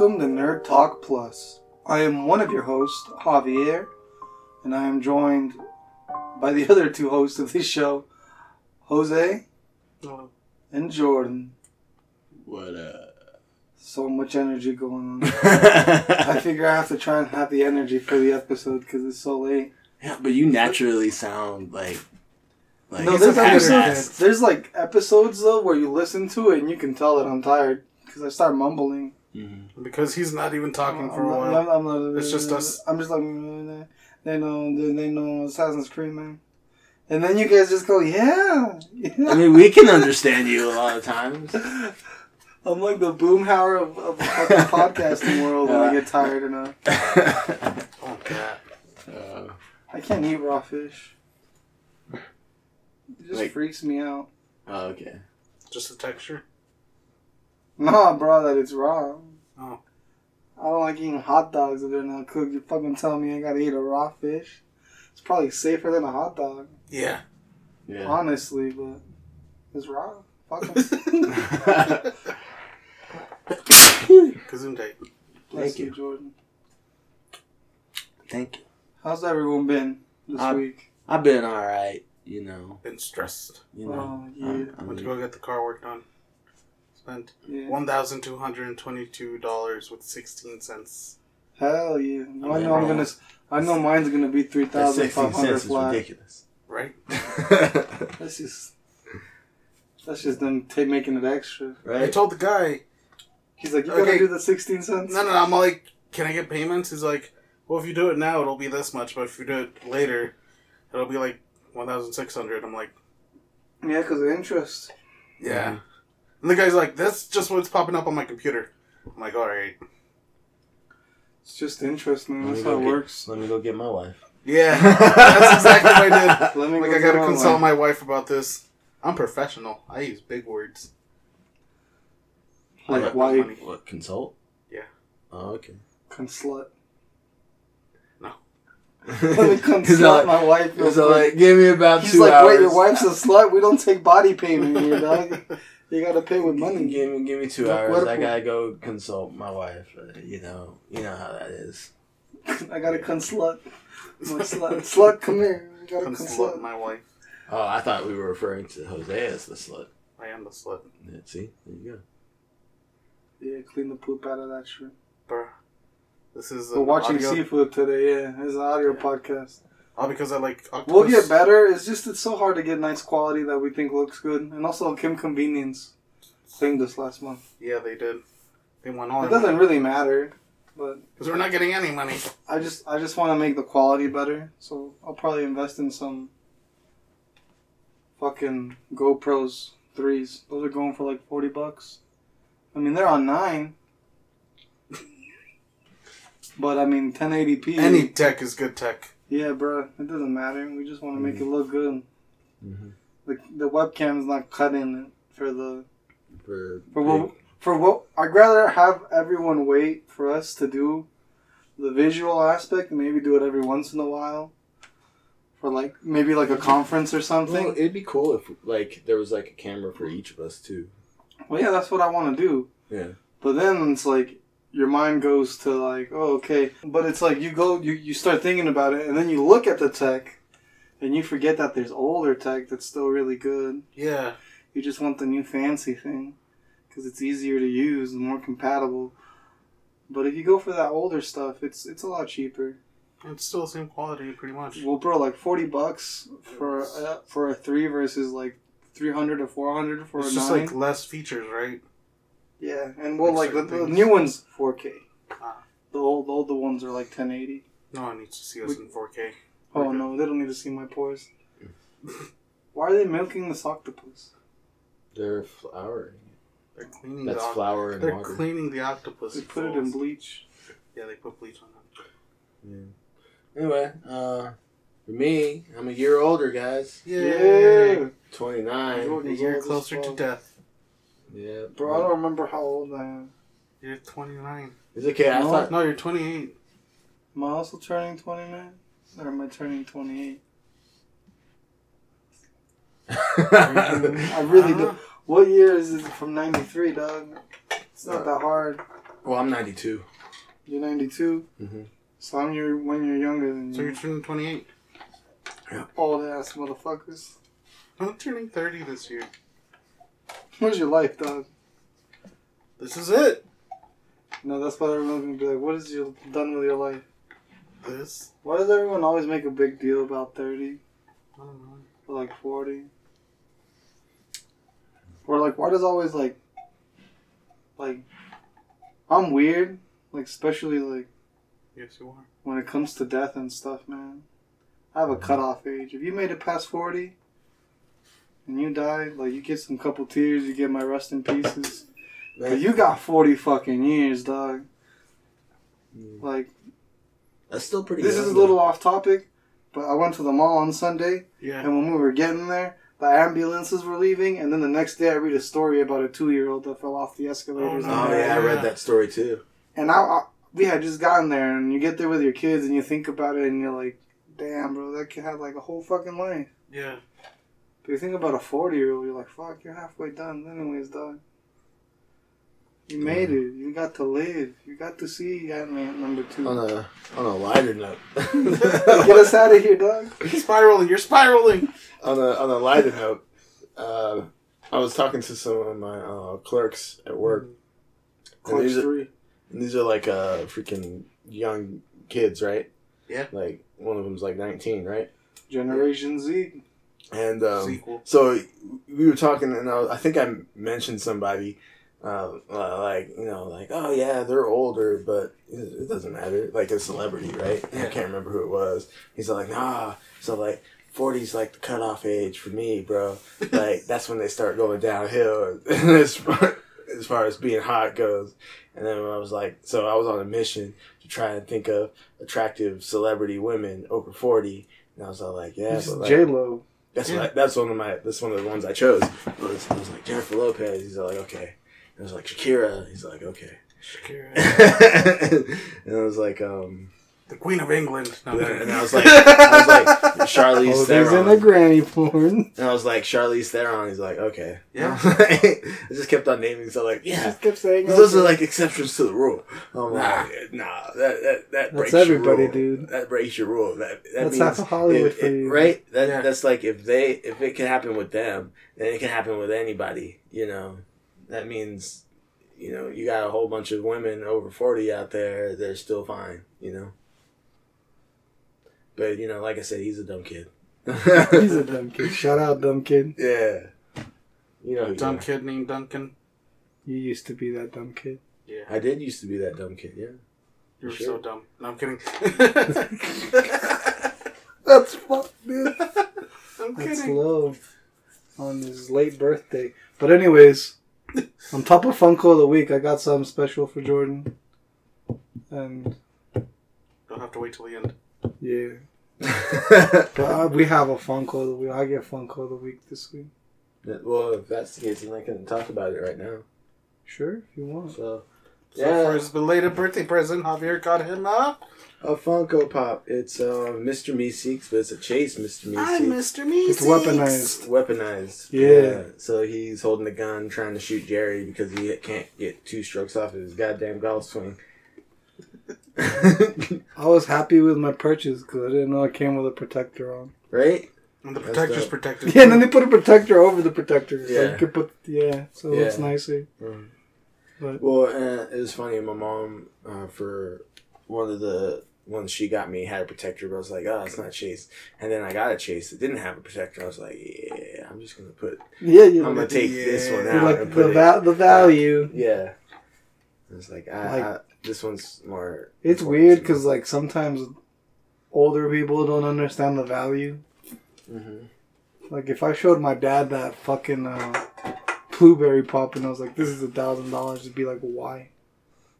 Welcome to Nerd Talk Plus. I am one of your hosts, Javier, and I am joined by the other two hosts of this show, Jose and Jordan. What up? So much energy going on. I figure I have to try and have the energy for the episode because it's so late. Yeah, but you naturally sound like no, there's like episodes though where you listen to it and you can tell that I'm tired because I start mumbling. Mm-hmm. Because he's not even talking for a while. It's just us. I'm just like, they know Assassin's Creed, man. And then you guys just go, yeah. I mean, we can understand you a lot of times. I'm like the Boomhauer of the fucking podcasting world when I get tired enough. Oh, God. I can't eat raw fish. It just freaks me out. Oh, okay. Just the texture? Nah, bro, that it's raw. Oh. I don't like eating hot dogs if they're not cooked. You're fucking telling me I gotta eat a raw fish? It's probably safer than a hot dog. Yeah. Honestly, but it's raw. Fuck it. Gesundheit. Thank you, Jordan. Thank you. How's everyone been this week? I've been alright, you know. Been stressed. You know. Oh, yeah. I went to go get the car work done. Spent $1,222.16. Hell yeah! I know mine's gonna be $3,500 flat. Ridiculous, right? that's just them making it extra. Right? I told the guy. He's like, you gotta do the 16 cents. No, I'm like, can I get payments? He's like, well, if you do it now, it'll be this much, but if you do it later, it'll be like $1,600. I'm like, yeah, because of interest. Yeah. Mm-hmm. And the guy's like, that's just what's popping up on my computer. I'm like, all right. It's just interesting. That's how it works. Let me go get my wife. Yeah, that's exactly what I did. I got to consult my wife about this. I'm professional. I use big words. Like wife. What, consult? Yeah. Oh, okay. Consult. No. Let me consult my wife. He's like, give me about 2 hours. He's like, wait, your wife's a slut? We don't take body payment here, dog. You gotta pay with money. Give me 2 hours. I gotta go consult my wife. You know how that is. I gotta consult my slut. Slut, come here. I gotta consult my wife. Oh, I thought we were referring to Jose as the slut. I am the slut. Yeah, see, there you go. Yeah, clean the poop out of that shit, bro. This is we're watching audio. Seafood today. Yeah, it's an audio podcast. Oh, because I like octopus. We'll get better. It's so hard to get nice quality that we think looks good. And also Kim Convenience claimed us last month. Yeah, they did. They won all. It doesn't really matter, but because we're not getting any money. I just want to make the quality better, so I'll probably invest in some fucking GoPros 3s. Those are going for like $40. I mean, they're on 9. But I mean, 1080p. Any tech is good tech. Yeah, bro. It doesn't matter. We just want to make it look good. Mm-hmm. The webcam's not cutting it for what. I'd rather have everyone wait for us to do the visual aspect and maybe do it every once in a while for maybe a conference or something. Well, it'd be cool if there was a camera for each of us too. Well, yeah, that's what I want to do. Yeah. But then it's like. Your mind goes to okay. But it's you start thinking about it and then you look at the tech and you forget that there's older tech that's still really good. Yeah. You just want the new fancy thing because it's easier to use and more compatible. But if you go for that older stuff, it's a lot cheaper. It's still the same quality pretty much. Well, bro, $40 for a 3 versus $300 or $400 for a 9. It's just less features, right? Yeah, and the new one's 4K. The older ones are 1080. No one needs to see us in 4K. Oh no, they don't need to see my pores. Why are they milking this octopus? They're flouring. They're cleaning. That's the flour and water. They're cleaning the octopus. They put it in bleach. Yeah, they put bleach on it. Yeah. Anyway, for me, I'm a year older, guys. Yay! 29. A year closer to death. Yeah, bro, I don't remember how old I am. You're 29. It's okay. No, you're 28. Am I also turning 29? Or am I turning 28? I really don't. What year is it from 93, dog? It's not that hard. Oh, I'm 92. You're 92? Mm-hmm. So I'm your, when you're younger than so you. So you're turning 28? Yeah. Old ass motherfuckers. I'm turning 30 this year. Where's your life, dog? This is it. No, that's why everyone's going to be like, what is you done with your life? This? Why does everyone always make a big deal about 30? I don't know. Or like 40? Or like, why does always like, I'm weird. Like, especially like... Yes, you are. When it comes to death and stuff, man. I have a cutoff age. If you made it past 40... and you die, like, you get some couple tears, you get my rest in pieces. But you got 40 fucking years, dog. Mm. Like, that's still pretty good. This is a little off topic, but I went to the mall on Sunday, and when we were getting there, the ambulances were leaving, and then the next day I read a story about a 2-year-old that fell off the escalators. Oh, yeah, I read that story, too. And we had just gotten there, and you get there with your kids, and you think about it, and you're like, damn, bro, that kid had, like, a whole fucking life. Yeah. You think about a 40-year-old, you're like, fuck, you're halfway done. Anyways, dog. You made it. You got to live. You got to see Ant-Man number 2. On a lighter note. Get us out of here, dog. You're spiraling. On a lighter note, I was talking to some of my clerks at work. Clerks 3. And these are like freaking young kids, right? Yeah. Like, one of them's like 19, right? Generation Z. And so we were talking, and I think I mentioned somebody, oh yeah, they're older, but it doesn't matter. Like a celebrity, right? Yeah. I can't remember who it was. He's like, nah. So like 40's like the cutoff age for me, bro. Like that's when they start going downhill as far as being hot goes. And then I was like, so I was on a mission to try and think of attractive celebrity women over 40, and I was all like, yeah, but like, J-Lo. That's one of the ones I chose. I was like Jennifer Lopez. He's like, okay. And I was like Shakira. He's like, okay. Shakira. And I was like, the Queen of England. No, and I was like Charlize Theron. He's in the granny porn. And I was like Charlize Theron. He's like, okay. Yeah. I just kept on naming. So like, yeah. Just kept saying. Those are like exceptions to the rule. Nah. That breaks everybody, your rule, dude. That breaks your rule. That's means half Hollywood for you, right? That's like if it can happen with them, then it can happen with anybody. You know, that means you got a whole bunch of women over 40 out there. They're still fine. You know. But, like I said, he's a dumb kid. He's a dumb kid. Shout out, dumb kid. Yeah. Dumb kid named Duncan. You used to be that dumb kid. Yeah. I did used to be that dumb kid, yeah. You were so dumb. No, I'm kidding. That's fucked, dude. I'm kidding. That's love on his late birthday. But anyways, on top of Funko of the Week, I got something special for Jordan. And don't have to wait till the end. Yeah. But we have a Funko of the Week. I get Funko of the Week this week. Well, if that's the case, I'm not going to talk about it right now. Sure, if you want. So for his belated birthday present, Javier got him a Funko Pop. It's Mr. Meeseeks, but it's a Chase Mr. Meeseeks. I'm Mr. Meeseeks. It's weaponized. Yeah. So he's holding a gun, trying to shoot Jerry because he can't get 2 strokes off of his goddamn golf swing. I was happy with my purchase because I didn't know it came with a protector on. Right? And the protector's protected. Yeah, and then they put a protector over the protector. Yeah. So you could put, it looks nicer. Mm. But, it was funny. My mom, for one of the ones she got me, had a protector, but I was like, oh, it's not Chase. And then I got a Chase that didn't have a protector. I was like, yeah, I'm just going to put... Yeah, I'm going to take this one out like and put the value. Yeah. I was like, this one's more... It's weird because, sometimes older people don't understand the value. Mm-hmm. Like, if I showed my dad that fucking blueberry pop and I was like, this is $1,000, he'd be like, why?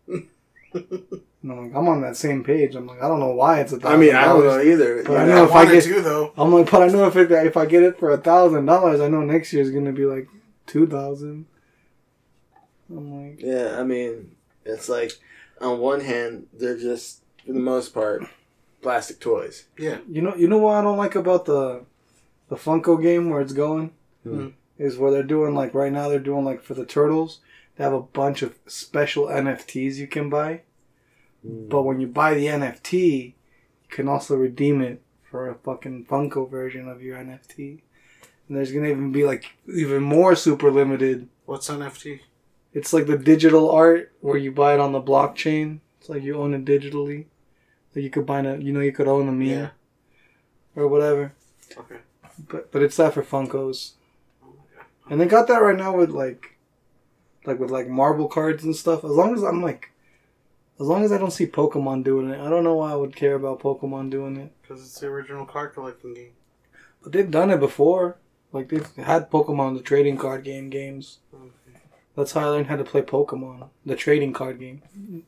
And I'm on that same page. I'm like, I don't know why it's $1,000. I mean, I don't know either. But I know if I get... Too, though. I'm like, but I know if I get it for $1,000, I know next year's going to be like $2,000. I'm like... Yeah, I mean, it's like... On one hand, they're just, for the most part, plastic toys. Yeah. You know what I don't like about the Funko game where it's going? Mm-hmm. Is where they're doing, right now they're doing, for the Turtles, They have a bunch of special NFTs you can buy. Mm. But when you buy the NFT, you can also redeem it for a fucking Funko version of your NFT. And there's going to even be like even more super limited. What's NFT? It's like the digital art where you buy it on the blockchain. It's like you own it digitally. Like you could buy a, you know, you could own a meme. Yeah. Or whatever. Okay. But it's that for Funkos. Oh my God. And they got that right now with like marble cards and stuff. As long as I'm like, as long as I don't see Pokemon doing it, I don't know why I would care about Pokemon doing it. Because it's the original card collecting game. But they've done it before. Like they've had Pokemon, the trading card game games. Okay. That's how I learned how to play Pokemon, the trading card game.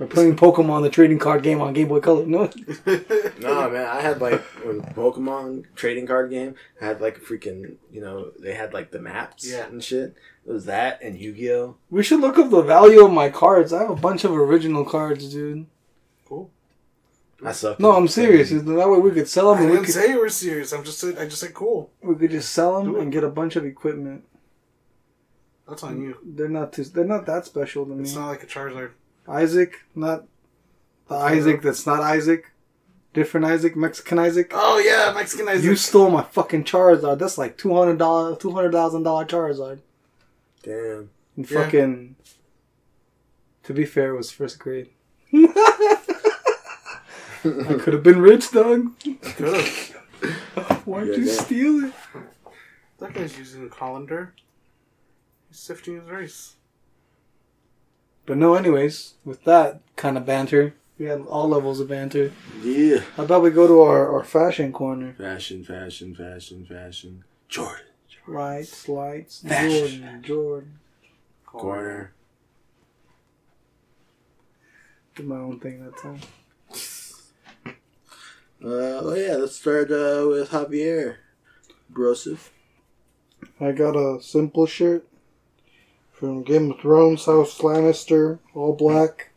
Or playing Pokemon, the trading card game on Game Boy Color. No, no, man. I had like Pokemon trading card game. I had like a freaking, you know, they had like the maps and shit. It was that and Yu-Gi-Oh. We should look up the value of my cards. I have a bunch of original cards, dude. Cool. I suck. No, I'm serious. That way we could sell them. I didn't say you were serious. I just said cool. We could just sell them and get a bunch of equipment. That's on you. They're not that special to me. It's not like a Charizard. Isaac, not the Isaac that's not Isaac. Different Isaac, Mexican Isaac. Oh, yeah, Mexican Isaac. You stole my fucking Charizard. That's like $200,000 Charizard. Damn. And fucking... Yeah. To be fair, it was first grade. I could have been rich, dog. I could have. Why'd you steal it? That guy's using a colander. He's sifting his rice. But no, anyways, with that kind of banter, we had all levels of banter. Yeah. How about we go to our fashion corner? Fashion. Jordan. Lights. Fashion. Jordan. Corner. Did my own thing that time. Let's start with Javier Broseph. I got a simple shirt. From Game of Thrones, House Lannister, all black.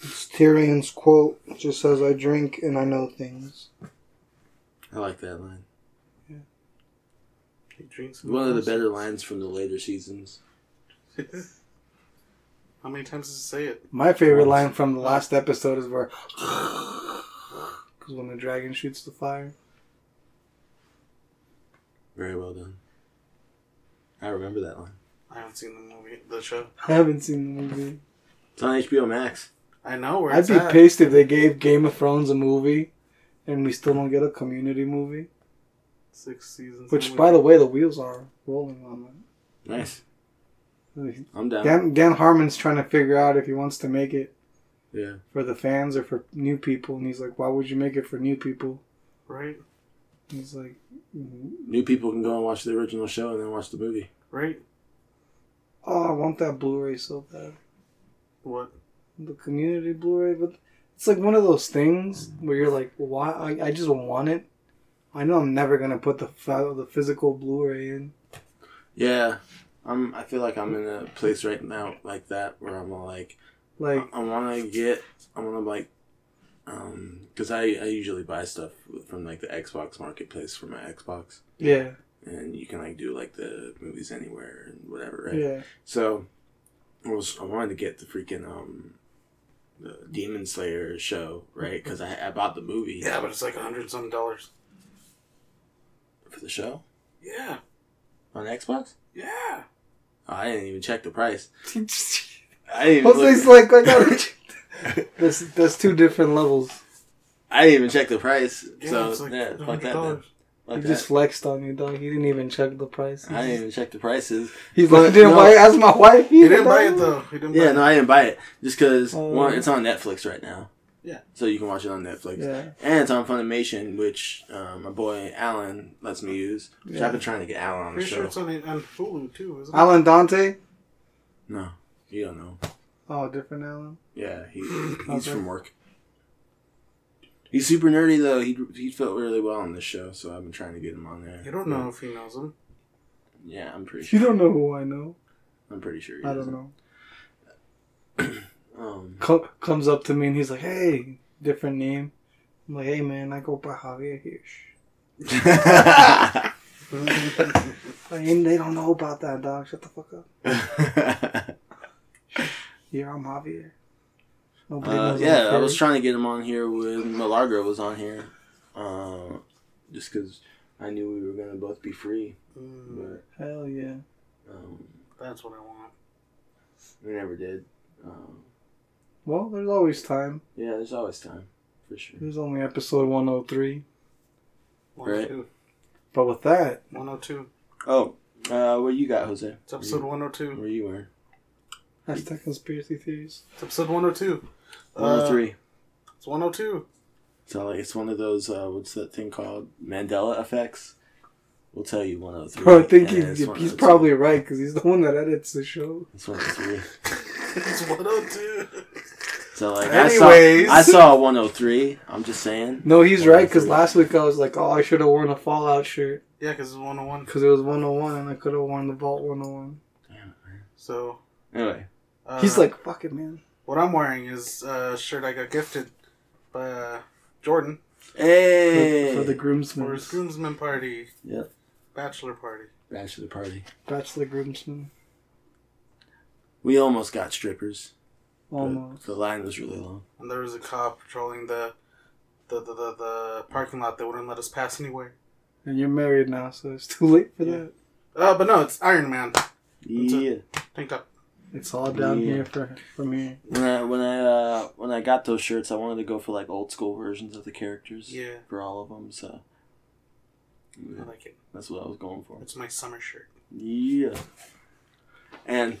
It's Tyrion's quote. It just says, I drink and I know things. I like that line. Yeah. He drinks. One of the better lines from the later seasons. How many times does it say it? My favorite line from the last episode is where... Because when the dragon shoots the fire. Very well done. I remember that line. I haven't seen the show. It's on HBO Max. I know where it's at. I'd be pissed if they gave Game of Thrones a movie and we still don't get a Community movie. 6 seasons. Which, by the way, the wheels are rolling on that. Nice. I'm down. Dan Harmon's trying to figure out if he wants to make it for the fans or for new people. And he's like, why would you make it for new people? Right. He's like... Mm-hmm. New people can go and watch the original show and then watch the movie. Right. Oh, I want that Blu-ray so bad. What? The Community Blu-ray, but it's like one of those things where you're like, why? I just want it. I know I'm never gonna put the physical Blu-ray in. Yeah, I feel like I'm in a place right now like that where I'm like I wanna because I usually buy stuff from like the Xbox Marketplace for my Xbox. Yeah. And you can, like, do, like, the movies anywhere and whatever, right? Yeah. So, I wanted to get the freaking the Demon Slayer show, right? Because I bought the movie. Yeah, but it's, like, $100-something. For the show? Yeah. On Xbox? Yeah. Oh, I didn't even check the price. I didn't even Jose's like, I gotta check that. That's two different levels. I didn't even check the price. Yeah, so, it's like $100. Fuck that, man. He just flexed on you, dog. He didn't even check the prices. I didn't even check the prices. He's like, buy it. Ask my wife. He didn't buy it, though. Yeah, no, I didn't buy it. Just because, one, it's on Netflix right now. Yeah. So you can watch it on Netflix. Yeah. And it's on Funimation, which my boy Alan lets me use. Which I've been trying to get Alan on the show. Pretty sure it's on Hulu, too, isn't it? Alan Dante? No. You don't know. Oh, different Alan? Yeah, he's from work. He's super nerdy, though. He felt really well on this show, so I've been trying to get him on there. You don't know if he knows him. Yeah, I'm pretty sure. You don't know who I know. I'm pretty sure he knows him. I don't know. Comes up to me, and he's like, hey, different name. I'm like, hey, man, I go by Javier Hirsch. They don't know about that, dog. Shut the fuck up. Here, I'm Javier. Nobody knows. Yeah, I was trying to get him on here when Milagro was on here. Just because I knew we were going to both be free. But, hell yeah. That's what I want. We never did. Well, there's always time. Yeah, there's always time. For sure. There's only episode 103. Right. But with that... 102. Oh, what you got, Jose? It's episode 102. Where you were? Hashtag conspiracy theories. It's episode 102. 103. It's 102. So like, it's one of those, what's that thing called? Mandela effects? We'll tell you 103. Bro, I think he's probably right, because he's the one that edits the show. It's 103. It's 102. So like, anyways. I saw 103. I'm just saying. No, he's right, because last week I was like, oh, I should have worn a Fallout shirt. Yeah, because it was 101. Because it was 101, and I could have worn the Vault 101. Damn it, man. So. Anyway. He's like, fuck it, man. What I'm wearing is a shirt I got gifted by Jordan. Hey! For the groomsmen. For his groomsmen party. Yep. Bachelor party. Bachelor party. Bachelor groomsmen. We almost got strippers. Almost. The line was really long. And there was a cop patrolling the parking lot that wouldn't let us pass anywhere. And you're married now, so it's too late for that. But no, it's Iron Man. Yeah. Tank top. It's all down here for me. When I got those shirts, I wanted to go for like old school versions of the characters. Yeah. For all of them, so. Yeah. I like it. That's what I was going for. It's my summer shirt. Yeah. And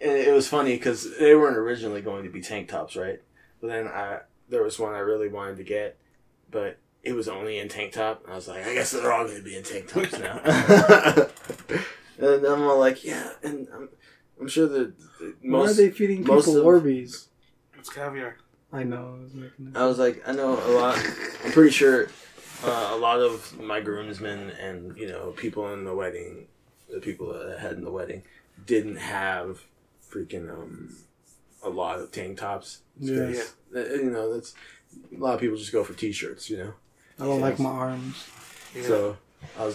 it was funny because they weren't originally going to be tank tops, right? But then there was one I really wanted to get, but it was only in tank top, and I was like, I guess they're all going to be in tank tops now. And I'm all like, yeah, and I'm sure the most. Why are they feeding people Orbeez? It's caviar. I know. I was like, I know a lot. I'm pretty sure a lot of my groomsmen and people in the wedding. The people that had in the wedding didn't have freaking a lot of tank tops. Yeah. That's a lot of people just go for t-shirts. I don't like my arms. Yeah. So I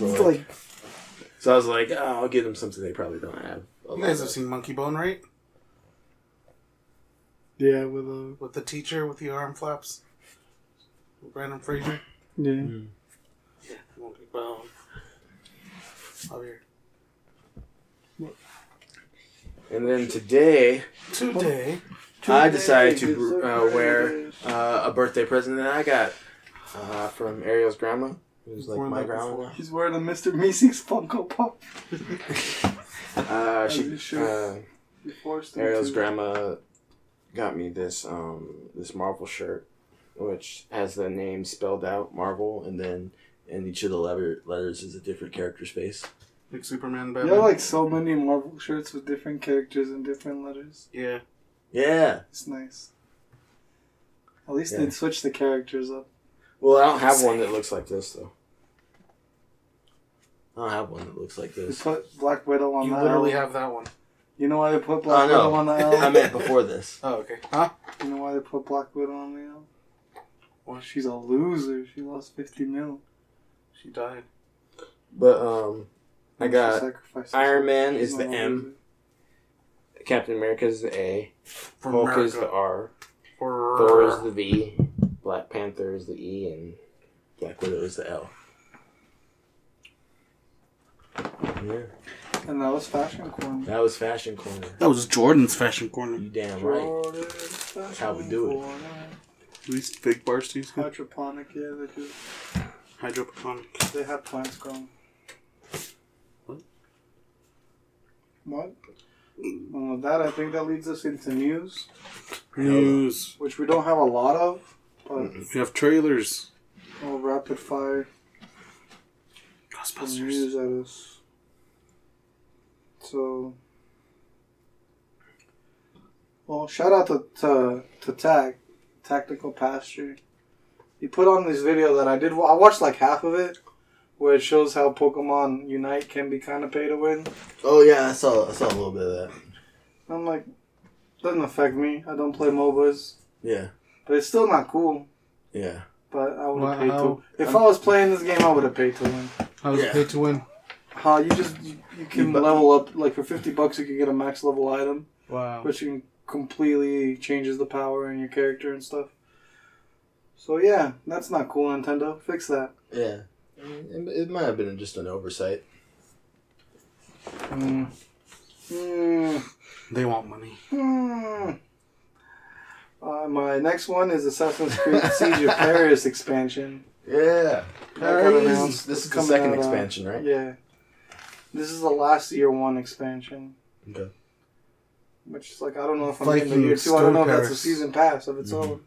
was like, I'll get them something they probably don't have. You guys have seen Monkey Bone, right? Yeah, with the teacher with the arm flaps, Brandon Fraser. Yeah. Mm. Yeah, Monkey Bone. Over here. And then today I decided to wear a birthday present that I got from Ariel's grandma, who's like my grandma. She's wearing a Mr. Meeseeks Funko Pop. Ariel's grandma got me this this Marvel shirt, which has the name spelled out, Marvel, and then in each of the letters is a different character's face. Like Superman, Batman. There are so many Marvel shirts with different characters and different letters. Yeah. Yeah. It's nice. At least they switch the characters up. Well, I don't have one that looks like this, though. I don't have one that looks like this. They put Black Widow on that. You literally have that one. You know why they put Black Widow on the L? I meant before this. Oh, okay. Huh? You know why they put Black Widow on the L? Well, she's a loser. She lost 50 mil. She died. But, I got Iron Man is the M, Captain America is the A, Hulk is the R, Thor is the V, Black Panther is the E, and Black Widow is the L. Yeah. And that was Fashion Corner. That was Jordan's Fashion Corner. You damn right. That's how we do it. These fig bars too. Hydroponic, yeah, they do. Hydroponic. They have plants growing. What? Well, with that, I think that leads us into news. Which we don't have a lot of, but... We have trailers. Oh, rapid fire. Ghostbusters. News at us. So... Well, shout out to Tag, Tactical Pasture. He put on this video that I watched like half of it. Where it shows how Pokemon Unite can be kind of pay to win. Oh yeah, I saw a little bit of that. I'm like, doesn't affect me. I don't play MOBAs. Yeah. But it's still not cool. Yeah. But I would have paid to. If I was playing this game, I would have paid to win. How does it pay to win? You just you can level up. Like for $50, you can get a max level item. Wow. Which completely changes the power in your character and stuff. So yeah, that's not cool, Nintendo. Fix that. Yeah, I mean, it might have been just an oversight. They want money. My next one is Assassin's Creed Siege of Paris expansion. Yeah, Paris. This is the second expansion, right? Yeah, this is the last year one expansion. Okay. Which is like I don't know if I'm in the year two. I don't know if that's a season pass of its own.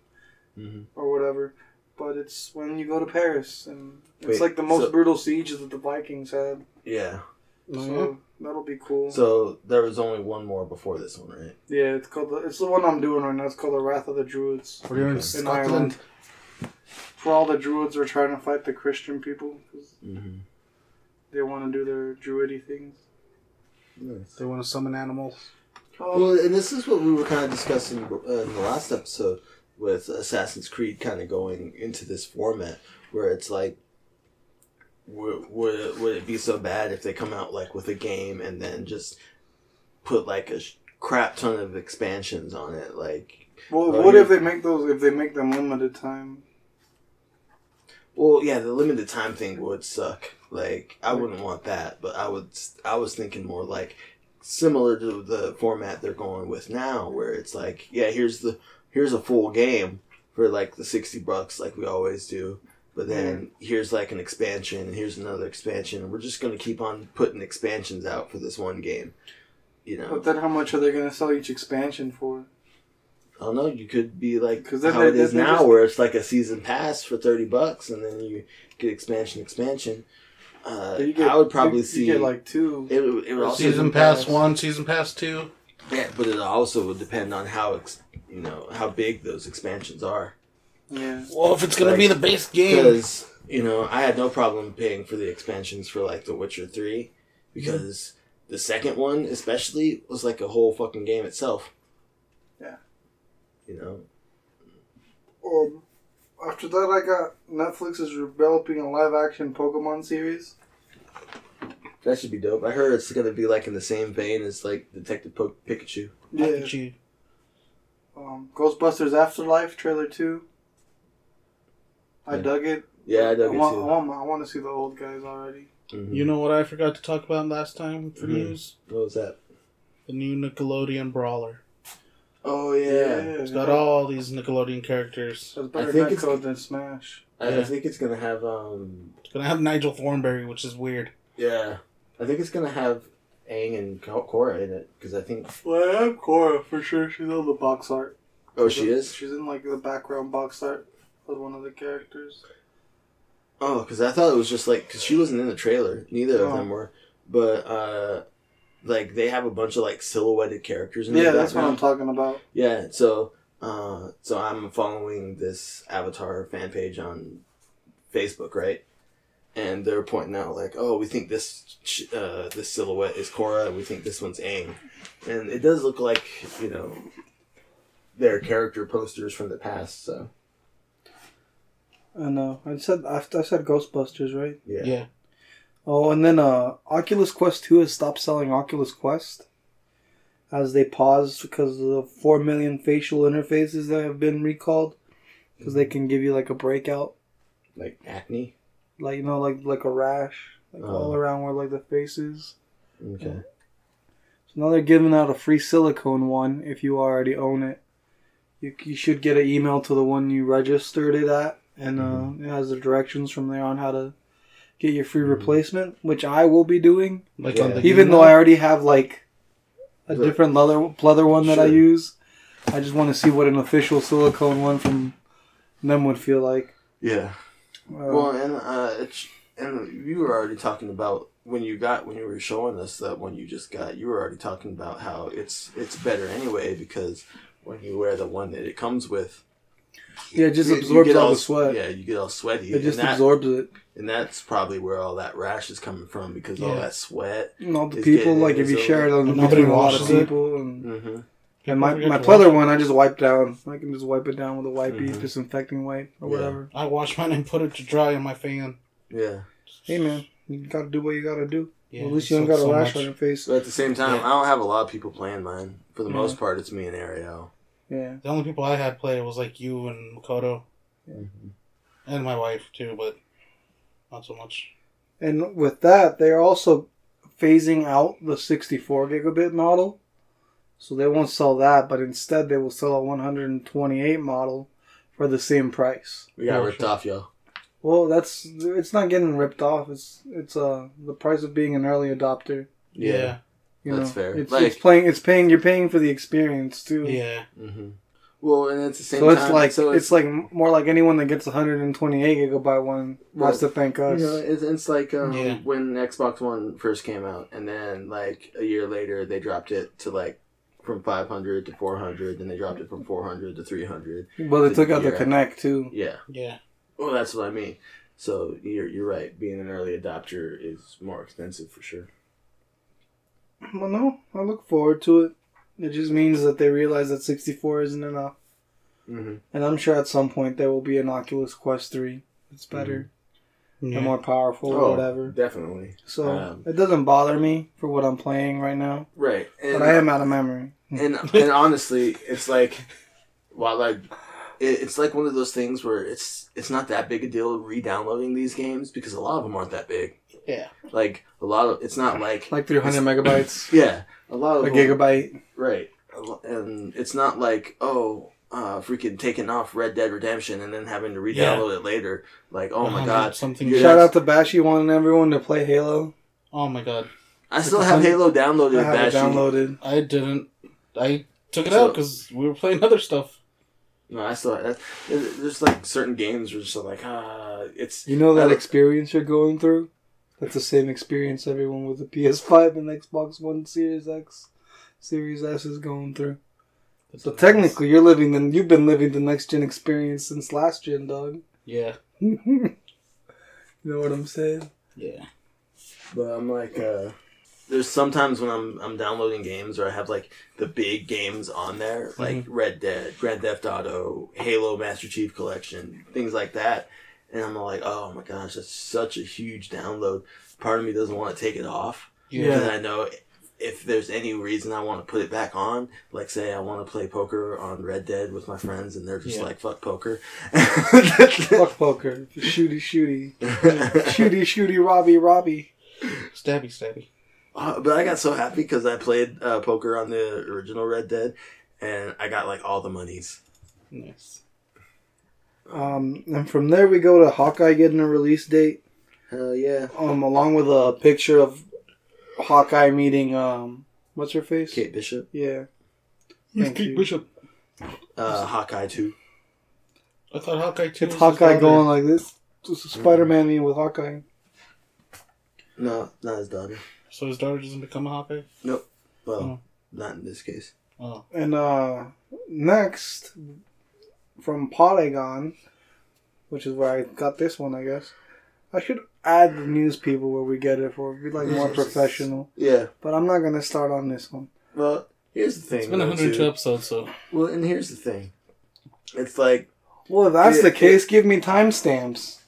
Mm-hmm. Or whatever, but it's when you go to Paris, and it's like the most brutal siege that the Vikings had. Yeah. Mm-hmm. So that'll be cool. So there was only one more before this one, right? Yeah, it's called it's the one I'm doing right now. It's called the Wrath of the Druids. We're in Scotland. Ireland. For all the Druids are trying to fight the Christian people because they want to do their druidy things. Nice. They want to summon animals. Well, and this is what we were kind of discussing in the last episode. With Assassin's Creed kind of going into this format where it's like, would it be so bad if they come out like with a game and then just put like a crap ton of expansions on it? Like, well, what if they make those? If they make them limited time? Well, yeah, the limited time thing would suck. Like, I wouldn't want that, but I was thinking more like similar to the format they're going with now, where it's like, yeah, here's a full game for like the $60 like we always do. But then here's like an expansion and here's another expansion. And we're just going to keep on putting expansions out for this one game. You know. But then how much are they going to sell each expansion for? I don't know. You could be like how it is now where it's like a season pass for $30 and then you get expansion. I would probably see... You get like two. It would season pass one, season pass two. Yeah, but it also would depend on how... You know how big those expansions are. Yeah. Well, if it's gonna be the base game, because you know I had no problem paying for the expansions for like The Witcher 3, because the second one especially was like a whole fucking game itself. Yeah. You know. After that, I got Netflix is developing a live action Pokemon series. That should be dope. I heard it's gonna be like in the same vein as like Detective Pikachu. Yeah. Pikachu. Ghostbusters Afterlife trailer 2. I dug it. Yeah, I dug it too. I want to see the old guys already. Mm-hmm. You know what I forgot to talk about last time for news? What was that? The new Nickelodeon Brawler. Oh yeah, it's got all these Nickelodeon characters. It's better Netcode than Smash. I think it's gonna have It's gonna have Nigel Thornberry, which is weird. Yeah, I think it's gonna have Aang and Korra in it, because I think... Well, I have Korra, for sure. She's on the box art. Oh, she is? She's in, like, the background box art of one of the characters. Oh, because I thought it was just, like... Because she wasn't in the trailer. Neither of them were. But, like, they have a bunch of, like, silhouetted characters in the background. Yeah, that's what I'm talking about. Yeah, so I'm following this Avatar fan page on Facebook, right? And they're pointing out, like, oh, we think this silhouette is Korra, and we think this one's Aang. And it does look like, you know, their character posters from the past, so. I know. I said Ghostbusters, right? Yeah. Oh, and then Oculus Quest 2 has stopped selling Oculus Quest as they paused because of the 4 million facial interfaces that have been recalled, because they can give you, like, a breakout. Like acne? Like, you know, like a rash, like all around where, like, the face is. Okay. Yeah. So now they're giving out a free silicone one if you already own it. You should get an email to the one you registered it at, and it has the directions from there on how to get your free replacement, which I will be doing. Like on the even email? Though I already have, like, a different leather one that I use. I just want to see what an official silicone one from them would feel like. Yeah. Well, and you were already talking about when you were showing us that one you just got, you were already talking about how it's better anyway because when you wear the one that it comes with, yeah, it just absorbs all the sweat. Yeah, you get all sweaty. It just absorbs it, and that's probably where all that rash is coming from because all that sweat. And all the people, like if you share it on nobody washes it. And my pleather one, I just wipe down. I can just wipe it down with a wipey, disinfecting wipe, or whatever. I wash mine and put it to dry in my fan. Yeah. Hey, man. You gotta do what you gotta do. Yeah, well, at least you don't got a lash on your face. But at the same time, I don't have a lot of people playing mine. For the most part, it's me and Ariel. Yeah. The only people I had play was like you and Makoto. Mm-hmm. And my wife, too, but not so much. And with that, they're also phasing out the 64 gigabit model. So they won't sell that, but instead they will sell a 128 model for the same price. We got ripped off, yo. Well, it's not getting ripped off. It's the price of being an early adopter. Yeah, that's fair. You're paying for the experience too. Yeah. Mm-hmm. Well, and it's the same. So it's like more like anyone that gets 128 gigabyte one has to thank us. You know, it's like when Xbox One first came out, and then like a year later they dropped it to like from 500 to 400, and they dropped it from 400 to 300. Well, they took out the Kinect too. Yeah. Yeah. Well, that's what I mean. So you're right. Being an early adopter is more expensive for sure. Well, no, I look forward to it. It just means that they realize that 64 isn't enough, mm-hmm. and I'm sure at some point there will be an Oculus Quest 3 that's better and more powerful or whatever. Definitely. So it doesn't bother me for what I'm playing right now. Right, and, but I am out of memory. and honestly, it's like while I. It's like one of those things where it's not that big a deal re-downloading these games because a lot of them aren't that big. Yeah. Like, a lot of... It's not like... Like 300 megabytes. Yeah. A lot of... A gigabyte. Right. And it's not like, freaking taking off Red Dead Redemption and then having to re-download it later. Like, oh my God. Shout out to Bashy wanting everyone to play Halo. Oh my God. I still have Halo downloaded, Bashy. I have it downloaded. I didn't. I took it out because we were playing other stuff. No, I still there's like certain games where it's like it's experience you're going through. That's the same experience everyone with the PS5 and Xbox One Series X is going through. So technically, you've been living the next gen experience since last gen, dog. Yeah. You know what I'm saying? Yeah. But I'm like there's sometimes when I'm downloading games or I have like the big games on there, like Red Dead, Grand Theft Auto, Halo Master Chief Collection, things like that. And I'm like, oh my gosh, that's such a huge download. Part of me doesn't want to take it off. Yeah. Because I know if there's any reason I want to put it back on, like say I want to play poker on Red Dead with my friends and they're just like, fuck poker. Fuck poker. Shooty. Shooty, Robbie. Stabby. But I got so happy because I played poker on the original Red Dead, and I got like all the monies. Nice. And from there we go to Hawkeye getting a release date. Hell yeah! Along with a picture of Hawkeye meeting what's her face? Kate Bishop. Yeah. Who's Kate Bishop? Hawkeye 2. I thought Hawkeye 2. It's Hawkeye going like this. This is Spider-Man meeting with Hawkeye. No, not his daughter. So his daughter doesn't become a Hawkeye? Nope. Well, not in this case. Oh. And next, from Polygon, which is where I got this one, I guess. I should add the news people where we get it for. We'd like more professional. Yeah. But I'm not going to start on this one. Well, here's the thing. It's been 102 episodes, so. Well, and here's the thing. It's like... Well, if that's the case, give me timestamps.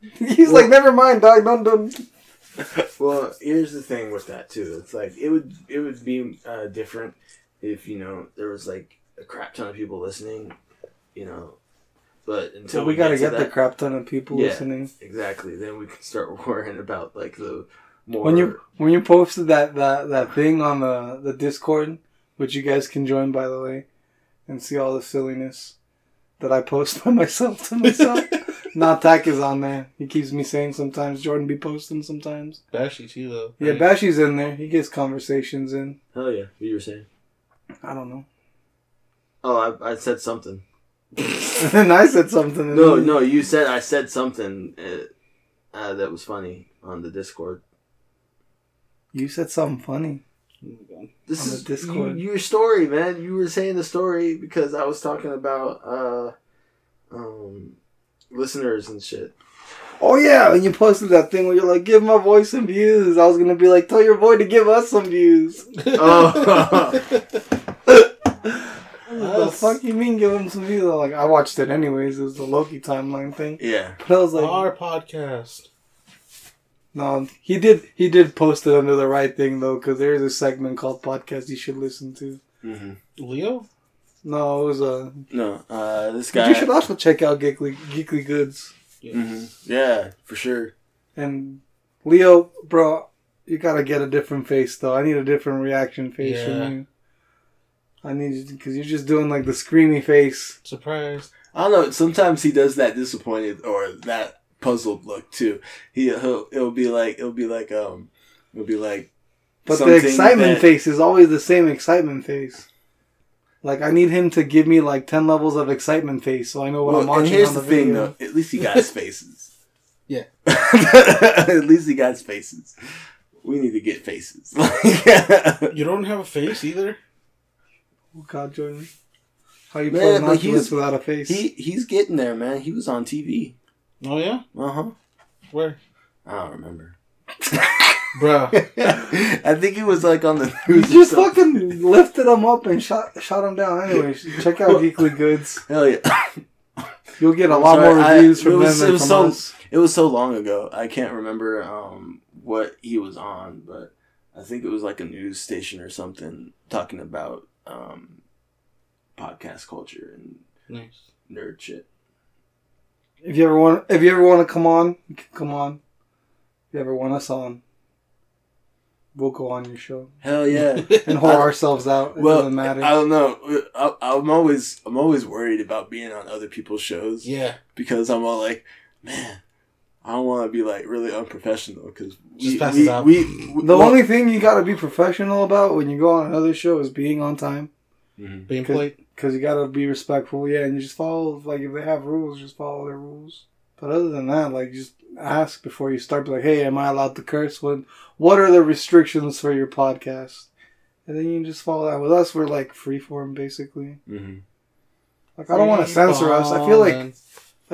He's like, never mind, dog. Don't. Well, here's the thing with that too. It's like it would be different if there was like a crap ton of people listening, But until we gotta get the crap ton of people listening. Exactly. Then we can start worrying about like the more. When you posted that thing on the Discord, which you guys can join by the way, and see all the silliness that I post by myself to myself. Natak is on there. He keeps me saying sometimes. Jordan be posting sometimes. Bashy too, though. Yeah, Bashy's in there. He gets conversations in. Hell yeah. What you were saying? I don't know. Oh, I said something. And I said something. No, you said I said something that was funny on the Discord. You said something funny. This on the Discord. Your story, man. You were saying the story because I was talking about... listeners and shit. Oh yeah, and you posted that thing where you're like, give my boy some views. I was gonna be like, tell your boy to give us some views. Oh. What the fuck you mean give him some views? I'm like, I watched it anyways. It was the Loki timeline thing. Yeah. But I was like, our podcast. No, he did post it under the right thing though, because there's a segment called Podcast You Should Listen To. Mm-hmm. Leo? No, it was no. This guy. You should also check out Geekly Goods. Yes. Mm-hmm. Yeah, for sure. And Leo, bro, you gotta get a different face though. I need a different reaction face from you. I need you because you're just doing like the screamy face. Surprise. I don't know. Sometimes he does that disappointed or that puzzled look too. It'll be like but the excitement face is always the same excitement face. Like I need him to give me like 10 levels of excitement face so I know what I'm watching. And here's on the thing video. Though, at least he got his faces. Yeah. At least he got his faces. We need to get faces. You don't have a face either. Oh God, Jordan. How you playing Oculus without a face? He's getting there, man. He was on TV. Oh, yeah? Uh-huh. Where? I don't remember. Bro. I think he was, like, on the news. You just fucking lifted him up and shot him down. Anyway, check out Geekly Goods. Hell yeah. You'll get a lot more reviews from them than from us. It was so long ago. I can't remember what he was on, but I think it was, like, a news station or something talking about podcast culture and nerd shit. If you ever want to come on, you can come on. If you ever want us on, we'll go on your show. Hell yeah, and hold ourselves out. It doesn't matter. I don't know. I'm always worried about being on other people's shows. Yeah, because I'm all like, man, I don't want to be like really unprofessional because only thing you got to be professional about when you go on another show is being on time, being polite. Because you gotta be respectful, yeah, and you just follow, like, if they have rules, just follow their rules. But other than that, like, just ask before you start, be like, hey, am I allowed to curse? What are the restrictions for your podcast? And then you can just follow that. With us, we're, like, freeform, basically. Mm-hmm. Like, I don't want to censor us. I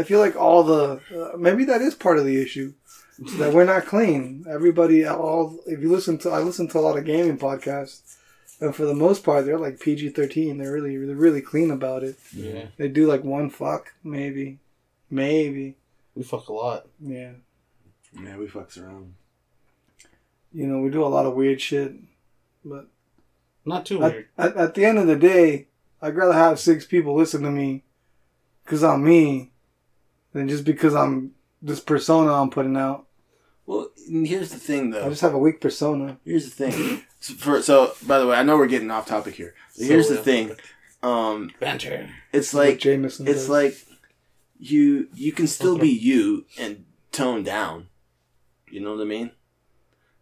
feel like all the... maybe that is part of the issue. That we're not clean. If you listen to... I listen to a lot of gaming podcasts. And for the most part, they're like PG-13. They're really clean about it. Yeah. They do like one fuck, maybe. We fuck a lot. Yeah. Yeah, we fucks around. You know, we do a lot of weird shit, but not too weird. At the end of the day, I'd rather have 6 people listen to me, 'cause I'm me, than just because I'm this persona I'm putting out. Well, here's the thing, though. I just have a weak persona. Here's the thing. So, by the way, I know we're getting off topic here. Here's the thing. Banter. It's like Jameson does. Like you can still be you and tone down. You know what I mean?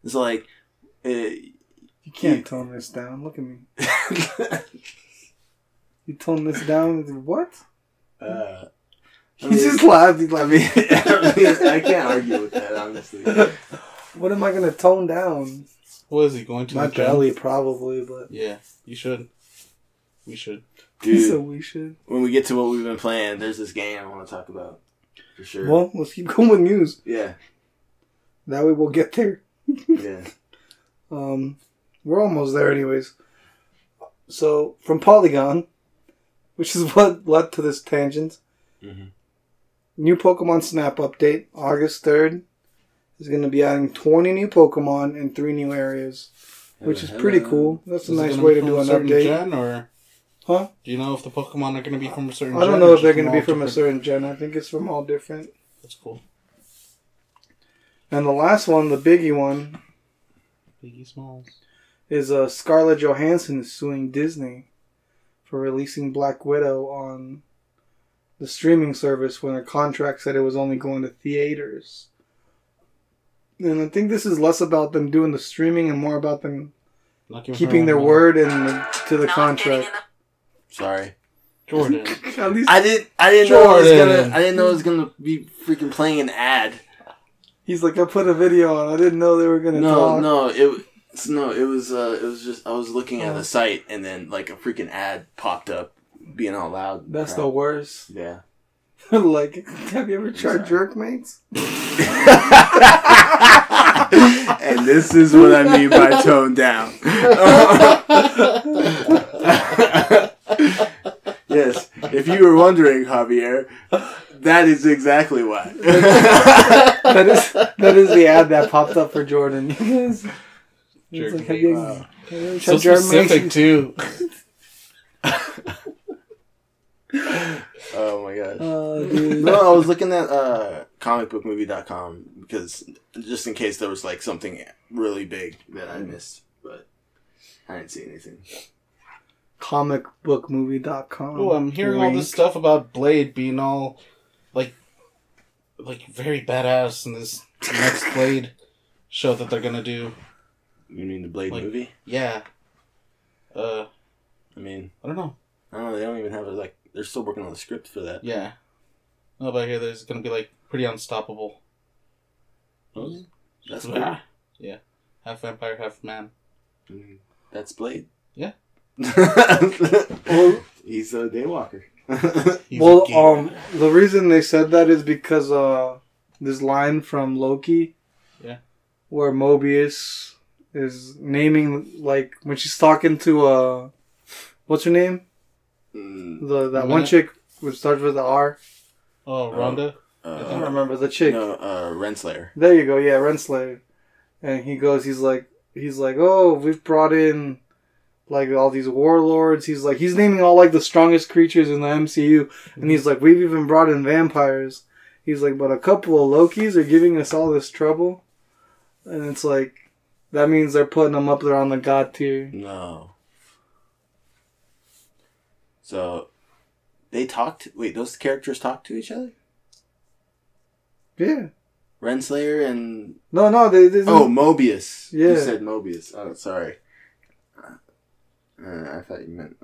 It's like you can't tone this down. Look at me. You tone this down with what? He's just laughing. I can't argue with that, honestly. What am I going to tone down? What is he going to? My belly, probably, but... Yeah, you should. We should. Dude, so we should. When we get to what we've been playing, there's this game I want to talk about. For sure. Well, let's keep going with news. Yeah. That way we'll get there. Yeah. We're almost there anyways. So, from Polygon, which is what led to this tangent... Mm-hmm. New Pokemon Snap update, August 3rd, is going to be adding 20 new Pokemon in 3 new areas, which is pretty cool. That's a nice way to do an update. Gen or? Huh? Do you know if the Pokemon are going to be from a certain gen? I don't know if they're going to be from a certain gen. I think it's from all different. That's cool. And the last one, the biggie one, Biggie Smalls, is Scarlett Johansson suing Disney for releasing Black Widow on the streaming service when her contract said it was only going to theaters. And I think this is less about them doing the streaming and more about them keeping their word and to the contract. Sorry. Jordan. I didn't know it was gonna be freaking playing an ad. He's like, I put a video on. I didn't know they were gonna talk. It was just I was looking at the site and then like a freaking ad popped up. Being all loud. That's the worst. Yeah. Like, have you ever tried jerk mates? And this is what I mean by tone down. Yes. If you were wondering, Javier, That is exactly why. that is the ad that popped up for Jordan. It's like, have you so specific too. Oh my gosh. Dude. No, I was looking at comicbookmovie.com because just in case there was like something really big that I missed, but I didn't see anything. comicbookmovie.com. Oh, I'm hearing all this stuff about Blade being all like very badass in this next Blade show that they're going to do. You mean the Blade movie? Yeah. I mean, I don't know. They don't even have they're still working on the script for that. Yeah. No, but I hear there's going to be pretty unstoppable. Mm-hmm. That's Blade. Cool. Yeah. Half vampire, half man. Mm-hmm. That's Blade. Yeah. He's a daywalker. The reason they said that is because this line from Loki, where Mobius is naming when she's talking to what's her name, that one chick which starts with the R. Oh, Rhonda. I can't remember the chick. No, Renslayer. There you go. Yeah, Renslayer. And he goes. He's like, oh, we've brought in. All these warlords, he's naming all the strongest creatures in the MCU, and he's like, we've even brought in vampires. He's like, but a couple of Lokis are giving us all this trouble, and it's that means they're putting them up there on the god tier. No. So, those characters talk to each other? Yeah. Renslayer and... No, they oh, Mobius. Yeah. You said Mobius. Oh, sorry. I thought you meant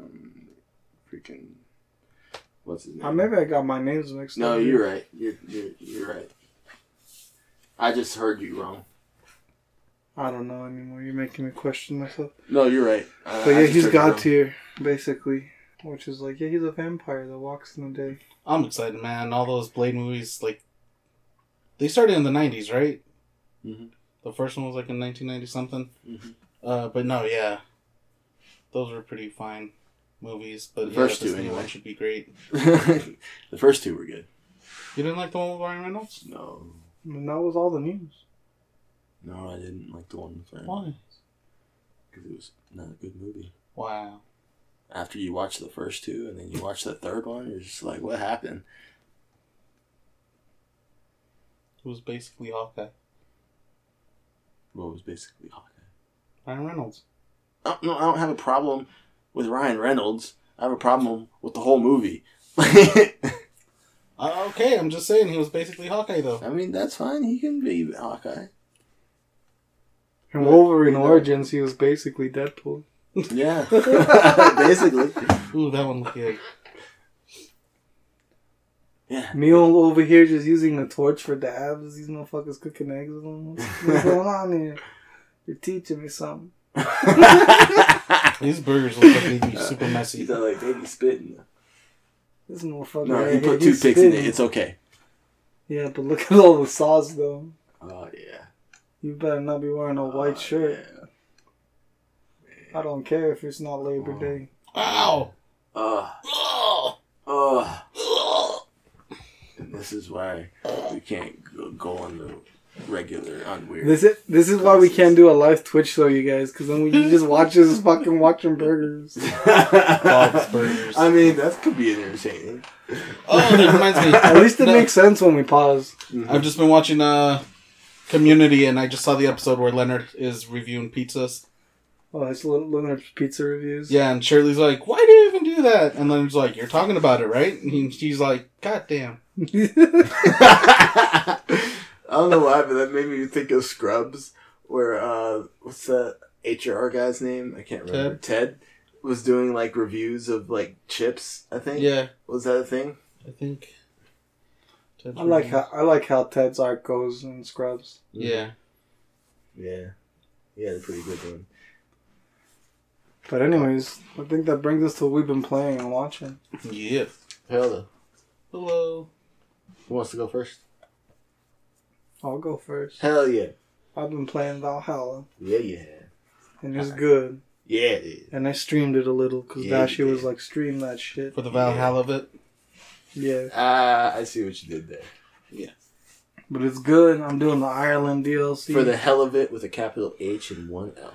freaking what's his name? Maybe I got my names mixed up. No, you're right. You're right. I just heard you wrong. I don't know anymore. You're making me question myself. No, you're right. But yeah, he's god tier basically, which is he's a vampire that walks in the day. I'm excited, man. All those Blade movies they started in the 90s, right? Mm-hmm. The first one was in 1990 something. Mm-hmm. But no, yeah. Those were pretty fine movies, but the first two anyway should be great. The first two were good. You didn't like the one with Ryan Reynolds? No. And that was all the news. No, I didn't like the one with Ryan Reynolds. Why? Because it was not a good movie. Wow. After you watch the first two and then you watch the third one, you're just like, what happened? It was basically Hawkeye. What was basically Hawkeye? Ryan Reynolds. No, I don't have a problem with Ryan Reynolds. I have a problem with the whole movie. Okay, I'm just saying he was basically Hawkeye, though. I mean, that's fine. He can be Hawkeye. In Wolverine Origins, he was basically Deadpool. Yeah, basically. Ooh, that one looked good. Yeah. Mio over here just using a torch for dabs. These motherfuckers cooking eggs with them. What's going on here? You're teaching me something. These burgers look like they'd be super messy. They're they be spitting. This motherfucker. No, he put toothpicks in it. It's okay. Yeah, but look at all the sauce, though. Oh yeah. You better not be wearing a white shirt. Yeah. I don't care if it's not Labor Day. Ow! And this is why we can't go on the regular on weird. This is classes. Why we can't do a live Twitch show, you guys, because then you just watch us fucking watching burgers. Bob's Burgers. I mean, that could be entertaining. Oh, that reminds me. At least it makes sense when we pause. Mm-hmm. I've just been watching Community, and I just saw the episode where Leonard is reviewing pizzas. Oh, it's Leonard's pizza reviews. Yeah, and Shirley's like, "Why do you even do that?" And Leonard's like, "You're talking about it, right?" And she's like, "God damn." I don't know why, but that made me think of Scrubs, where, what's that HR guy's name? I can't remember. Ted was doing, reviews of, chips, I think. Yeah. Was that a thing? I think. Ted's I like how Ted's art goes in Scrubs. Yeah. Yeah. Yeah, it's a pretty good one. But anyways, I think that brings us to what we've been playing and watching. Yeah. Hello. Who wants to go first? I'll go first. Hell yeah. I've been playing Valhalla. Yeah. And it's good. Yeah. And I streamed it a little because Dashi was stream that shit. For the Valhalla of it? Yeah. I see what you did there. Yeah. But it's good. I'm doing the Ireland DLC. For the hell of it, with a capital H and one L.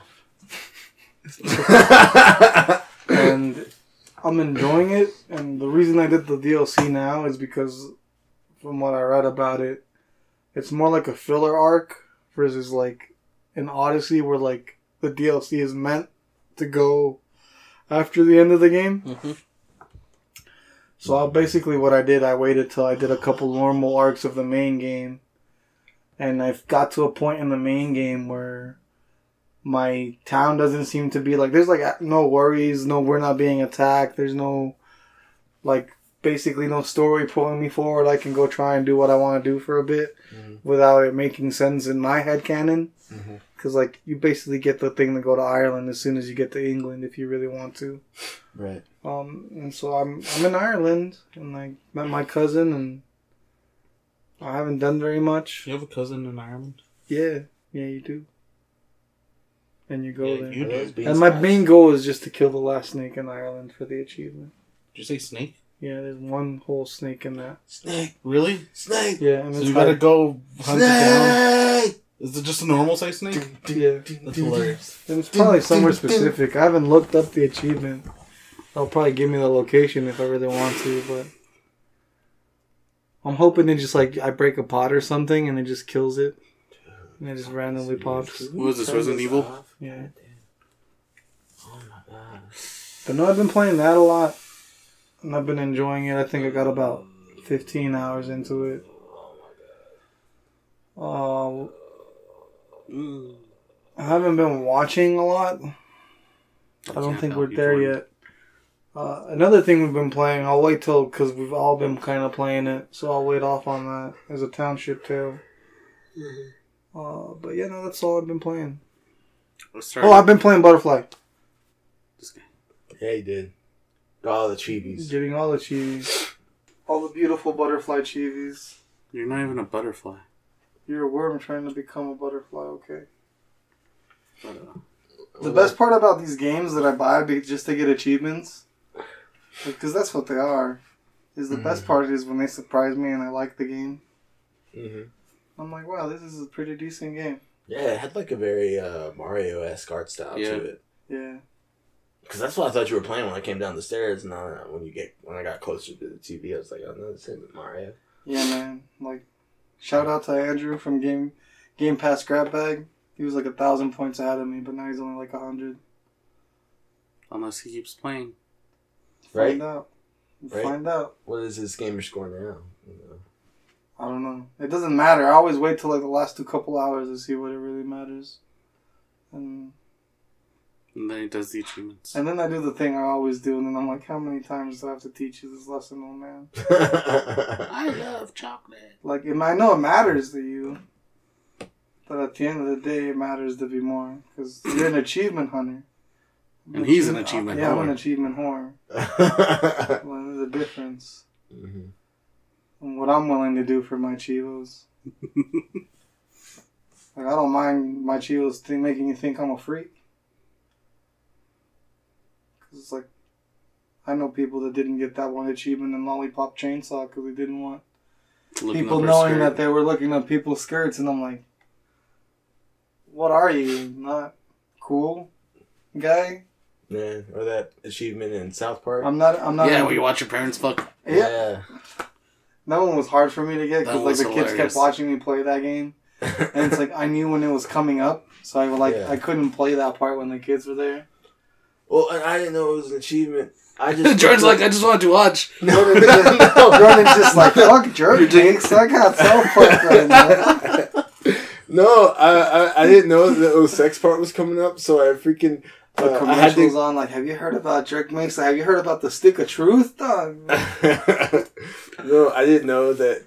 And I'm enjoying it. And the reason I did the DLC now is because, from what I read about it, it's more like a filler arc versus like an Odyssey where like the DLC is meant to go after the end of the game. Mm-hmm. So basically what I did, I waited till I did a couple normal arcs of the main game. And I've got to a point in the main game where my town doesn't seem to be like, there's like no worries, no, we're not being attacked. There's no, like, basically no story pulling me forward. I can go try and do what I want to do for a bit without it making sense in my head canon. Because, like, you basically get the thing to go to Ireland as soon as you get to England if you really want to. Right. And so I'm in Ireland and I met my cousin and I haven't done very much. You have a cousin in Ireland? Yeah. Yeah, you do. And you go there. You do. And my main goal is just to kill the last snake in Ireland for the achievement. Did you say snake? Yeah, there's one whole snake in that. Snake? Really? Snake? Yeah. And so you gotta go hunt it down. Snake! Is it just a normal size snake? Yeah. That's hilarious. It's probably somewhere specific. I haven't looked up the achievement. They'll probably give me the location if I really want to, but I'm hoping they just, like, I break a pot or something and it just kills it. And it just randomly pops. What was this, Resident Evil? Yeah. Oh my god. But no, I've been playing that a lot. And I've been enjoying it. I think I got about 15 hours into it. Oh my god. I haven't been watching a lot. I don't think we're there yet. Another thing we've been playing, I'll wait till, because we've all been kind of playing it, so I'll wait off on that, as a Township Tale. But yeah, no, that's all I've been playing. Oh, I've been playing Butterfly. Yeah, you did. All the Chivis. Getting all the Chivis. All the beautiful butterfly Chivis. You're not even a butterfly. You're a worm trying to become a butterfly, okay? But, the best part about these games that I buy just to get achievements, because that's what they are, is the best part is when they surprise me and I like the game. I'm like, wow, this is a pretty decent game. Yeah, it had like a very Mario-esque art style to it. Yeah. Because that's what I thought you were playing when I came down the stairs, and when I got closer to the TV, I was like, oh no, this isn't Mario. Yeah, man. Like, shout out to Andrew from Game Pass Grab Bag. He was like 1,000 points ahead of me, but now he's only like 100. Unless he keeps playing. Right? Find out. Right? Find out. What is his gamer score now? I don't know. It doesn't matter. I always wait till like the last couple hours to see what it really matters. And then he does the achievements. And then I do the thing I always do, and then I'm like, how many times do I have to teach you this lesson, old man? I love chocolate. Like, I know it matters to you, but at the end of the day, it matters to be more, because you're an achievement hunter. And he's an achievement whore. Yeah, I'm an achievement whore. Well, there's a difference. Mm-hmm. And what I'm willing to do for my Chivos. Like, I don't mind my Chivos making you think I'm a freak. It's like, I know people that didn't get that one achievement in Lollipop Chainsaw because they didn't want people knowing that they were looking at people's skirts, and I'm like, what are you, not cool guy? Yeah, or that achievement in South Park. I'm not. Yeah, where you watch your parents fuck. Yeah. That one was hard for me to get because like the kids kept watching me play that game, and it's like I knew when it was coming up, so I I couldn't play that part when the kids were there. Well, and I didn't know it was an achievement. I just Jordan's like, I just wanted to watch. No. Jordan's just like, fuck Jordan, Jinx. I got South Park right now. No, I didn't know the sex part was coming up, so I freaking... the commercials on, like, have you heard about Jerk Mix? Have you heard about the Stick of Truth? No, I didn't know that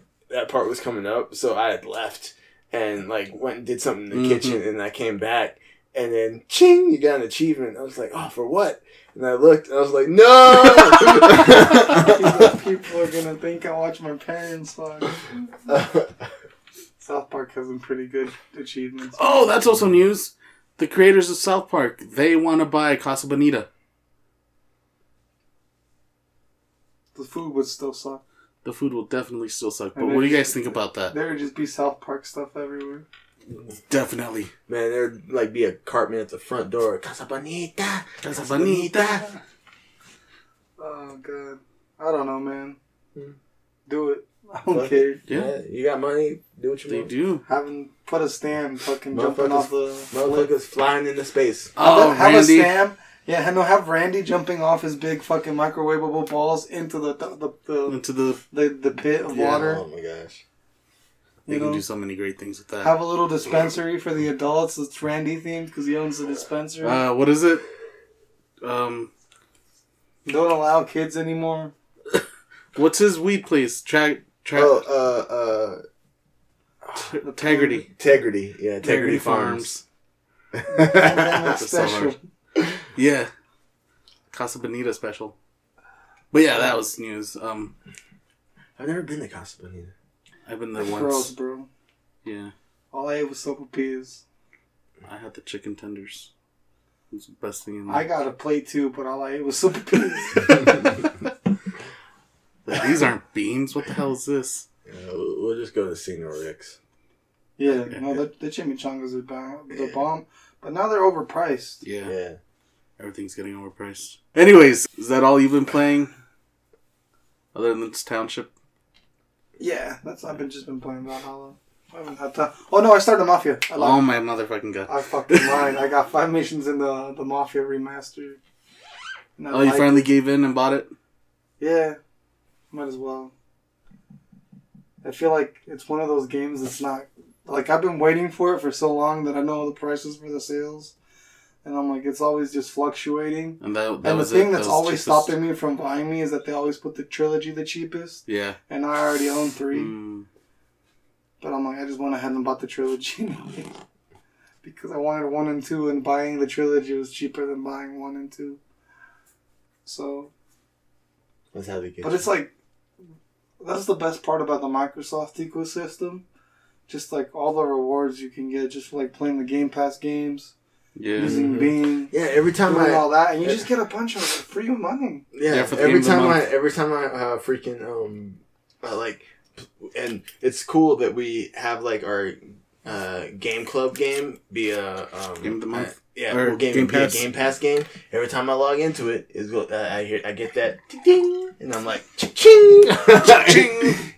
part was coming up, so I had left and, like, went and did something in the kitchen, and I came back. And then, ching, you got an achievement. I was like, oh, for what? And I looked, and I was like, no! People are going to think I watch my parents' vlog. South Park has some pretty good achievements. Oh, that's also news. The creators of South Park, they want to buy Casa Bonita. The food would still suck. The food will definitely still suck. But what do you guys think about that? There would just be South Park stuff everywhere. Definitely. Man, there'd like be a cartman at the front door. Casa Bonita! Casa Bonita! Oh, God. I don't know, man. Do it. I don't care. Yeah. You got money, do what you want. They do. Having put a stand fucking jumping off the... Motherfuckers flying into space. Oh, have Randy. Have a stand. Yeah, no, have Randy jumping off his big fucking microwavable balls into the pit of water. Oh, my gosh. They can do so many great things with that. Have a little dispensary for the adults that's Randy-themed because he owns the dispensary. What is it? Don't allow kids anymore. What's his weed place? Tegrity. Tegrity. Yeah, Tegrity Farms. That's special. So yeah. Casa Bonita special. But yeah, that was news. I've never been to Casa Bonita. I've been there once. Gross, bro. Yeah. All I ate was sopapillas. I had the chicken tenders. It was the best thing in life. I got a plate too, but all I ate was sopapillas. Like, these aren't beans. What the hell is this? Yeah, we'll just go to Senor Rick's. Yeah, no, the chimichangas are the bomb. But now they're overpriced. Yeah. Everything's getting overpriced. Anyways, is that all you've been playing? Other than this Township? Yeah, that's I've just been playing Valhalla. I haven't had time. Oh no, I started Mafia. Oh my motherfucking god! I fucking lied. I got 5 missions in the Mafia remastered. Oh, you finally gave in and bought it? Yeah, might as well. I feel like it's one of those games that's not like I've been waiting for it for so long that I know the prices for the sales, and I'm like it's always just fluctuating. And the thing that's always stopping me from buying me is that they always put the trilogy the cheapest. Yeah. And I already own 3, but I'm like I just went ahead and bought the trilogy because I wanted 1 and 2, and buying the trilogy was cheaper than buying 1 and 2. So. That's how they get. But it's like. That's the best part about the Microsoft ecosystem. Just, like, all the rewards you can get just for, like, playing the Game Pass games. Yeah. Using Bing. Yeah, every time doing all that. And you just get a bunch of free money. Yeah, for every time I and it's cool that we have, like, our Game Club game be a... Game of the Month? Be a Game Pass game. Every time I log into it, I get that ding, and I'm like ching, ching.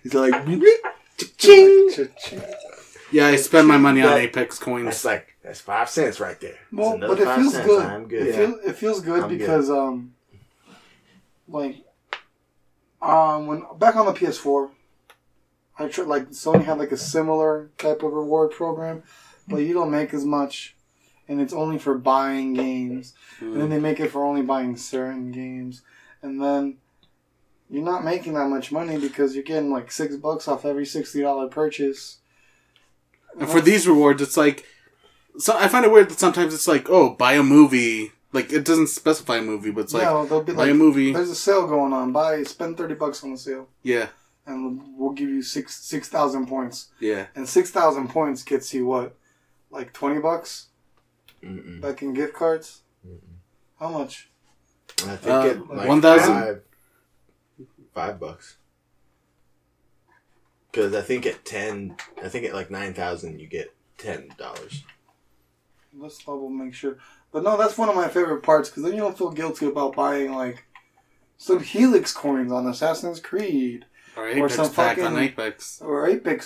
It's like ching. Yeah, I spend my money on Apex coins. That's 5 cents right there. Well, but it feels good. I'm good. It feels good because when back on the PS4, I tried Sony had a similar type of reward program, but you don't make as much. And it's only for buying games. And then they make it for only buying certain games. And then you're not making that much money because you're getting like $6 off every $60 purchase. And for these rewards, it's like... So I find it weird that sometimes it's like, oh, buy a movie. Like, it doesn't specify a movie, but it's buy a movie. There's a sale going on. Spend $30 on the sale. Yeah. And we'll give you 6,000 points. Yeah. And 6,000 points gets you what? Like $20? Mm-mm. Back in gift cards? Mm-mm. How much? I think $5. Because I think at 10, I think at like 9,000 you get $10. Let's double make sure. But no, that's one of my favorite parts because then you don't feel guilty about buying like some Helix coins on Assassin's Creed. Or Apex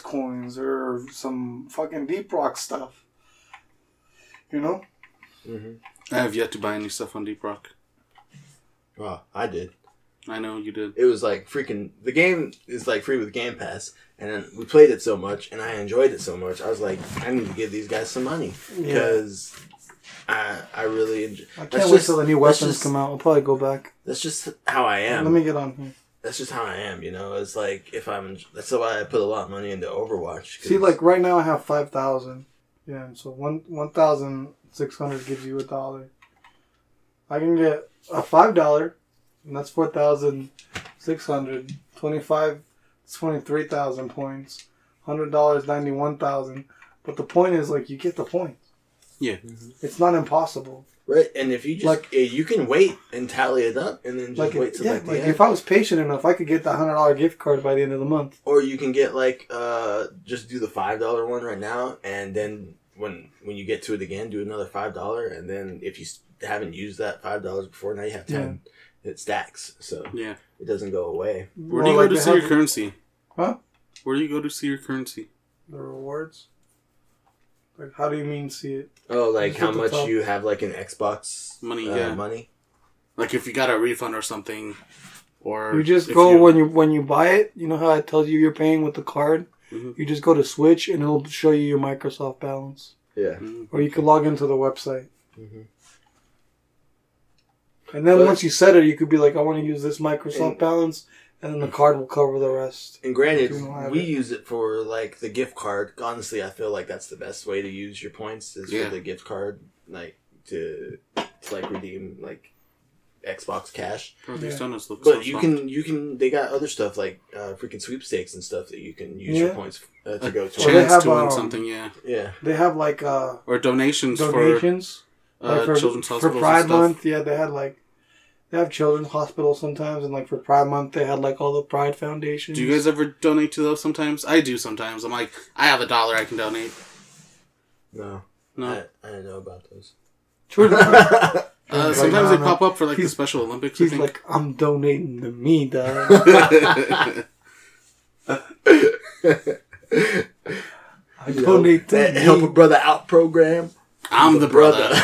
coins or some fucking Deep Rock stuff. You know? Mm-hmm. I have yet to buy any stuff on Deep Rock. Well, I did. I know you did. It was like freaking... The game is like free with Game Pass. And then we played it so much and I enjoyed it so much. I was like, I need to give these guys some money. Because I really enjoy... I can't wait till the new weapons come out. I'll probably go back. That's just how I am. Let me get on here. That's just how I am, you know? It's like, if I'm... That's why I put a lot of money into Overwatch. See, like right now I have 5,000. Yeah, so 1,600 gives you $1. I can get a $5, and that's 4,600. 25, 23,000 points. $100, 91,000. But the point is, like, you get the points. Yeah. Mm-hmm. It's not impossible. Right, and if you just like, you can wait and tally it up, and then just like wait till like the end. If I was patient enough, I could get the $100 gift card by the end of the month. Or you can get like just do the $5 one right now, and then when you get to it again, do another $5, and then if you haven't used that $5 before, now you have 10. Yeah. It stacks, so yeah, it doesn't go away. Where do you go to see your currency? Huh? Where do you go to see your currency? The rewards. Like, how do you mean see it? Oh, like how much you have, like, in Xbox money? Yeah, money. Like if you got a refund or something, or you just go when you buy it. You know how it tells you you're paying with the card. Mm-hmm. You just go to Switch and it'll show you your Microsoft balance. Yeah. Mm-hmm. Or you can log into the website. Mm-hmm. And then once you set it, you could be like, I want to use this Microsoft balance. And then the card will cover the rest. And granted, we use it for, like, the gift card. Honestly, I feel like that's the best way to use your points is for the gift card, like, to like, redeem, like, Xbox cash. Oh, these donuts look so you can. They got other stuff, like, freaking sweepstakes and stuff that you can use your points to go to. Chance to win something, yeah. They have, like, or donations for children's hospitals for Pride Month, they had, like, they have children's hospitals sometimes, and like for Pride Month, they had like all the Pride foundations. Do you guys ever donate to those sometimes? I do sometimes. I'm like, I have $1 I can donate. No. I don't know about those. Sometimes they pop up for like the Special Olympics. He's like, I'm donating to me, dog. I donate to that Help a Brother Out program. I'm the brother.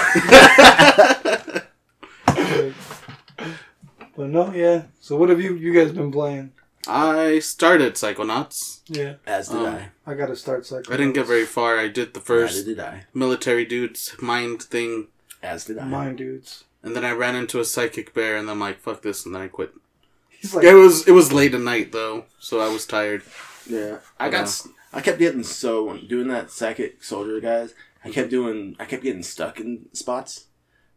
But no, so what have you guys been playing? I started Psychonauts. Yeah. As did I. I got to start Psychonauts. I didn't get very far. I did the first military dudes mind thing. As did I. Mind dudes. And then I ran into a psychic bear, and then I'm like, fuck this, and then I quit. He's like, it was late at night, though, so I was tired. Yeah. I kept getting doing that psychic soldier, guys. I kept getting stuck in spots.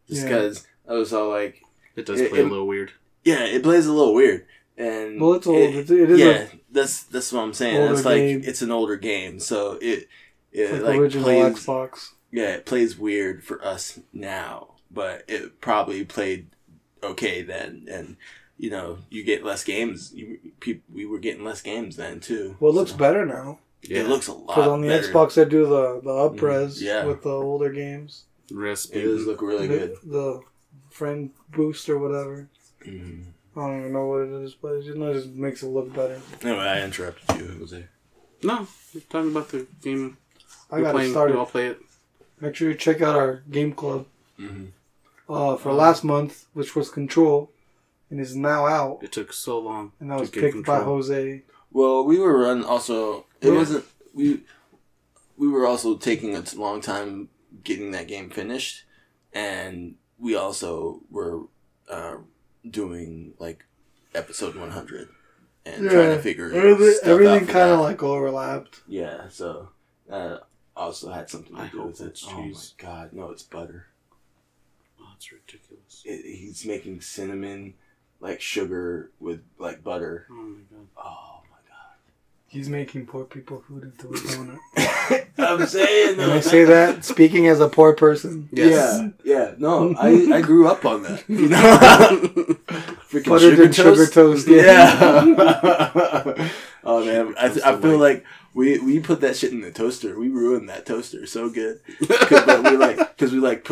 Just because I was all like... It does play a little weird. Yeah, it plays a little weird, and it's old. It is. Yeah, that's what I'm saying. It's like it's an older game, so it like original Xbox. Yeah, it plays weird for us now, but it probably played okay then, and you know you get less games. We were getting less games then too. Well, it looks better now. Yeah. It looks a lot better. Because on the Xbox, they do the up-res with the older games. It does look really good. The friend boost or whatever. Mm-hmm. I don't even know what it is, but it just makes it look better. Anyway, I interrupted you, Jose. No, you're talking about the game. I got to start it. I'll play it. Make sure you check out our game club for last month, which was Control, and is now out. It took so long. And that was picked by Jose. Well, we were we were also taking a long time getting that game finished, and we also were doing like episode 100 and trying to figure everything kind of like overlapped. Yeah, so also had something to do with it. Cheese. Oh my god, no, it's butter. Oh, it's ridiculous. He's making cinnamon like sugar with like butter. Oh my god. Oh my god. He's making poor people food into a donut. I'm saying. When I say that, speaking as a poor person. Yes. Yeah. No, I grew up on that. You know? Freaking buttered and sugar toast. Yeah. Oh man, I feel like we put that shit in the toaster. We ruined that toaster so good because we put like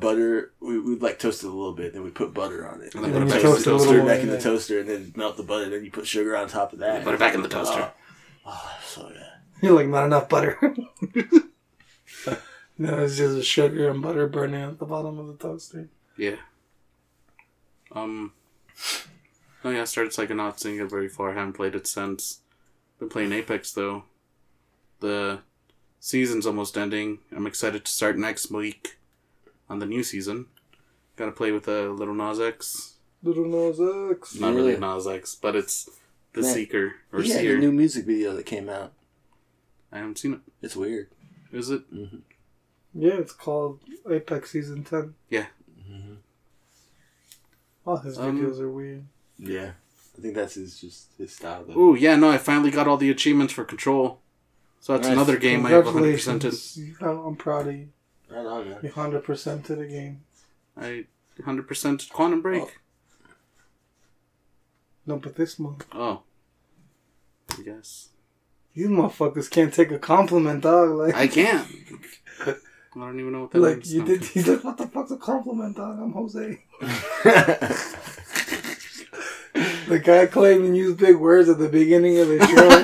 butter. We like toast it a little bit, then we put butter on it, and then put it back in the toaster, and then melt the butter. Then you put sugar on top of that. And put it back in the toaster. Oh so good. You're like, not enough butter. No, it's just a sugar and butter burning at the bottom of the toaster. Yeah. I started Psychonauts, didn't get very far. I haven't played it since. Been playing Apex, though. The season's almost ending. I'm excited to start next week on the new season. Gotta play with a Little Nas X. Not really Nas X, but it's the Seeker. The new music video that came out. I haven't seen it. It's weird. Is it? Mm-hmm. Yeah, it's called Apex Season 10. Yeah. Mm-hmm. All his videos are weird. Yeah. I think that's his style. Though. Ooh, yeah, no, I finally got all the achievements for Control. So that's another game I have 100%ed. I'm proud of you. Right on, man. You 100%ed a game. I 100%ed Quantum Break. Oh. No, but this month. Oh. I guess. You motherfuckers can't take a compliment, dog. Like I can't. I don't even know what that means. You did. He's like, what the fuck's a compliment, dog? I'm Jose. The guy claiming used big words at the beginning of the show. What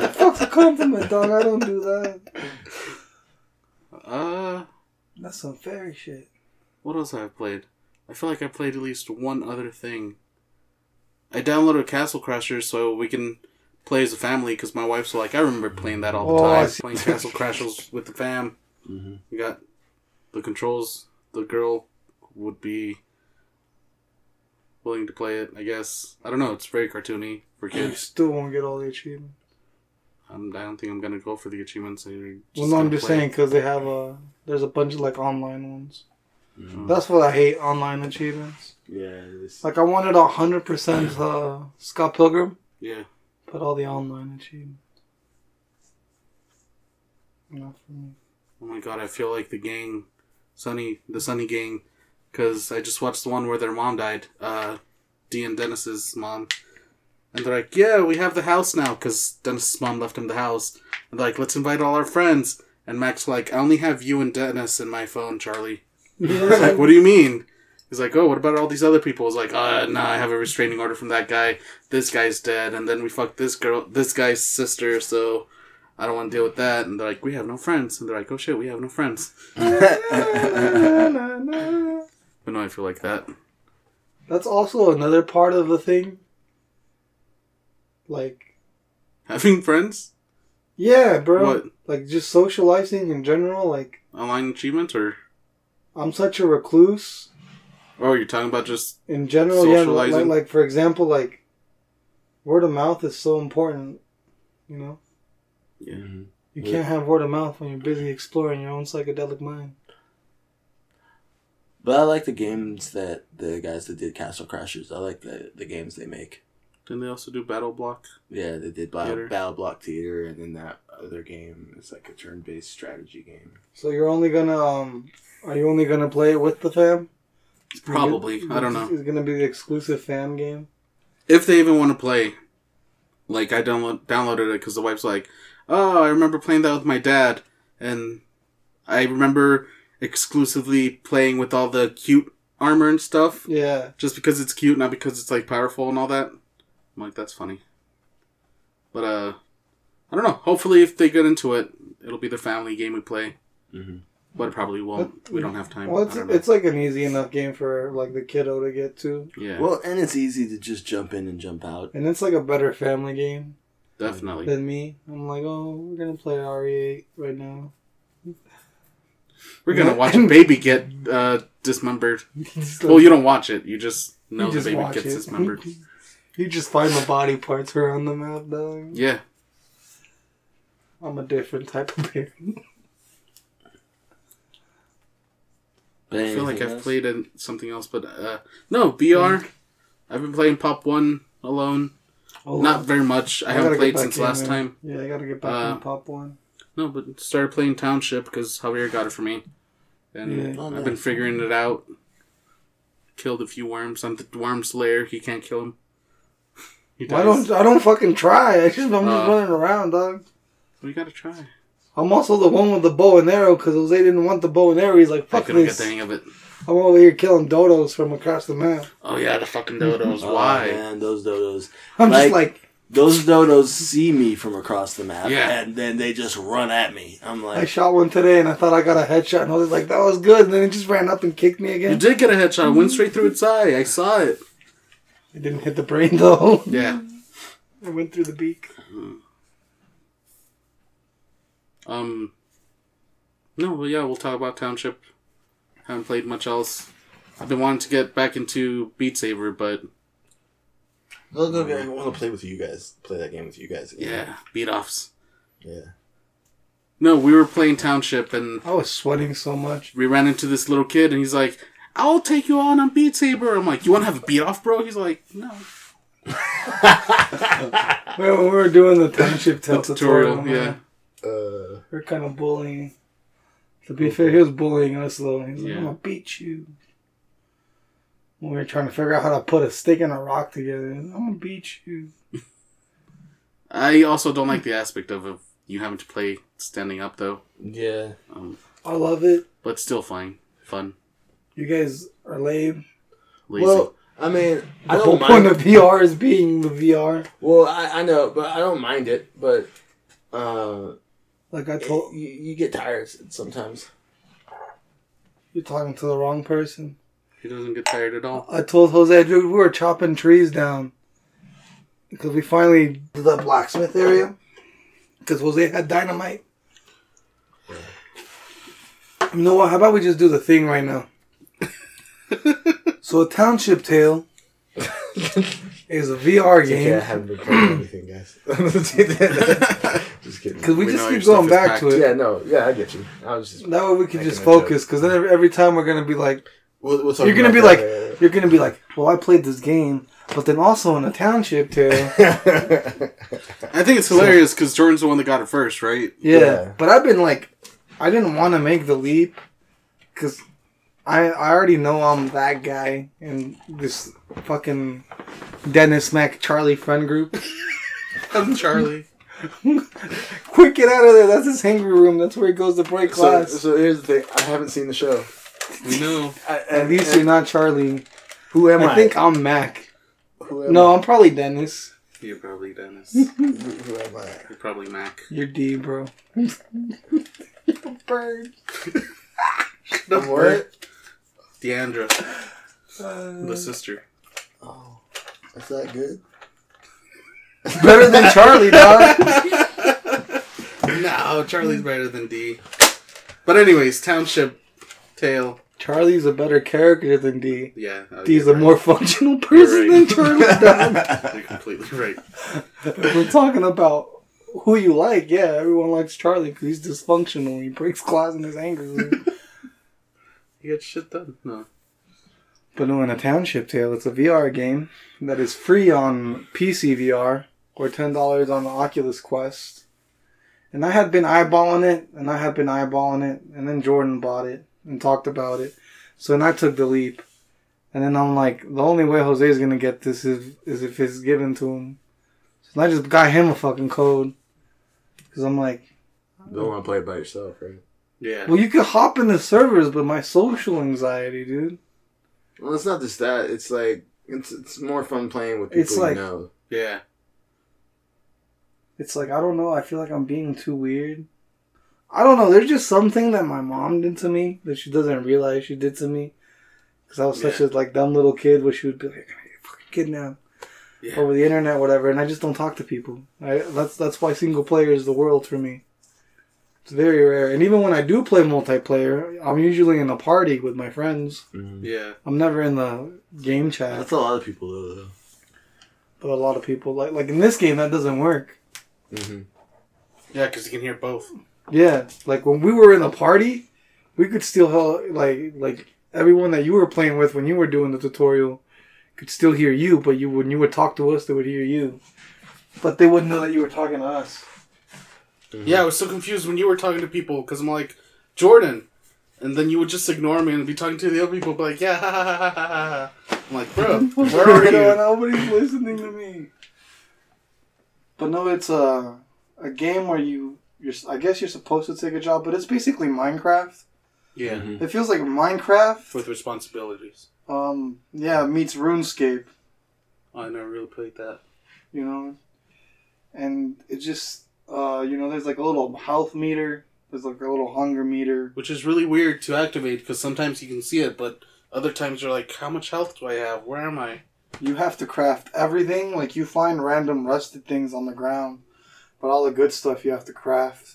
the fuck's a compliment, dog? I don't do that. That's some fairy shit. What else have I played? I feel like I played at least one other thing. I downloaded Castle Crashers so we can play as a family, because my wife's like, I remember playing that all the time. Playing Castle Crashers with the fam. Mm-hmm. You got the controls. The girl would be willing to play it, I guess. I don't know. It's very cartoony for kids. You still won't get all the achievements. I don't think I'm going to go for the achievements. Well, no, I'm just saying because they have there's a bunch of like online ones. Mm-hmm. That's what I hate, online achievements. Yeah. Like I wanted 100% Scott Pilgrim. Yeah. But all the online achievements. Not for me. Oh my god, I feel like the gang, Sunny gang, because I just watched the one where their mom died, Dee and Dennis's mom. And they're like, yeah, we have the house now, because Dennis's mom left him the house. And they're like, let's invite all our friends. And Mac's like, I only have you and Dennis in my phone, Charlie. Yeah. He's like, what do you mean? He's like, oh, what about all these other people? He's like, nah, I have a restraining order from that guy. This guy's dead. And then we fucked this guy's sister, so I don't want to deal with that. And they're like, we have no friends. And they're like, oh shit, we have no friends. But no, I feel like that. That's also another part of the thing. Like having friends? Yeah, bro. What? Like just socializing in general, like online achievements or I'm such a recluse. Oh, you're talking about just in general, socializing? Yeah, like for example, like word of mouth is so important, you know? Yeah. Mm-hmm. You can't have word of mouth when you're busy exploring your own psychedelic mind. But I like the games that the guys that did Castle Crashers, I like the games they make. Didn't they also do Battle Block? Yeah, they did Battle Block Theater, and then that other game is like a turn-based strategy game. So you're only gonna, are you only gonna play it with the fam? Probably, I don't know. It's gonna be the exclusive fam game. If they even want to play, like I downloaded it because the wife's like, oh, I remember playing that with my dad, and I remember exclusively playing with all the cute armor and stuff. Yeah, just because it's cute, not because it's like powerful and all that. I'm like, that's funny. But, I don't know. Hopefully, if they get into it, it'll be the family game we play. Mm-hmm. But it probably won't. We don't have time. Well, it's like an easy enough game for, like, the kiddo to get to. Yeah. Well, and it's easy to just jump in and jump out. And it's, like, a better family game. Definitely. Than me. I'm like, oh, we're going to play RE8 right now. We're going to watch a baby get dismembered. Well, you don't watch it. You just know the baby gets dismembered. You just find the body parts around the map, dog. Yeah. I'm a different type of parent. I feel like I've played something else, but no, BR. I've been playing Pop 1 alone. Oh, not very much. I haven't played since last time. Yeah, I gotta get back on Pop 1. No, but started playing Township because Javier got it for me. And yeah. I've been figuring it out. Killed a few worms. I'm the worm's lair. He can't kill him. I don't fucking try. I'm just running around, dog. We gotta try. I'm also the one with the bow and arrow because Jose didn't want the bow and arrow. He's like, fuck this. I couldn't get the hang of it. I'm over here killing dodos from across the map. Oh yeah, the fucking dodos. Why? Oh, man, those dodos. I'm just like those dodos see me from across the map, and then they just run at me. I'm like, I shot one today and I thought I got a headshot, and I was like, that was good. And then it just ran up and kicked me again. You did get a headshot. It went straight through its eye. I saw it. It didn't hit the brain, though. Yeah. It went through the beak. No, well, yeah, we'll talk about Township. Haven't played much else. I've been wanting to get back into Beat Saber, but... No, I want to play with you guys. Play that game with you guys again. Yeah, beat-offs. Yeah. No, we were playing Township, and... I was sweating so much. We ran into this little kid, and he's like... I'll take you on Beat Saber. I'm like, you want to have a beat off, bro? He's like, no. When we were doing the township tutorial, yeah, we were kind of bullying. To be fair, he was bullying us though. He's like, yeah. "I'm gonna beat you." When we were trying to figure out how to put a stick and a rock together, "I'm gonna beat you." I also don't like the aspect of you having to play standing up though. Yeah, I love it, but still fun. You guys are lame. Lazy. Well, I mean, I don't mind. The whole point of VR is being the VR. Well, I know, but I don't mind it. But like I told you get tired sometimes. You're talking to the wrong person. He doesn't get tired at all. I told Jose, dude, we were chopping trees down because we finally did the blacksmith area because Jose had dynamite. Yeah. You know what? How about we just do the thing right now? So a Township Tale is a VR game. Yeah, I haven't been playing anything, guys. Just kidding. Because we just keep going back to it. Yeah, no. Yeah, I get you. I was just that way we can just focus. Because then every time we're going to be like... We'll you're going to be like... Later. You're going to be like, well, I played this game, but then also in a Township Tale. I think it's hilarious because Jordan's the one that got it first, right? Yeah. But I've been like... I didn't want to make the leap because... I already know I'm that guy in this fucking Dennis Mac Charlie friend group. I'm Charlie. Quick, get out of there. That's his hangry room. That's where he goes to break class. So here's the thing. I haven't seen the show. No. At least you're not Charlie. Who am I? I think I'm Mac. Who am I? I'm probably Dennis. You're probably Dennis. Who am I? You're probably Mac. You're D, bro. You're a bird. The word? Deandra, the sister. Oh, is that good? Better than Charlie, dog. No, Charlie's better than D. But anyways, Township Tale. Charlie's a better character than D. Yeah, D's a more functional person than Charlie, dog. You're completely right. We're talking about who you like. Yeah, everyone likes Charlie because he's dysfunctional. He breaks claws and is angry. He gets shit done. No. But no, in a Township Tale, it's a VR game that is free on PC VR or $10 on the Oculus Quest. And I had been eyeballing it, and then Jordan bought it and talked about it. So then I took the leap. And then I'm like, the only way Jose's going to get this is if it's given to him. So I just got him a fucking code. Because I'm like... You don't want to play it by yourself, right? Yeah. Well, you could hop in the servers, but my social anxiety, dude. Well, it's not just that. It's like, it's more fun playing with people like, you know. Yeah. It's like, I don't know. I feel like I'm being too weird. I don't know. There's just something that my mom did to me that she doesn't realize she did to me. Because I was such a like dumb little kid where she would be like, I'm gonna get fucking kidnapped over the internet, whatever. And I just don't talk to people. That's why single player is the world for me. It's very rare. And even when I do play multiplayer, I'm usually in a party with my friends. Mm-hmm. Yeah. I'm never in the game chat. That's a lot of people, though. But a lot of people, like in this game, that doesn't work. Mm-hmm. Yeah, because you can hear both. Yeah. Like, when we were in a party, we could still hear, like everyone that you were playing with when you were doing the tutorial could still hear you, but when you would talk to us, they would hear you. But they wouldn't know that you were talking to us. Mm-hmm. Yeah, I was so confused when you were talking to people because I'm like, Jordan. And then you would just ignore me and be talking to the other people, but like, yeah, ha ha ha ha ha. I'm like, bro, where are you? Nobody's listening to me. But no, it's a game where you're, I guess you're supposed to take a job, but it's basically Minecraft. Yeah. Mm-hmm. It feels like Minecraft. With responsibilities. Yeah, meets RuneScape. I never really played that. You know? And it just... you know, there's like a little health meter. There's like a little hunger meter. Which is really weird to activate because sometimes you can see it, but other times you're like, how much health do I have? Where am I? You have to craft everything. Like, you find random rusted things on the ground, but all the good stuff you have to craft.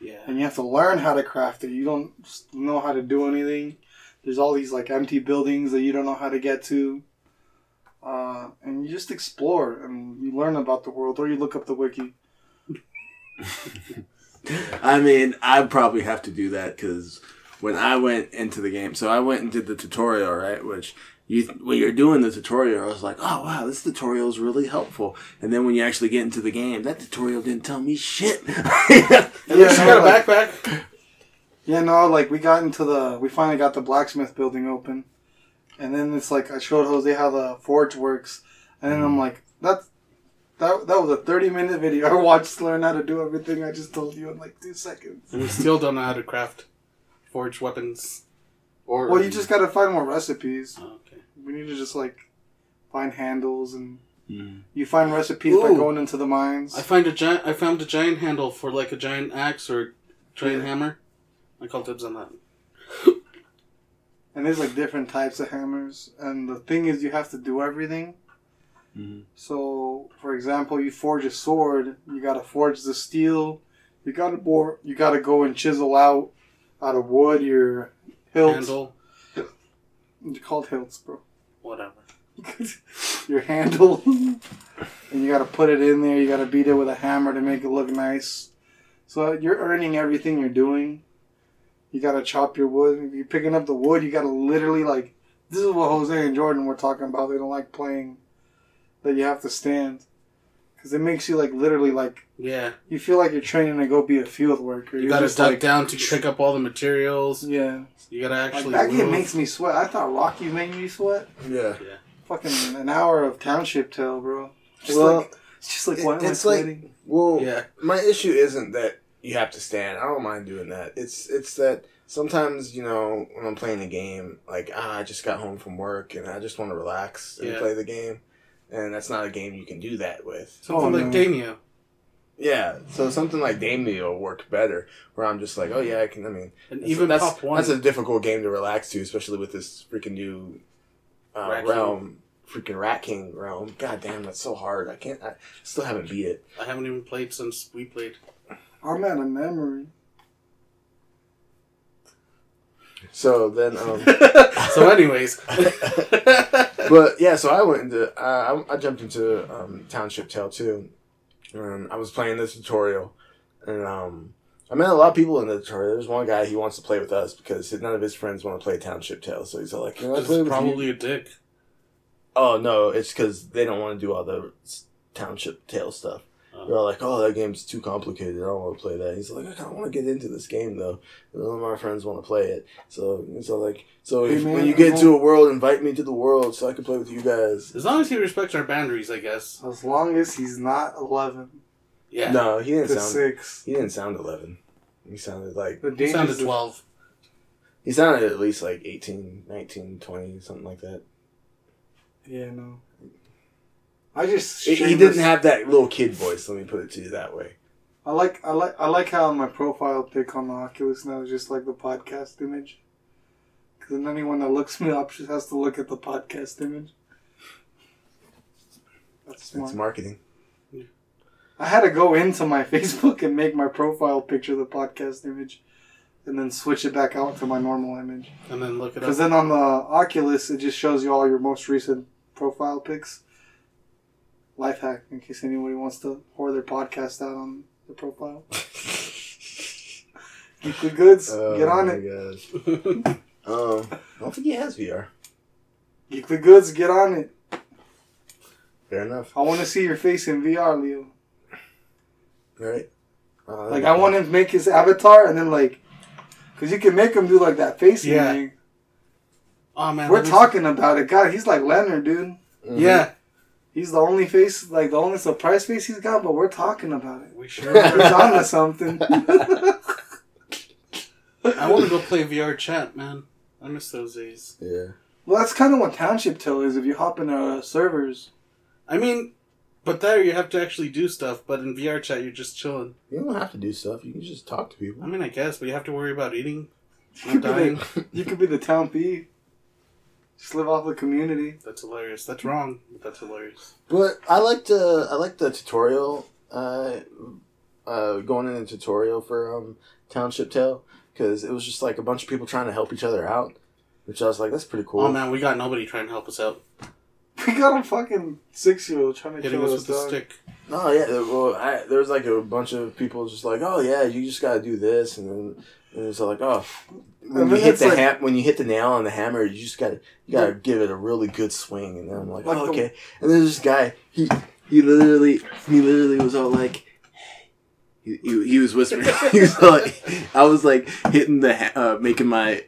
Yeah. And you have to learn how to craft it. You don't know how to do anything. There's all these like empty buildings that you don't know how to get to. And you just explore and you learn about the world or you look up the wiki. I mean, I probably have to do that because when I went into the game, so I went and did the tutorial, right? Which when you're doing the tutorial, I was like, oh, wow, this tutorial is really helpful. And then when you actually get into the game, that tutorial didn't tell me shit. Got a backpack. Yeah, no, like, we finally got the blacksmith building open. And then it's like, I showed Jose how the forge works. And then I'm like, that was a 30-minute video. I watched to learn how to do everything I just told you in like 2 seconds. And we still don't know how to craft forge weapons. Well, you just got to find more recipes. Oh, okay. We need to just, like, find handles, and you find recipes by going into the mines. I found a giant handle for, like, a giant axe or a giant hammer. I call dibs on that. And there's, like, different types of hammers. And the thing is, you have to do everything. Mm-hmm. So, for example, you forge a sword. You got to forge the steel. You got to bore. You got to go and chisel out of wood your... hilt. Handle. They're called hilts, bro. Whatever. Your handle. And you gotta put it in there. You gotta beat it with a hammer to make it look nice. So you're earning everything you're doing. You gotta chop your wood. If you're picking up the wood, you gotta literally, like... This is what Jose and Jordan were talking about. They don't like playing. That you have to stand. Because it makes you, like, literally, like... Yeah. You feel like you're training to go be a field worker. You gotta duck down to pick up all the materials. Yeah. You gotta actually move. That game makes me sweat. I thought Rocky made me sweat. Yeah. Fucking an hour of township tale, bro. Why am I sweating? Well, yeah. My issue isn't that you have to stand. I don't mind doing that. It's that sometimes, you know, when I'm playing a game, like, I just got home from work and I just want to relax and play the game. And that's not a game you can do that with. Something like Daimyo. Yeah, so something like Daimyo worked better, where I'm just like, I can, And even that's a difficult game to relax to, especially with this freaking new Rat King realm. God damn, that's so hard. I still haven't beat it. I haven't even played since we played. I'm out of memory. So then, anyways, but yeah, so I jumped into Township Tale 2, and I was playing this tutorial, and I met a lot of people in the tutorial. There's one guy, he wants to play with us because none of his friends want to play Township Tale, so he's all like, "Can I play with you?" Probably a dick. Oh no, it's because they don't want to do all the Township Tale stuff. They're all like, that game's too complicated. I don't want to play that. He's like, I kind of want to get into this game, though. None of my friends want to play it. So it's like, when you get to a world, invite me to the world so I can play with you guys. As long as he respects our boundaries, I guess. As long as he's not 11. Yeah. No, he didn't sound 6. He didn't sound 11. He sounded like... He sounded 12. He sounded at least like 18, 19, 20, something like that. Yeah, no. He didn't have that little kid voice. Let me put it to you that way. I like how my profile pic on the Oculus now is just like the podcast image. Because then anyone that looks me up just has to look at the podcast image. That's smart. That's marketing. Yeah. I had to go into my Facebook and make my profile picture the podcast image, and then switch it back out to my normal image. And then look it up. Because then on the Oculus, it just shows you all your most recent profile pics. Life hack, in case anybody wants to pour their podcast out on the profile. Geekly Goods, get on it. Oh my gosh. I don't think he has VR. Geekly Goods, get on it. Fair enough. I want to see your face in VR, Leo. Right. I want him to make his avatar and then, like, because you can make him do, like, that face thing. Oh, man. We're talking about it. God, he's like Leonard, dude. Mm-hmm. Yeah. He's the only face, like the only surprise face he's got, but we're talking about it. We sure are. He's on to something. I want to go play VR chat, man. I miss those days. Yeah. Well, that's kind of what Township Tale is if you hop into servers. I mean, but there you have to actually do stuff, but in VR chat you're just chilling. You don't have to do stuff. You can just talk to people. I mean, I guess, but you have to worry about eating. You could be the town thief. Just live off the community. That's hilarious. That's wrong, but that's hilarious. But I like the tutorial, going in the tutorial for Township Tale, because it was just like a bunch of people trying to help each other out, which I was like, that's pretty cool. Oh man, we got nobody trying to help us out. We got a fucking 6-year-old trying to kill us with a stick. No, yeah. Well, there was like a bunch of people just like, oh yeah, you just gotta do this, and it's like, oh, when you hit the nail on the hammer, you just gotta give it a really good swing, and then I'm like oh, okay. And there's this guy, he literally was all like, he was whispering. He was like, I was like hitting the making my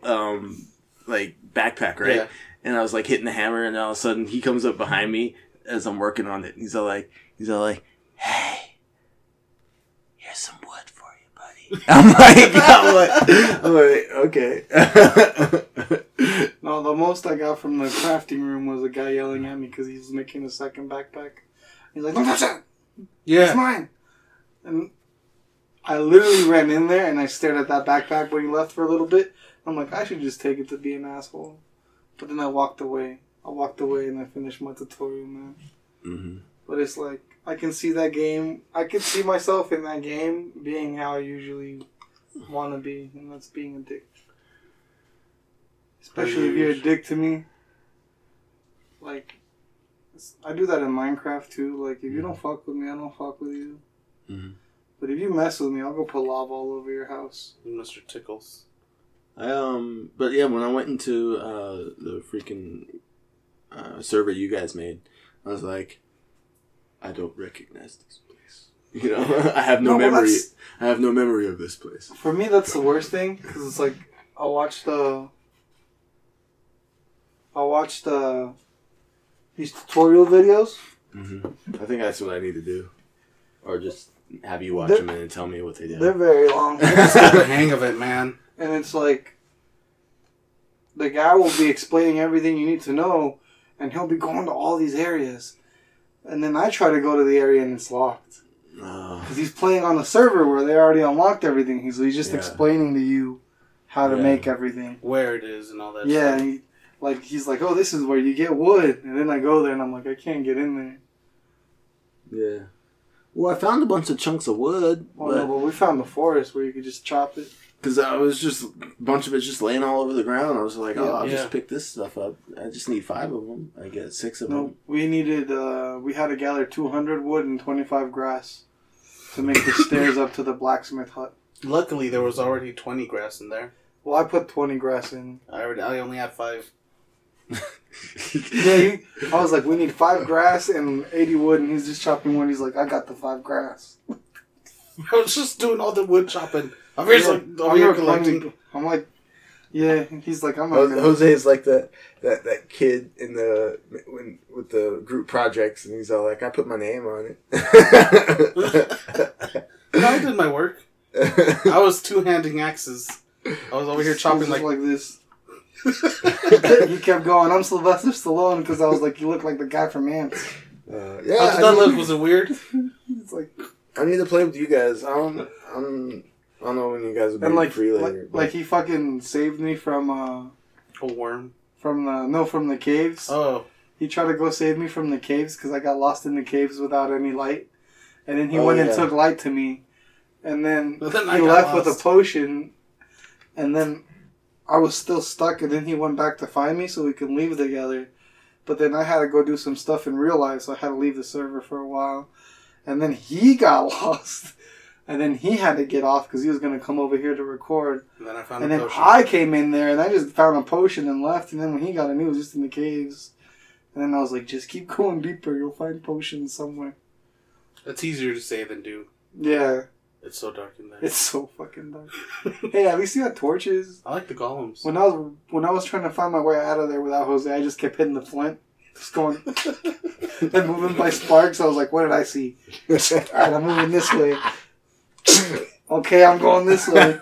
like backpack, right? Yeah. And I was like hitting the hammer, and all of a sudden he comes up behind me as I'm working on it, and he's all like, hey, here's some wood for you, buddy. I'm like, okay. No, the most I got from the crafting room was a guy yelling at me because he was making a second backpack. He's like, don't touch that. Yeah. It's mine. And I literally ran in there and I stared at that backpack when he left for a little bit. I'm like, I should just take it to be an asshole. But then I walked away and I finished my tutorial, man. Mm-hmm. But it's like, I can see that game. I can see myself in that game being how I usually want to be, and that's being a dick. Especially if you're a dick to me. Like, I do that in Minecraft too. Like, if you don't fuck with me, I don't fuck with you. Mm-hmm. But if you mess with me, I'll go put lava all over your house. Mr. Tickles. But yeah, when I went into the freaking server you guys made, I was like, I don't recognize this place. You know, I have no memory. I have no memory of this place. For me, that's the worst thing, because it's like I watched these tutorial videos. Mm-hmm. I think that's what I need to do, or just have you watch them and tell me what they did. They're very long. I just got the hang of it, man. And it's like the guy will be explaining everything you need to know, and he'll be going to all these areas. And then I try to go to the area and it's locked. Because he's playing on a server where they already unlocked everything. So he's just explaining to you how to make everything. Where it is and all that stuff. Yeah, he's like, oh, this is where you get wood. And then I go there and I'm like, I can't get in there. Yeah. Well, I found a bunch of chunks of wood. Oh, but... no, but we found the forest where you could just chop it. Because I was just, a bunch of it just laying all over the ground. I was like, I'll just pick this stuff up. I just need 5 of them. I get 6 of them. We had to gather 200 wood and 25 grass to make the stairs up to the blacksmith hut. Luckily, there was already 20 grass in there. Well, I put 20 grass in. I only had 5. I was like, we need 5 grass and 80 wood, and he's just chopping wood. He's like, I got the 5 grass. I was just doing all the wood chopping. Jose is like that kid in the with the group projects, and he's all like, I put my name on it. No, I did my work. I was two-handing axes. I was over here chopping like this. He kept going, I'm Sylvester Stallone, because I was like, you look like the guy from Ants. Was it weird? It's like, I need to play with you guys. I don't know when you guys will be free later. Like, he fucking saved me from a worm. From the caves. Oh. He tried to go save me from the caves because I got lost in the caves without any light. And then he and took light to me. And then he left with a potion. And then I was still stuck. And then he went back to find me so we could leave together. But then I had to go do some stuff in real life, so I had to leave the server for a while. And then he got lost. And then he had to get off because he was going to come over here to record. And then I found a potion. I came in there and I just found a potion and left. And then when he got in, he was just in the caves. And then I was like, just keep going deeper. You'll find potions somewhere. That's easier to say than do. Yeah. It's so dark in there. It's so fucking dark. Hey, at least you got torches. I like the golems. When I was trying to find my way out of there without Jose, I just kept hitting the flint. Just going and moving by sparks. I was like, what did I see? All right, I'm moving this way. Okay, I'm going this way.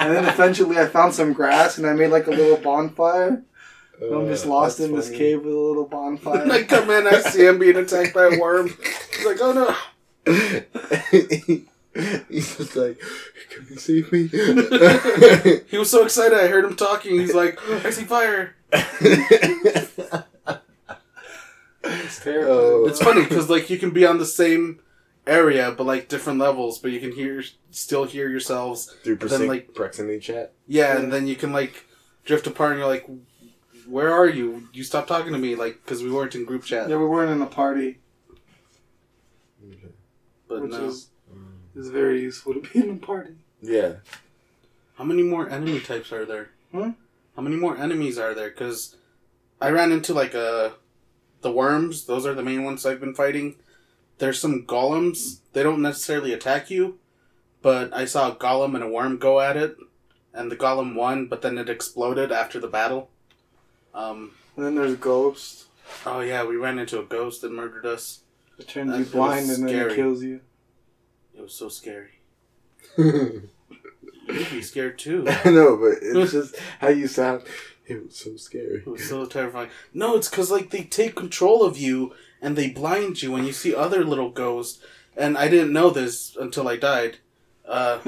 And then eventually I found some grass and I made like a little bonfire. And I'm just lost in this cave with a little bonfire. I come in, I see him being attacked by a worm. He's like, oh no. He's just like, can you save me? He was so excited, I heard him talking. He's like, I see fire. It's terrible. Oh. It's funny because like you can be on the same area, but like different levels, but you can still hear yourselves through proximity chat. Yeah, and then you can like drift apart, and you're like, "Where are you? You stopped talking to me," like because we weren't in group chat. Yeah, we weren't in the party. Okay. But which is very useful to be in a party. Yeah. How many more enemy types are there? How many more enemies are there? Because I ran into like the worms. Those are the main ones I've been fighting. There's some golems. They don't necessarily attack you, but I saw a golem and a worm go at it, and the golem won, but then it exploded after the battle. And then there's ghosts. Oh yeah, we ran into a ghost that murdered us. It turns you blind and then it kills you. It was so scary. You'd be scared too. I know, but it's just how you sound. It was so scary. It was so terrifying. No, it's because like they take control of you and they blind you and you see other little ghosts. And I didn't know this until I died. But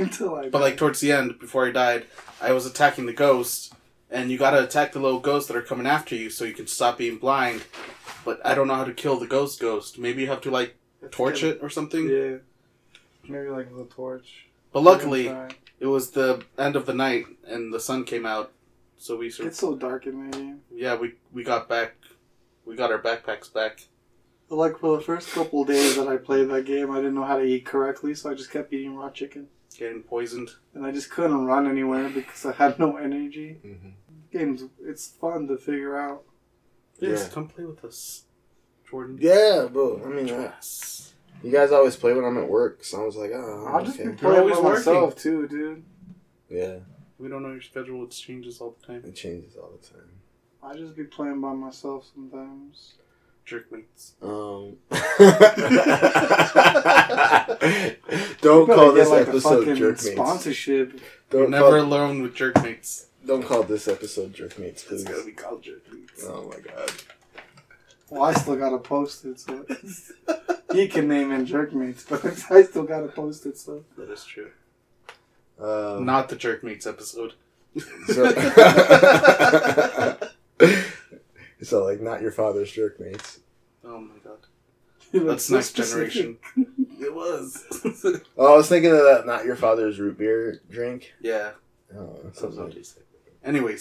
like towards the end, before I died, I was attacking the ghosts. And you gotta attack the little ghosts that are coming after you so you can stop being blind. But I don't know how to kill the ghost. Maybe you have to like torch it or something. Yeah. Maybe like with a torch. But luckily, it was the end of the night and the sun came out. So we It's so dark in my game. Yeah, we got back. We got our backpacks back. But like for the first couple of days that I played that game, I didn't know how to eat correctly, so I just kept eating raw chicken. Getting poisoned. And I just couldn't run anywhere because I had no energy. Mm-hmm. It's fun to figure out. Yes, yeah. Come play with us, Jordan. Yeah, bro. I mean, you guys always play when I'm at work, so I was like, I'll just be playing by myself too, dude. Yeah. We don't know your schedule. It changes all the time. It changes all the time. I just be playing by myself sometimes. Jerkmates. Don't call this episode Jerkmates. Sponsorship. Don't never alone with Jerkmates. Don't call this episode Jerkmates, please. It's gotta be called Jerkmates. Oh my god. Well, I still gotta post it, so he can name in Jerkmates, but I still gotta post it, so that is true. Not the Jerkmates episode. So like, not your father's Jerkmates. Oh my god. That's next generation. It was. I was thinking of that not your father's root beer drink. Yeah. Oh, that's something. Anyway,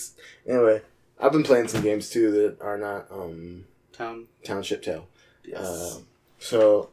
I've been playing some games too that are not Township Tale. Yes. So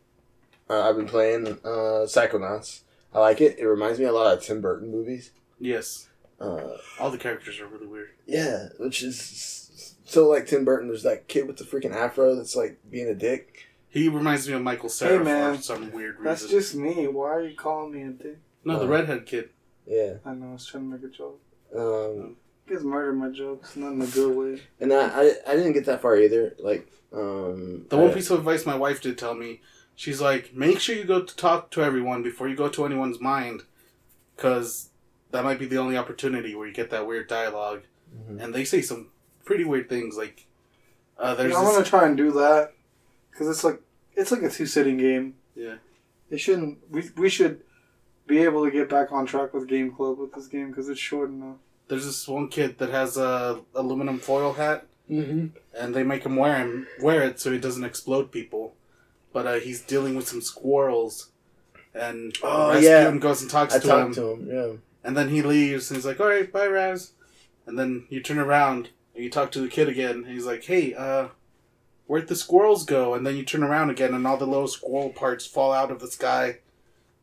I've been playing Psychonauts. I like it. It reminds me a lot of Tim Burton movies. Yes. All the characters are really weird. Yeah, which is so like Tim Burton. There's that kid with the freaking afro that's like being a dick. He reminds me of Michael Cera for some weird reason. That's just me. Why are you calling me a dick? No, the redhead kid. Yeah. I know. I was trying to make a joke. You guys murdered my jokes, not in a good way. And I didn't get that far either. Like, the one piece of advice my wife did tell me, she's like, make sure you go to talk to everyone before you go to anyone's mind, because that might be the only opportunity where you get that weird dialogue. Mm-hmm. And they say some pretty weird things. Like, I want to try and do that because it's like a 2-sitting game. Yeah, they shouldn't. We should be able to get back on track with Game Club with this game because it's short enough. There's this one kid that has a aluminum foil hat, mm-hmm. and they make him wear it so he doesn't explode people. But he's dealing with some squirrels, and Raz goes and talks to him. I talked to him, yeah. And then he leaves, and he's like, all right, bye, Raz. And then you turn around, and you talk to the kid again, and he's like, hey, where'd the squirrels go? And then you turn around again, and all the little squirrel parts fall out of the sky.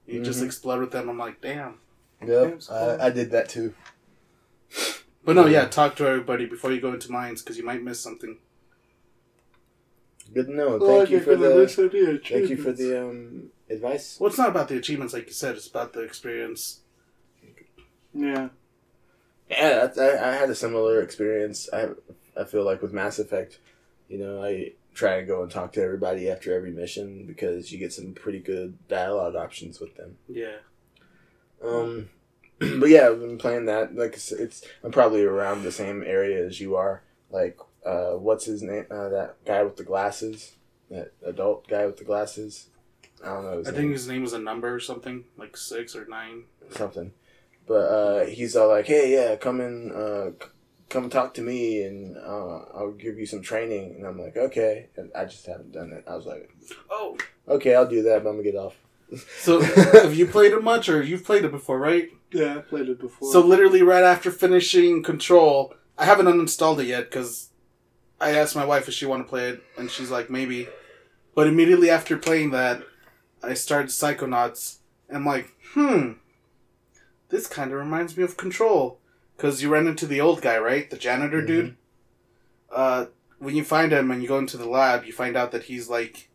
You mm-hmm. just explode with them. I'm like, damn. Yep, I did that too. But no, yeah, talk to everybody before you go into mines because you might miss something. Good to know. Thank you for the advice. Well, it's not about the achievements, like you said. It's about the experience. Yeah. Yeah, I had a similar experience. I feel like with Mass Effect, you know, I try and go and talk to everybody after every mission because you get some pretty good dialogue options with them. Yeah. But yeah, I've been playing that. Like I'm probably around the same area as you are. Like, what's his name? That guy with the glasses, that adult guy with the glasses. I don't know. I think his name was a number or something, like 6 or 9, something. But he's all like, "Hey, yeah, come talk to me, and I'll give you some training." And I'm like, "Okay," and I just haven't done it. I was like, "Oh, okay, I'll do that, but I'm gonna get off." So, have you played it much, or you've played it before, right? Yeah, I played it before. So, literally right after finishing Control, I haven't uninstalled it yet, because I asked my wife if she wanted to play it, and she's like, maybe. But immediately after playing that, I started Psychonauts, and I'm like, this kind of reminds me of Control. Because you run into the old guy, right? The janitor dude. When you find him and you go into the lab, you find out that he's, like,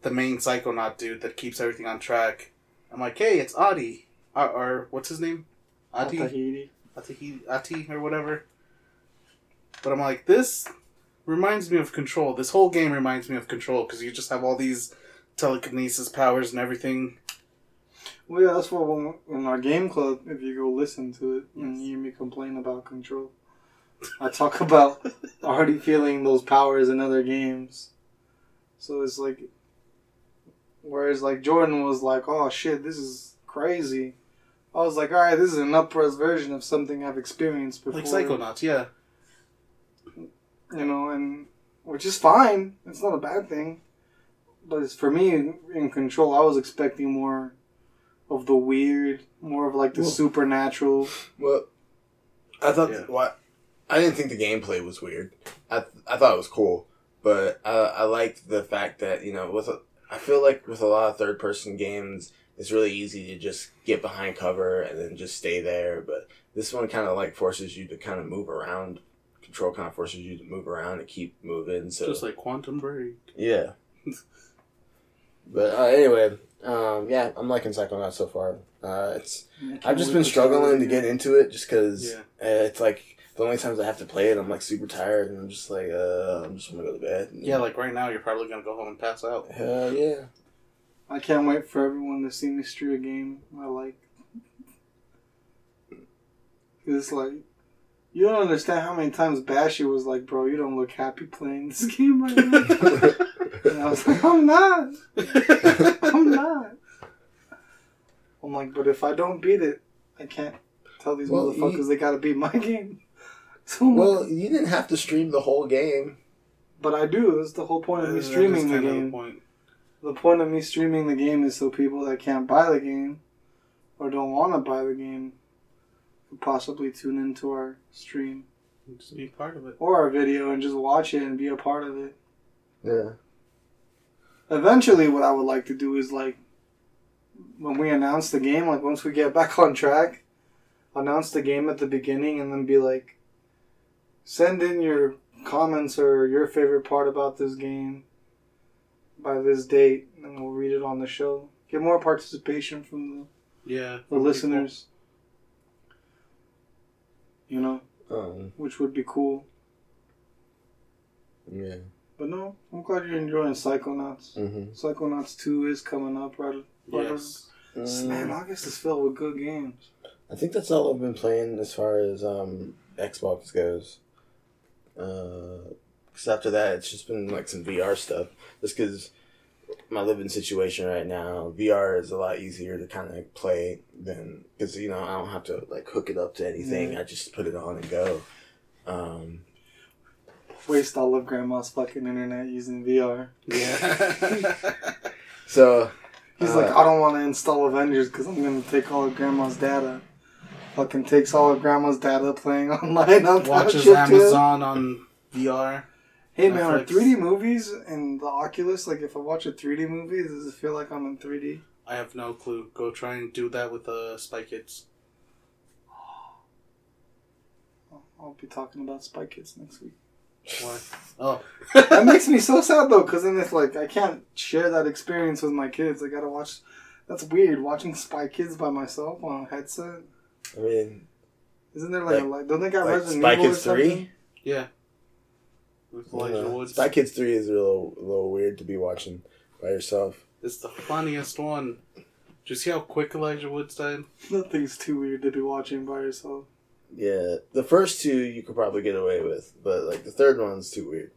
the main Psychonaut dude that keeps everything on track. I'm like, hey, it's Adi. Or what's his name? Adi? Atahiri, or whatever. But I'm like, this reminds me of Control. This whole game reminds me of Control, because you just have all these telekinesis powers and everything. Well, yeah, that's what in our game club, if you go listen to it and hear me complain about Control, I talk about already feeling those powers in other games. So it's like, whereas like Jordan was like, oh shit, this is crazy. I was like, alright, this is an up-pressed version of something I've experienced before. Like Psychonauts, yeah. You know, and which is fine. It's not a bad thing. But it's, for me, in Control, I was expecting more of the weird, more of like the supernatural. Well, I thought... I didn't think the gameplay was weird. I thought it was cool. But I liked the fact that, you know, I feel like with a lot of third-person games, it's really easy to just get behind cover and then just stay there. But this one kind of like forces you to kind of move around. Control kind of forces you to move around and keep moving. So just like Quantum Break. Yeah. But anyway... I'm liking Psychonauts so far. I've just been struggling to get into it just because it's like the only times I have to play it, I'm like super tired and I'm just like, I'm just going to go to bed. And, like right now, you're probably going to go home and pass out. Hell yeah. I can't wait for everyone to see me stream a game I like. It's like, you don't understand how many times Bashy was like, bro, you don't look happy playing this game right now. And I was like, I'm not. I'm like, but if I don't beat it, I can't tell these motherfuckers they gotta beat my game. So you didn't have to stream the whole game. But I do. That's the whole point of me streaming the game. The point of me streaming the game is so people that can't buy the game or don't want to buy the game could possibly tune into our stream. And just be a part of it. Or our video and just watch it and be a part of it. Yeah. Eventually, what I would like to do is, like, when we announce the game, like, once we get back on track, announce the game at the beginning and then be like, send in your comments or your favorite part about this game by this date, and we'll read it on the show. Get more participation from the listeners. Cool. You know? Which would be cool. Yeah. But no, I'm glad you're enjoying Psychonauts. Mm-hmm. Psychonauts 2 is coming up right yes. Man, August is filled with good games. I think that's all I've been playing as far as Xbox goes. Because after that, it's just been like some VR stuff. Just because my living situation right now, VR is a lot easier to kind of play than... Because, you know, I don't have to like hook it up to anything. I just put it on and go. Waste all of grandma's fucking internet using VR. Yeah. So he's like, I don't want to install Avengers because I'm going to take all of grandma's data. Fucking takes all of grandma's data playing online. Watches Amazon on VR. Hey Netflix. Man, are 3D movies and the Oculus, like if I watch a 3D movie, does it feel like I'm in 3D? I have no clue. Go try and do that with Spy Kids. I'll be talking about Spy Kids next week. What? Oh. That makes me so sad though, because then it's like I can't share that experience with my kids. I gotta watch. That's weird, watching Spy Kids by myself on a headset. I mean, isn't there like don't they got like Resident Evil or something? Spy Kids 3? Yeah. With Elijah Woods. Spy Kids 3 is a little weird to be watching by yourself. It's the funniest one. Did you see how quick Elijah Woods died? Nothing's too weird to be watching by yourself. Yeah, the first two you could probably get away with, but like the third one's too weird.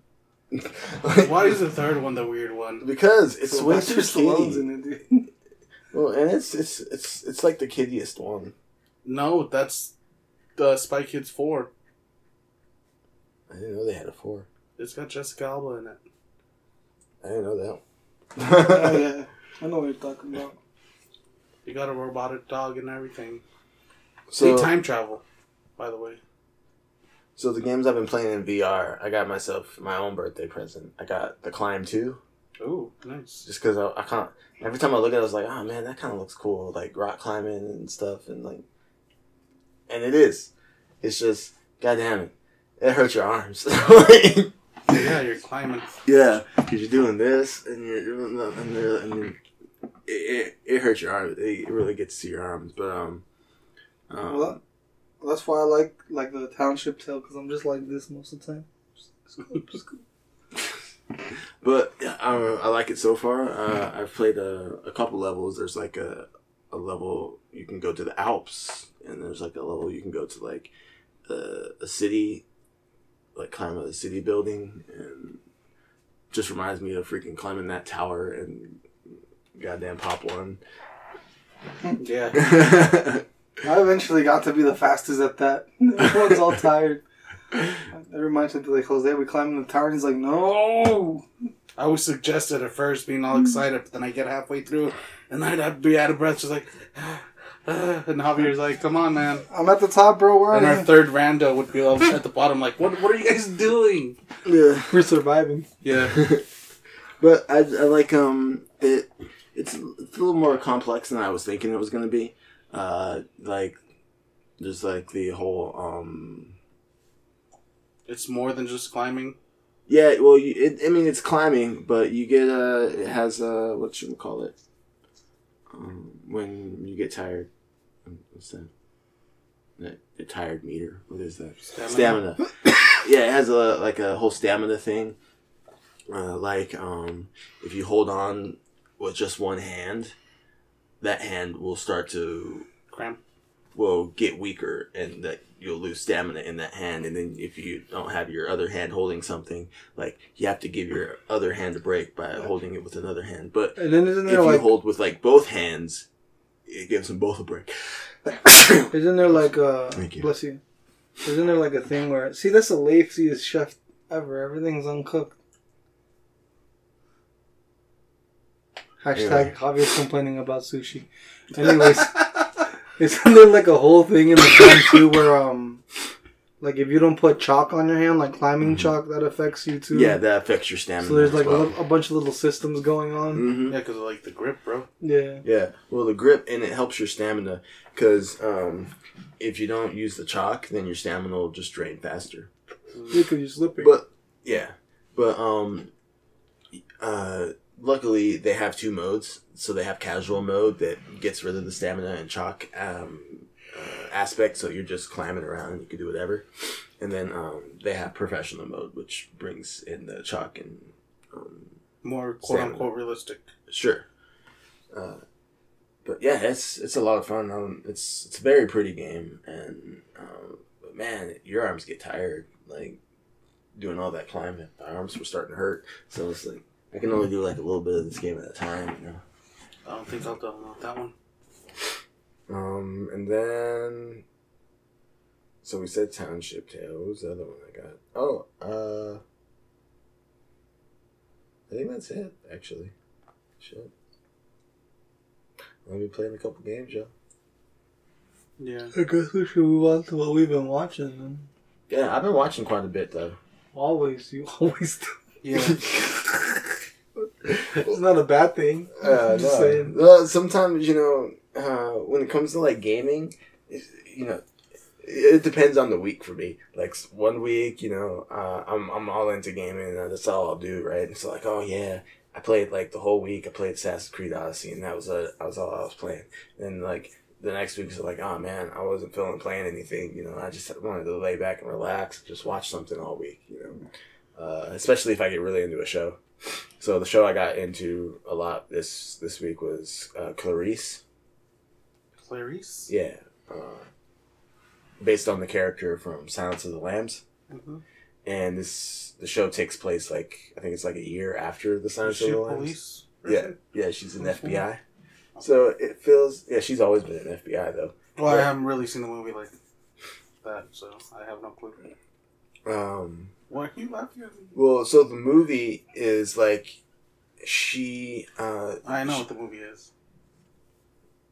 Like, why is the third one the weird one? Because it's way too kiddie. Well, and it's like the kiddiest one. No, that's the Spy Kids 4. I didn't know they had a 4. It's got Jessica Alba in it. I didn't know that one. Yeah, I know what you're talking about. You got a robotic dog and everything. So time travel. By the way. So the games I've been playing in VR, I got myself my own birthday present. I got The Climb 2. Oh, nice. Just because I kind of, every time I look at it, I was like, oh man, that kind of looks cool. Like rock climbing and stuff. And like, and it is. It's just, goddamn it. It hurts your arms. Yeah, you're climbing. Yeah, because you're doing this and it hurts your arms. It really gets to your arms. But, well, that's why I like the township tail, because I'm just like this most of the time. Just cool. But I like it so far. I've played a couple levels. There's like a level you can go to the Alps, and there's like a level you can go to like a city, like climb a city building, and just reminds me of freaking climbing that tower and goddamn Pop One. Yeah. I eventually got to be the fastest at that. Everyone's all tired. That reminds me of like Jose, we climbed the tower and he's like, no. I was suggested at first, being all excited, but then I get halfway through and I'd be out of breath, just like, and Javier's like, come on, man. I'm at the top, bro. Where are you? And our third rando would be at the bottom, like, what are you guys doing? Yeah. We're surviving. Yeah. But I like, it's a little more complex than I was thinking it was going to be. Like, there's like the whole, it's more than just climbing? Yeah, well, it's climbing, but you get it has whatchamacallit? When you get tired. What's that? The tired meter. What is that? Stamina. Yeah, it has a whole stamina thing. If you hold on with just one hand, that hand will start to cramp. Will get weaker, and that you'll lose stamina in that hand. And then if you don't have your other hand holding something, like you have to give your other hand a break by holding it with another hand. But and then isn't there if you hold with like both hands, it gives them both a break. Isn't there like a bless you? Isn't there like a thing where that's the laziest chef ever? Everything's uncooked. Hashtag Javier's complaining about sushi. Anyways. Isn't there like a whole thing in the game too where like if you don't put chalk on your hand, like climbing chalk, that affects you too? Yeah, that affects your stamina. So there's like a bunch of little systems going on. Mm-hmm. Yeah, because of like the grip, bro. Yeah. Yeah. Well, the grip, and it helps your stamina because if you don't use the chalk, then your stamina will just drain faster. Because you're slipping. But yeah, luckily, they have two modes. So they have casual mode that gets rid of the stamina and chalk aspect, so you're just climbing around and you can do whatever. And then they have professional mode, which brings in the chalk and more quote-unquote realistic. Sure. But yeah, it's a lot of fun. It's a very pretty game, and but man, your arms get tired. Like, doing all that climbing, my arms were starting to hurt. So it's like, I can only do like a little bit of this game at a time, you know. I don't think I'll download that one. And then, so we said Township Tale. What was the other one I got? Oh, I think that's it, actually. Shit. I'll be playing a couple games, y'all. Yeah. I guess we should move on to what we've been watching, then. Yeah, I've been watching quite a bit, though. You always do. Yeah. It's not a bad thing. Just saying. Well, sometimes, when it comes to like gaming, it depends on the week for me. Like one week, I'm all into gaming and that's all I'll do, right? It's like, oh yeah, I played like the whole week. I played Assassin's Creed Odyssey, and that was all I was playing. And like the next week, it's like, oh man, I wasn't feeling playing anything. I just wanted to lay back and relax, just watch something all week. Especially if I get really into a show. So the show I got into a lot this week was Clarice. Clarice? Yeah. Based on the character from Silence of the Lambs. Mm-hmm. And the show takes place I think it's like a year after the Silence of the Lambs. Police? Person? Yeah, she's an FBI. So it feels... Yeah, she's always been an FBI, though. Well, I haven't really seen a movie like that, so I have no clue. Why are you laughing at me? Well, so the movie is like she. I know what the movie is.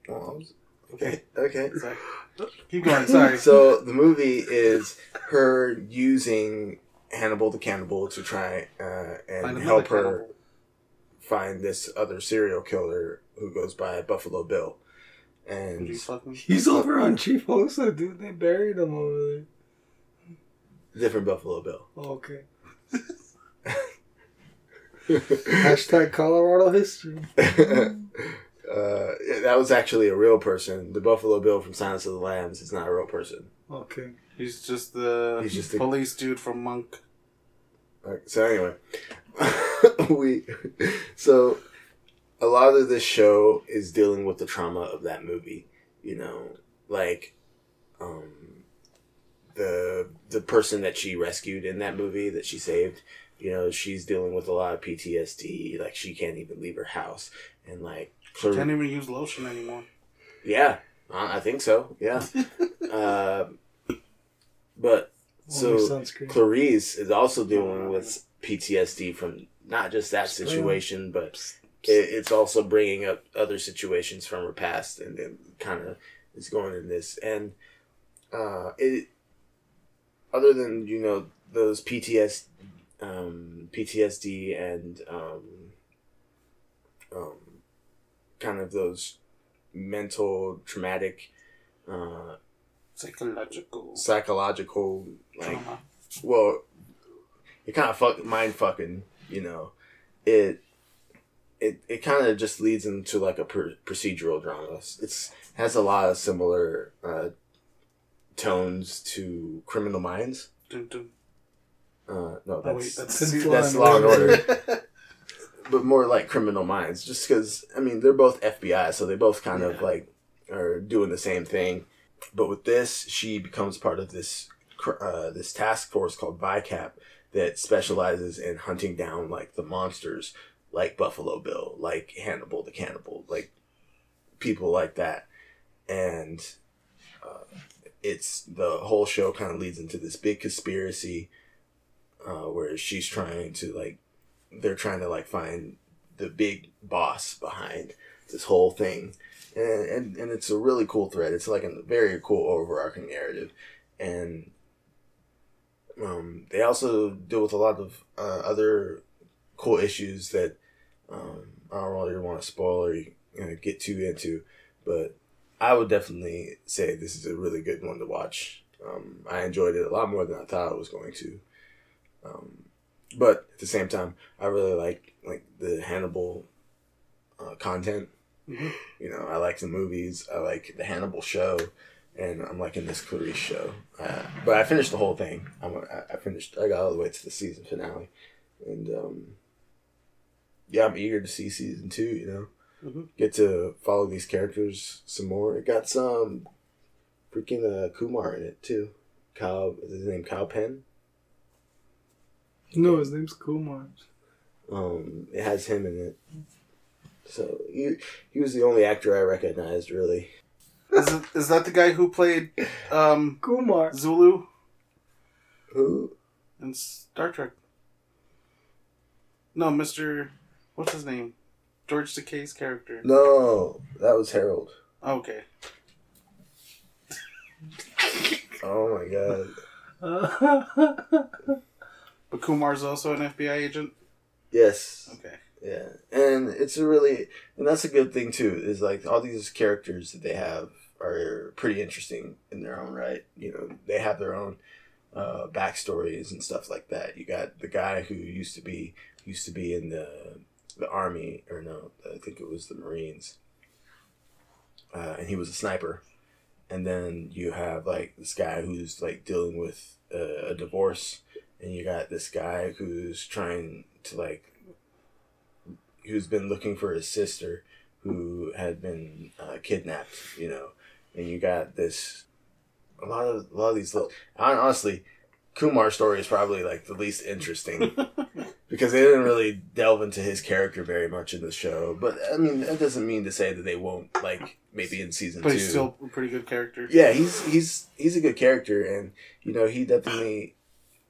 Well, okay. Sorry. Keep going. Sorry. So the movie is her using Hannibal the Cannibal to try and help her find this other serial killer who goes by Buffalo Bill. And he's over on Chief Osa, dude. They buried him over there. Different Buffalo Bill. Oh, okay. Hashtag Colorado history. That was actually a real person. The Buffalo Bill from Silence of the Lambs is not a real person. Okay. He's just the police dude from Monk. All right, so anyway, so a lot of this show is dealing with the trauma of that movie. You know, like the person that she rescued in that movie that she saved. You know, she's dealing with a lot of PTSD. Like, she can't even leave her house, and like she can't even use lotion anymore. Yeah, I think so. Yeah, but so Clarice is also dealing with PTSD from not just that situation, but it's also bringing up other situations from her past, and then kind of is going in this. And other than, you know, those PTSD and kind of those mental traumatic psychological like trauma. Well, it kind of mind fucking, you know, it kind of just leads into like a procedural drama. It's has a lot of similar tones to Criminal Minds. Dun, dun. No, that's Law and Order. But more like Criminal Minds, just because, I mean, they're both FBI, so they both kind of like are doing the same thing. But with this, she becomes part of this task force called VICAP that specializes in hunting down like the monsters, like Buffalo Bill, like Hannibal the Cannibal, like people like that. And it's the whole show kind of leads into this big conspiracy where she's trying to like, they're trying to like find the big boss behind this whole thing. And it's a really cool thread. It's like a very cool overarching narrative. And they also deal with a lot of other cool issues that I don't really want to spoil or get too into. But I would definitely say this is a really good one to watch. I enjoyed it a lot more than I thought I was going to. But at the same time, I really like the Hannibal content. You know, I like the movies, I like the Hannibal show, and I'm liking this Clarice show. But I finished the whole thing. I got all the way to the season finale. And, I'm eager to see season 2, you know. Mm-hmm. Get to follow these characters some more. It got some freaking Kumar in it, too. Is his name Kyle Penn? No, his name's Kumar. It has him in it. So he was the only actor I recognized, really. Is that the guy who played Kumar Zulu? Who? In Star Trek. No, Mr. What's his name? George Takei's character. No, that was Harold. Okay. Oh my god. But Kumar's also an FBI agent? Yes. Okay. Yeah, and it's and that's a good thing too, is like all these characters that they have are pretty interesting in their own right. You know, they have their own backstories and stuff like that. You got the guy who used to be in the army, or no, I think it was the Marines, and he was a sniper. And then you have like this guy who's like dealing with a divorce, and you got this guy who's trying to like, who's been looking for his sister who had been kidnapped, you know. And you got this, a lot of these little, honestly, Kumar's story is probably like the least interesting because they didn't really delve into his character very much in the show. But I mean, that doesn't mean to say that they won't, like maybe in season 2. But he's still a pretty good character. Yeah, he's a good character, and you know, he definitely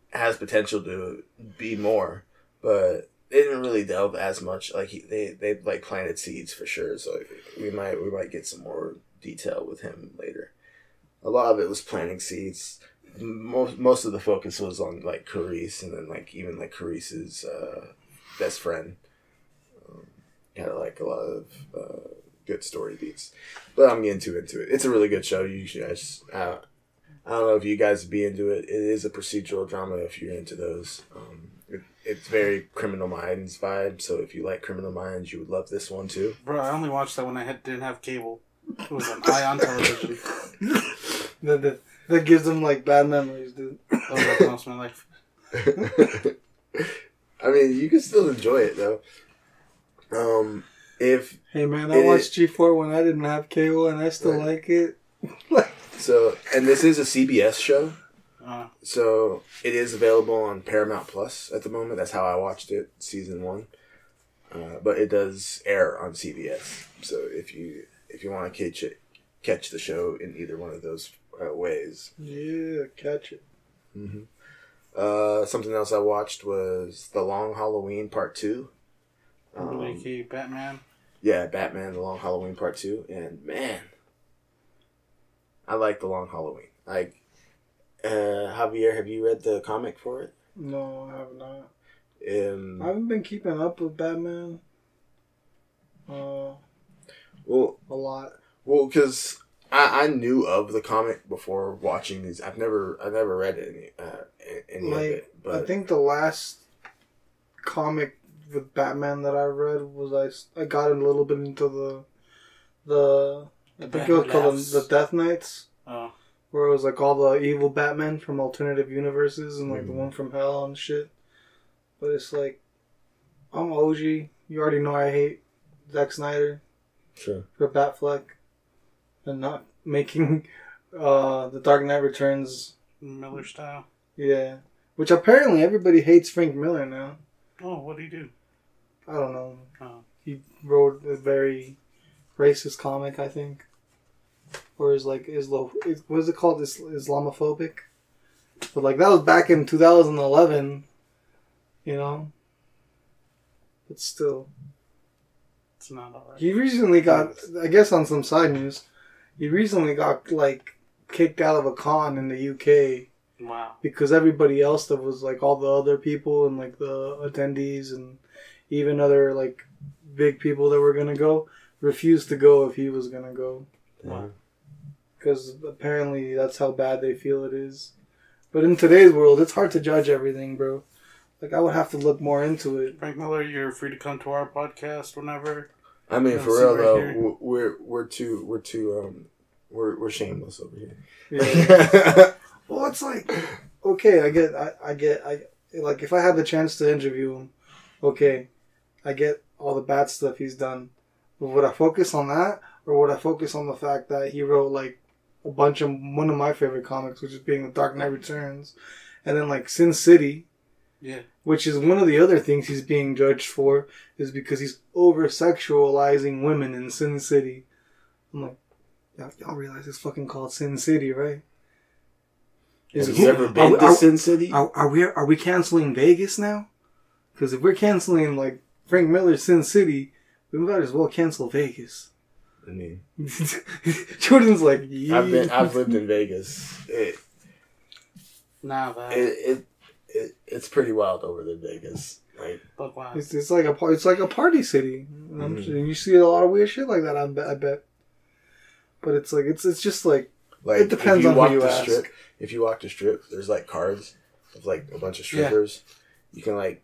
has potential to be more, but they didn't really delve as much. Like they like planted seeds for sure. So we might get some more detail with him later. A lot of it was planting seeds. Most of the focus was on like Clarice, and then like even like Clarice's best friend. had like a lot of good story beats. But I'm getting too into it. It's a really good show. You should. I don't know if you guys would be into it. It is a procedural drama if you're into those. It's very Criminal Minds vibe. So if you like Criminal Minds, you would love this one too. Bro, I only watched that when I didn't have cable. It was on Ion Television. That gives them like bad memories, dude. That was almost my life. I mean, you can still enjoy it though. Hey man, I watched G4 when I didn't have cable, and I still like it. So, and this is a CBS show, so it is available on Paramount Plus at the moment. That's how I watched it, season one. But it does air on CBS, so if you want to catch the show in either one of those ways, yeah, catch it. Mm-hmm. Something else I watched was The Long Halloween Part 2. Like Batman? Yeah, Batman, The Long Halloween Part 2. And man, I like The Long Halloween. Like, Javier, have you read the comic for it? No, I have not. I haven't been keeping up with Batman a lot. Well, because I knew of the comic before watching these. I've never read any of it. But I think the last comic with Batman that I read was I got a little bit into the I think it was called the Death Knights, where it was like all the evil Batman from alternative universes and like the one from Hell and shit. But it's like, I'm OG. You already know I hate Zack Snyder for Batfleck. And not making The Dark Knight Returns Miller style. Yeah. Which apparently everybody hates Frank Miller now. Oh, what did he do? I don't know. Oh. He wrote a very racist comic, I think. Or is like what is it called? Islamophobic? But like that was back in 2011. You know? But still. It's not alright. He recently got, I guess on some side news, he recently got like kicked out of a con in the UK. Wow. Because everybody else that was like all the other people and like the attendees and even other like big people that were gonna go refused to go if he was gonna go. Wow. Because apparently that's how bad they feel it is. But in today's world, it's hard to judge everything, bro. Like I would have to look more into it. Frank Miller, you're free to come to our podcast whenever. I mean, for real though, here. we're shameless over here. Yeah. Well, it's like, okay, I get, like, if I had the chance to interview him, okay, I get all the bad stuff he's done, but would I focus on that, or would I focus on the fact that he wrote like a bunch of one of my favorite comics, which is being The Dark Knight Returns, and then like Sin City. Yeah. Which is one of the other things he's being judged for is because he's over-sexualizing women in Sin City. I'm like, y'all realize it's fucking called Sin City, right? Has it ever been to Sin City? Are we canceling Vegas now? Because if we're canceling, like, Frank Miller's Sin City, we might as well cancel Vegas. I mean... Jordan's like... Yeah. I've lived in Vegas. It's pretty wild over in Vegas. Right? It's like a party city. And you see a lot of weird shit like that. I bet, but it's like it's just like it depends on who you ask. If you walk the strip, there's like cards of like a bunch of strippers. Yeah. You can like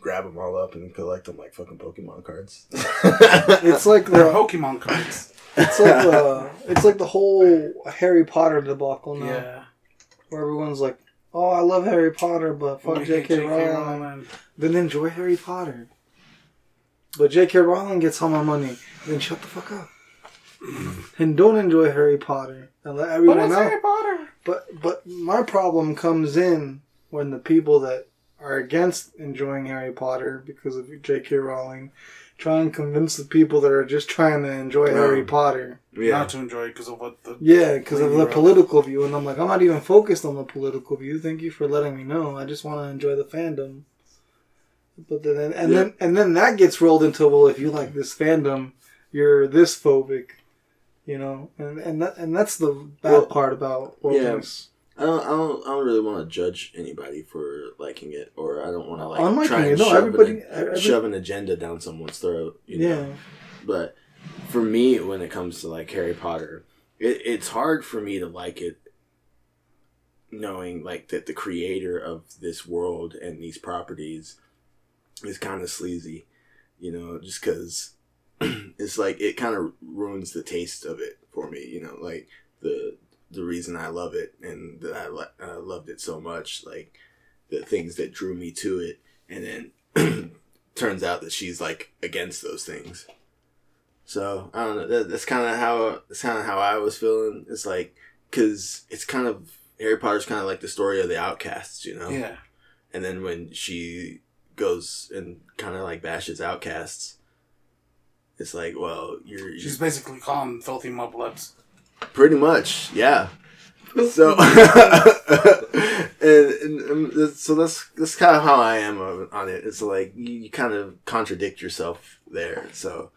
grab them all up and collect them like fucking Pokemon cards. It's like the Pokemon cards. It's like the whole Harry Potter debacle now, where everyone's like. Oh, I love Harry Potter, but fuck J.K. Rowling. Then enjoy Harry Potter. But J.K. Rowling gets all my money. Then shut the fuck up. And don't enjoy Harry Potter. And let everyone know. But it's Harry Potter. But my problem comes in when the people that are against enjoying Harry Potter because of J.K. Rowling try and convince the people that are just trying to enjoy Harry Potter not to enjoy it because of what the because of the political view. And I'm like, I'm not even focused on the political view. Thank you for letting me know. I just want to enjoy the fandom. But then and then that gets rolled into, well, if you like this fandom, you're this phobic, you know. And that's the bad part about wokeness. I don't really want to judge anybody for liking it, or I don't want to shove an agenda down someone's throat. You know? But for me, when it comes to like Harry Potter, it's hard for me to like it, knowing like that the creator of this world and these properties is kind of sleazy, you know, just because it's like it kind of ruins the taste of it for me, you know, like the reason I love it and that I loved it so much, like the things that drew me to it, and then turns out that she's like against those things. So I don't know. That's kind of how I was feeling. It's like because it's kind of Harry Potter's kind of like the story of the outcasts, you know. Yeah. And then when she goes and kind of like bashes outcasts, it's like, well, she's basically calling them filthy mudbloods. Pretty much, yeah. So, and so that's kind of how I am on it. It's like you kind of contradict yourself there. So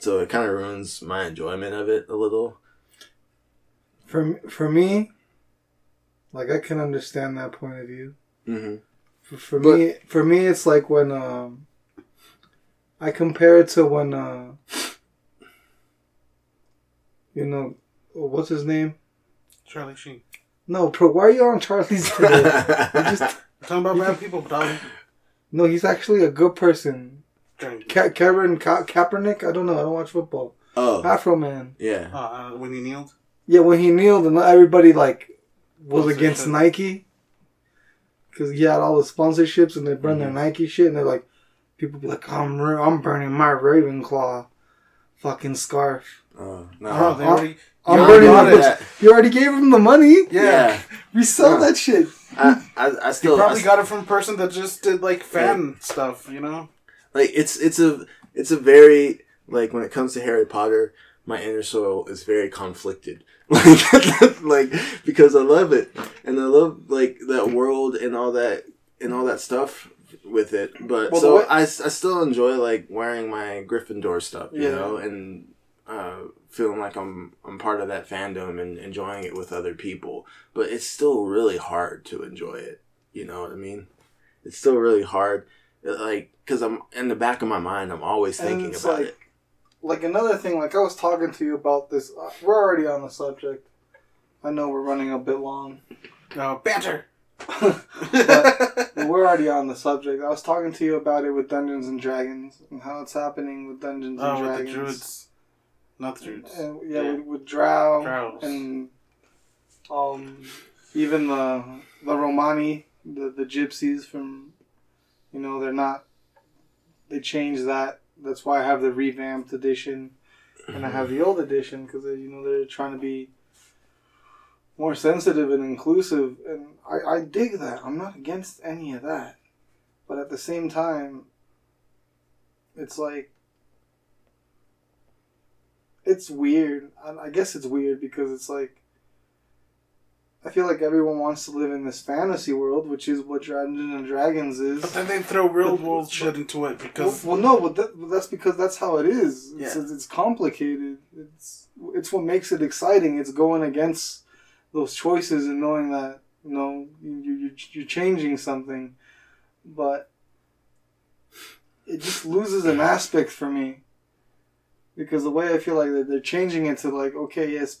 it kind of ruins my enjoyment of it a little. For me, like I can understand that point of view. Mm-hmm. For me, it's like when I compare it to when. You know, what's his name? Charlie Sheen. No, bro, why are you on Charlie's today? We're talking about bad people, darling. No, he's actually a good person. Kaepernick? I don't know. I don't watch football. Oh. Afro Man. Yeah. When he kneeled? Yeah, when he kneeled and everybody, like, was against Nike. Because he had all the sponsorships and they burned their Nike shit and they're like, people be like, I'm burning my Ravenclaw fucking scarf. Oh, no. You already gave him the money. Yeah. Resell that shit. I still... He probably got it from a person that just did, like, fan stuff, you know? Like, it's a very... Like, when it comes to Harry Potter, my inner soul is very conflicted. Like, because I love it. And I love, like, that world and all that stuff with it. But, well, so I still enjoy, like, wearing my Gryffindor stuff, you know? And... feeling like I'm part of that fandom and enjoying it with other people, but it's still really hard to enjoy it. You know what I mean? It's still really hard, like because I'm in the back of my mind, I'm always thinking about it. Like another thing, like I was talking to you about this. We're already on the subject. I know we're running a bit long. Banter. But we're already on the subject. I was talking to you about it with Dungeons and Dragons and how it's happening with Dungeons and Dragons. With the druids. Not the druids. With Drow and even the Romani, the gypsies from, you know, they're not. They changed that. That's why I have the revamped edition, and I have the old edition because you know they're trying to be more sensitive and inclusive, and I dig that. I'm not against any of that, but at the same time, it's like. It's weird. I guess it's weird because it's like... I feel like everyone wants to live in this fantasy world, which is what Dungeons and Dragons is. But then they throw real-world shit into it because... Well, that's because that's how it is. Yeah. It's complicated. It's what makes it exciting. It's going against those choices and knowing that, you know, you're changing something. But it just loses an aspect for me. Because the way I feel like they're changing it to like, okay, yes,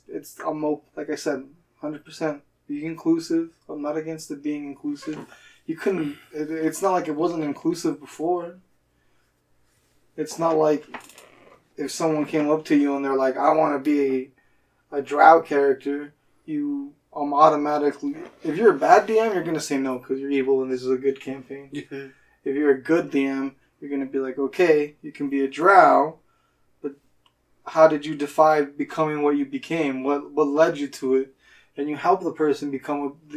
like I said, 100% being inclusive. I'm not against it being inclusive. It's not like it wasn't inclusive before. It's not like if someone came up to you and they're like, I want to be a drow character, I'm automatically, if you're a bad DM, you're going to say no because you're evil and this is a good campaign. Yeah. If you're a good DM, you're going to be like, okay, you can be a drow. How did you defy becoming what you became? What led you to it? And you help the person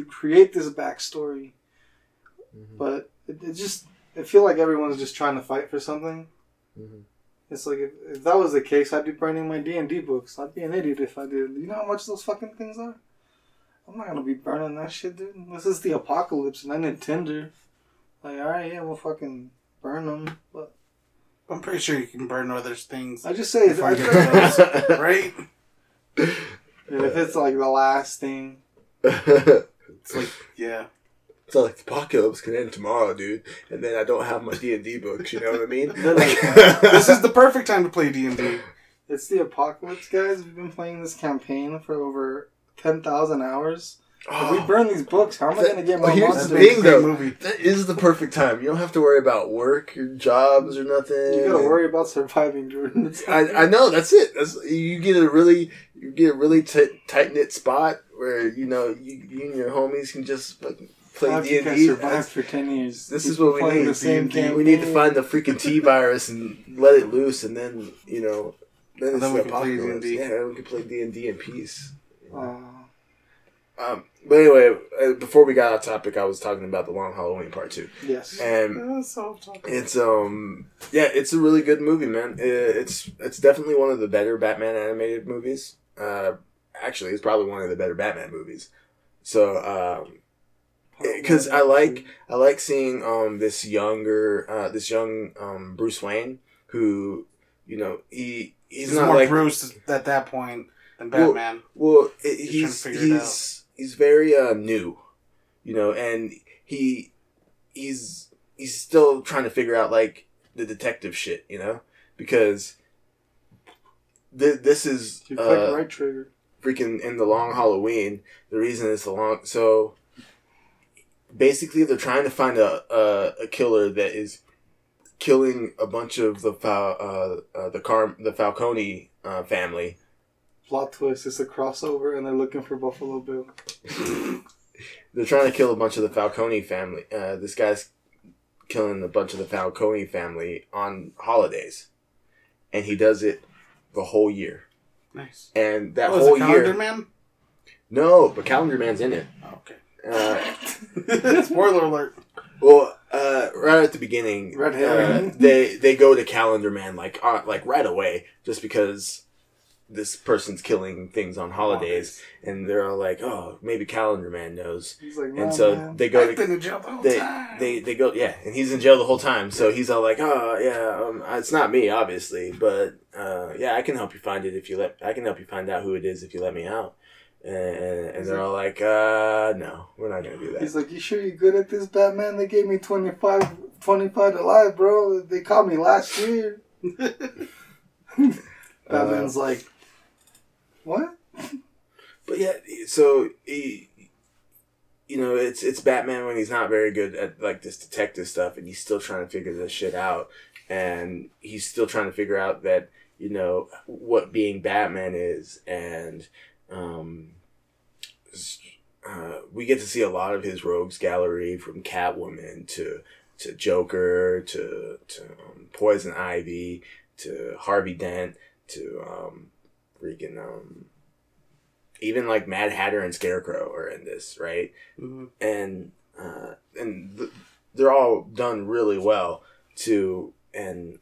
create this backstory. Mm-hmm. But I feel like everyone's just trying to fight for something. Mm-hmm. It's like, if that was the case, I'd be burning my D&D books. I'd be an idiot if I did. You know how much those fucking things are? I'm not going to be burning that shit, dude. This is the apocalypse and I need Tinder. Like, alright, yeah, we'll fucking burn them. But... I'm pretty sure you can burn other things. I just say it's right? If it's like the last thing. It's like, yeah. It's like the apocalypse can end tomorrow, dude, and then I don't have my D&D books, you know what I mean? This is the perfect time to play D&D. It's the apocalypse, guys. We've been playing this campaign for over 10,000 hours. Oh, if we burn these books, how am I going to get my monsters? Here's the movie. That is the perfect time. You don't have to worry about work or jobs or nothing. You got to worry about surviving, Jordan. I know. That's it. You get a really tight-knit spot where, you know, you and your homies can just fucking play D&D. Can survive for 10 years. This is what we need. The same thing. We need to find the freaking T-virus and let it loose, and then, you know, then we can play D&D. Yeah, we can play D&D in peace. But anyway, before we got off topic, I was talking about The Long Halloween Part 2. Yes. And it's a really good movie, man. It's definitely one of the better Batman animated movies. Actually, it's probably one of the better Batman movies. So, because I like seeing this young Bruce Wayne, who, you know, he's not more like Bruce at that point than Batman. Well, he's very new, you know, and he's still trying to figure out like the detective shit, you know, because this is right trigger freaking in The Long Halloween. The reason it's so basically they're trying to find a killer that is killing a bunch of the Falcone family. Plot twist, it's a crossover, and they're looking for Buffalo Bill. They're trying to kill a bunch of the Falcone family. This guy's killing a bunch of the Falcone family on holidays, and he does it the whole year. Nice. And that whole year. Calendar Man? No, but Calendar Man's in it. Oh, okay. Spoiler alert. Well, right at the beginning, they go to Calendar Man like right away, just because this person's killing things on holidays, and they're all like, "Oh, maybe Calendar Man knows." He's like, and so man, they go. I've been in jail the whole time. They go, yeah, and he's in jail the whole time. So he's all like, "Oh, yeah, it's not me, obviously, but yeah, I can help you find it I can help you find out who it is if you let me out." And they're all like, "No, we're not gonna do that." He's like, "You sure you're good at this, Batman? They gave me 25 to life, bro. They caught me last year." Batman's like, "What?" But yeah, so he, you know, it's Batman when he's not very good at like this detective stuff, and he's still trying to figure this shit out, and he's still trying to figure out that, you know, what being Batman is, and we get to see a lot of his rogues gallery, from Catwoman to Joker to Poison Ivy to Harvey Dent to freaking even like Mad Hatter and Scarecrow are in this, right? Mm-hmm. And they're all done really well too, and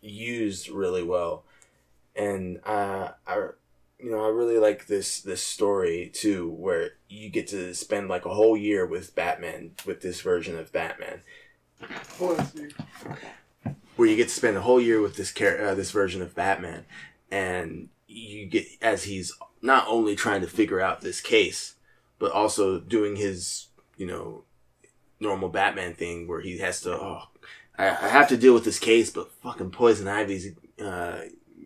used really well, and you know, I really like this story too, where you get to spend like a whole year with Batman, with this version of Batman. Where you get to spend a whole year with this version of Batman, and you get, as he's not only trying to figure out this case, but also doing his, you know, normal Batman thing where he has to, I have to deal with this case, but fucking Poison Ivy's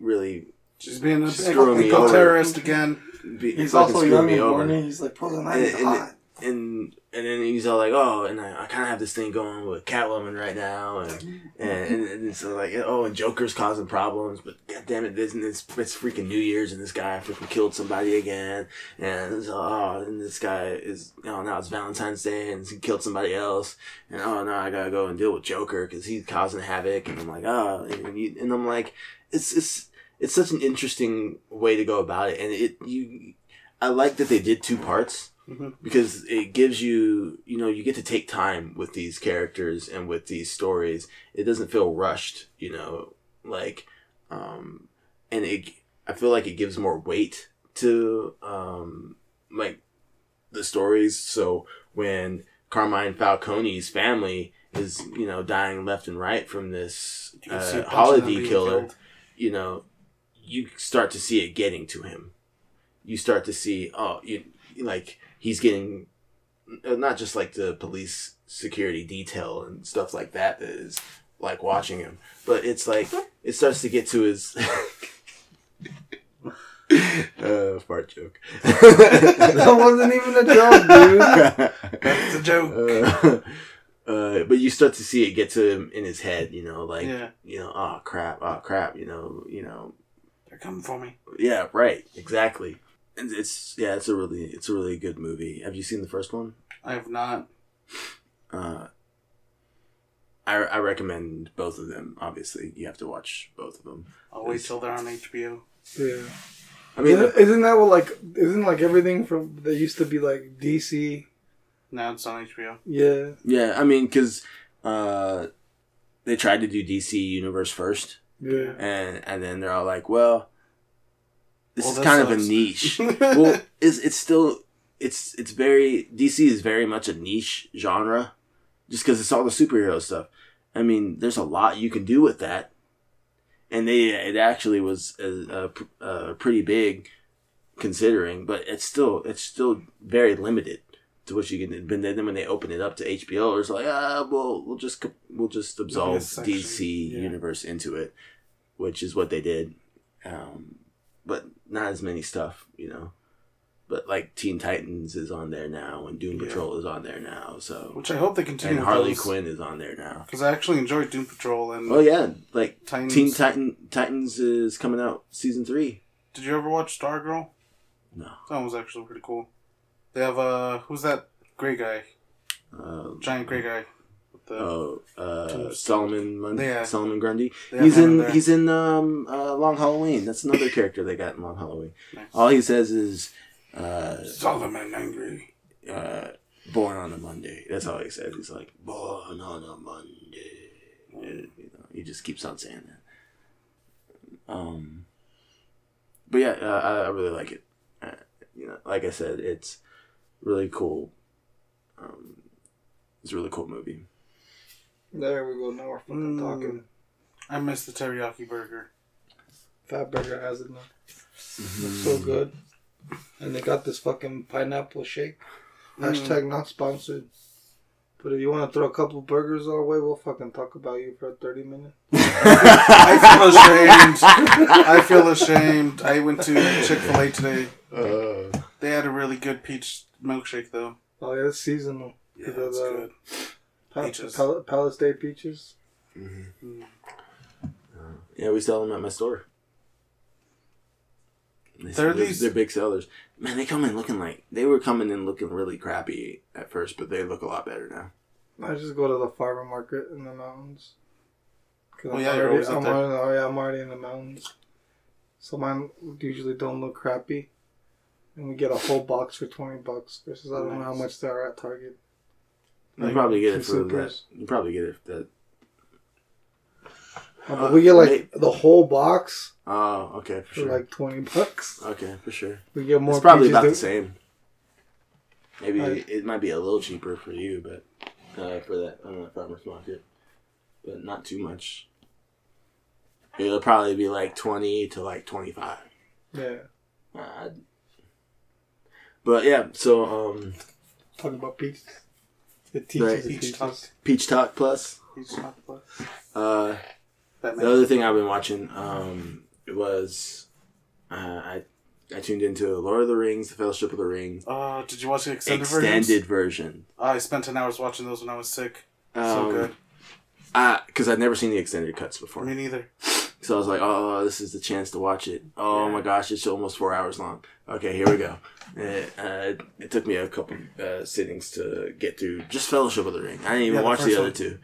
really. Just being a terrorist again. He's also young and horny. He's like, "Poison Ivy's hot." And then he's all like, "Oh, and I kind of have this thing going with Catwoman right now," and it's like, "Oh, and Joker's causing problems, but goddamn it, it's freaking New Year's, and this guy freaking killed somebody again, and this guy is, now it's Valentine's Day, and he killed somebody else, and no, I gotta go and deal with Joker because he's causing havoc," and I'm like, and I'm like, it's such an interesting way to go about it, and I like that they did two parts. Mm-hmm. Because it gives you, you know, you get to take time with these characters and with these stories. It doesn't feel rushed, you know, like, and I feel like it gives more weight to, like, the stories. So when Carmine Falcone's family is, you know, dying left and right from this holiday killer, you know, you start to see it getting to him. You start to see, like he's getting not just like the police security detail and stuff like that is like watching him, but it's like it starts to get to his fart joke. That wasn't even a joke, dude. That's a joke. But you start to see it get to him in his head, you know, like, yeah. You know, oh crap, you know, they're coming for me. Yeah, right, exactly. And it's a really good movie. Have you seen the first one? I have not. I recommend both of them. Obviously, you have to watch both of them. I'll wait till they're on HBO. Yeah, I mean, isn't that what isn't everything from that used to be like DC? Now it's on HBO. Yeah. Yeah, I mean, because they tried to do DC Universe first. Yeah. And then they're all like, well, this is kind of a niche. Well, it's still, it's very, DC is very much a niche genre just because it's all the superhero stuff. I mean, there's a lot you can do with that. And it actually was pretty big considering, but it's still very limited. What you can, but then when they open it up to HBO, it's like, we'll just absolve DC Universe into it, which is what they did, but not as many stuff, you know. But like Teen Titans is on there now, and Doom Patrol is on there now, so which I hope they continue. And Harley Quinn is on there now because I actually enjoyed Doom Patrol and Titans. Teen Titans is coming out season 3. Did you ever watch Stargirl? No, that one was actually pretty cool. They have, who's that gray guy? Giant gray guy. With the Solomon Grundy. He's in Long Halloween. That's another character they got in Long Halloween. Nice. All he says is, Solomon Angry. Born on a Monday. That's all he says. He's like, born on a Monday. You know, he just keeps on saying that. But yeah, I really like it. You know, like I said, it's really cool. It's a really cool movie. There we go. Now we're fucking talking. I miss the teriyaki burger. Fat burger has it now. Mm-hmm. It's so good. And they got this fucking pineapple shake. Hashtag not sponsored. But if you want to throw a couple burgers our way, we'll fucking talk about you for 30 minutes. I feel ashamed. I went to Chick-fil-A today. They had a really good peach milkshake, though. Oh, yeah, it's seasonal. Yeah, it's good. Palace Day peaches. Mm-hmm. Yeah, we sell them at my store. They're big sellers. Man, they were coming in looking really crappy at first, but they look a lot better now. I just go to the farmer market in the mountains. I'm already in the mountains. So mine usually don't look crappy. And we get a whole box for $20 versus I don't know how much they are at Target. You probably get it for that. But we get the whole box. Oh, okay, for sure. For like $20. Okay, for sure. We get more. It's probably about the same. Maybe it might be a little cheaper for you, but for that farmer's market, but not too much. It'll probably be like 20 to like 25. Yeah. But yeah, so talking about peach. The Peach Talk Plus. Peach Talk Plus. The other thing I've been watching was I tuned into Lord of the Rings, The Fellowship of the Ring. Did you watch the extended version? I spent 10 hours watching those when I was sick. So good. Because I'd never seen the extended cuts before. Me neither. So I was like, oh, this is the chance to watch it. Oh, my gosh, it's almost 4 hours long. Okay, here we go. It took me a couple sittings to get through just Fellowship of the Ring. I didn't even watch the other two.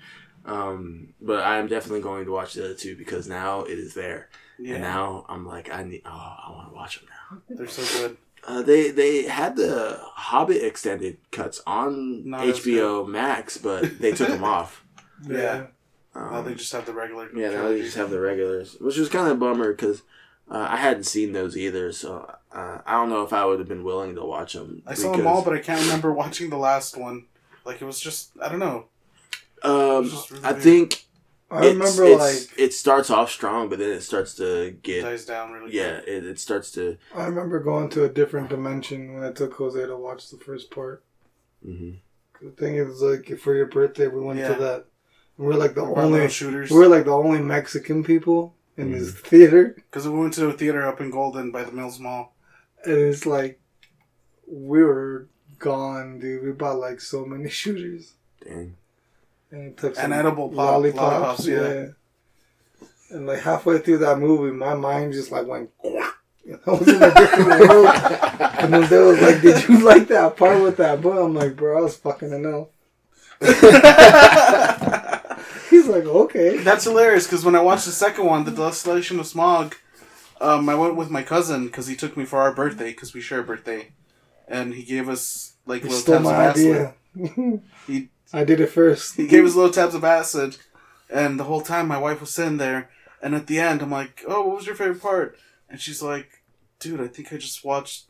But I'm definitely going to watch the other two because now it is there. Yeah. And now I'm like, I want to watch them now. They're so good. They had the Hobbit extended cuts on HBO Max, but they took them off. Yeah. Now they just have the regular. Yeah, now they just have the regulars, which was kind of a bummer because I hadn't seen those either, so I don't know if I would have been willing to watch them. I saw them all, but I can't remember watching the last one. Like, it was just, I don't know. Really I think I remember it starts off strong, but then it starts to get... dies down really quick. Yeah, it starts to... I remember going to a different dimension when I took Jose to watch the first part. Mm-hmm. The thing is, like, for your birthday, we went to that. We're like the only Mexican people in this theater. Because we went to a theater up in Golden by the Mills Mall. And it's like, we were gone, dude. We bought like so many shooters. Dang. And it took some lollipops. Yeah. And like halfway through that movie, my mind just like went, I was in a different world. And then they was like, did you like that part with that boy? I'm like, bro, I was fucking in hell. He's like, okay. That's hilarious, because when I watched the second one, The Desolation of Smog, I went with my cousin, because he took me for our birthday, because we share a birthday. And he gave us, like, little tabs of acid. I did it first. He gave us little tabs of acid, and the whole time my wife was sitting there, and at the end, I'm like, oh, what was your favorite part? And she's like, dude, I think I just watched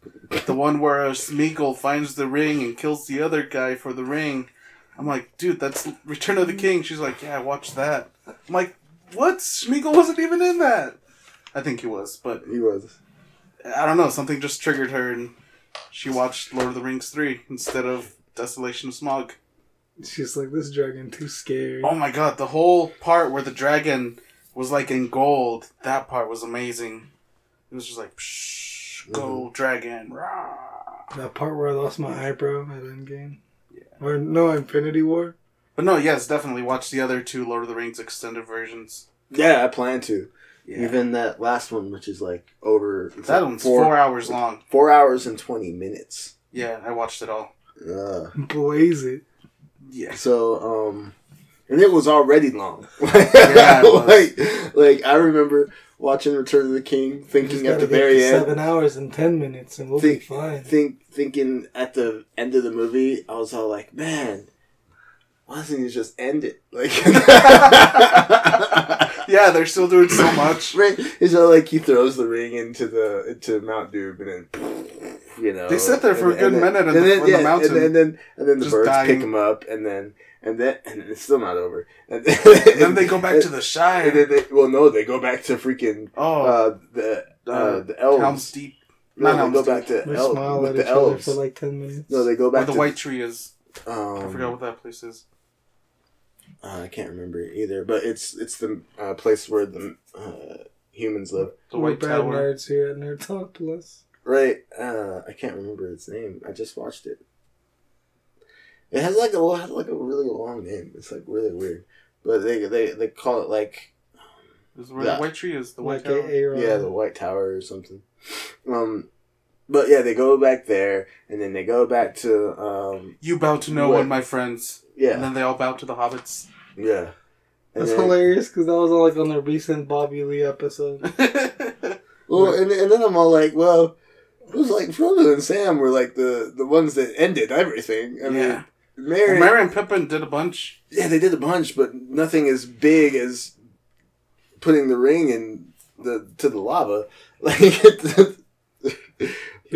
the one where Smeagol finds the ring and kills the other guy for the ring. I'm like, dude, that's Return of the King. She's like, yeah, I watched that. I'm like, what? Smeagol wasn't even in that. I think he was, but... he was. I don't know, something just triggered her, and she watched Lord of the Rings 3 instead of Desolation of Smog. She's like, this dragon too scary. Oh my god, the whole part where the dragon was like in gold, that part was amazing. It was just like, psh, go dragon, rah. That part where I lost my eyebrow at Endgame. Yeah. Or no, Infinity War. But no, yes, definitely watch the other two Lord of the Rings extended versions. Yeah, I plan to. Yeah. Even that last one, which is like over... that one's four hours long. 4 hours and 20 minutes. Yeah, I watched it all. Blaze it. Yeah. So, and it was already long. Yeah, it was. Like I remember... watching Return of the King, thinking at the very end... 7 hours and 10 minutes, and we'll be fine. Thinking at the end of the movie, I was all like, man, why doesn't he just end it? Like, yeah, they're still doing so much. Right? It's all like he throws the ring into Mount Doom, and then, you know... they sit there for a good minute on the mountain. And then the birds pick him up, and then it's still not over. And then they go back to the Shire. They go back to freaking the elves. Helm's Deep. They go back to the elves for like 10 minutes. No, they go back. Where the White Tree is. I forgot what that place is. I can't remember either, but it's the place where the humans live. The White Tower. We're bad nerds here at Nerd Talk Plus. Right. I can't remember its name. I just watched it. It has like a really long name. It's like really weird, but they call it like. Is where the White Tree is, the White Tower. The White Tower or something. But yeah, they go back there, and then they go back to. You bow to no one, my friends. Yeah, and then they all bow to the hobbits. Yeah, that's hilarious because that was all like on the recent Bobby Lee episode. Well, and then I'm all like, well, it was like Frodo and Sam were like the ones that ended everything. I mean. Mary and Pippin did a bunch. Yeah, they did a bunch, but nothing as big as putting the ring in to the lava. Like he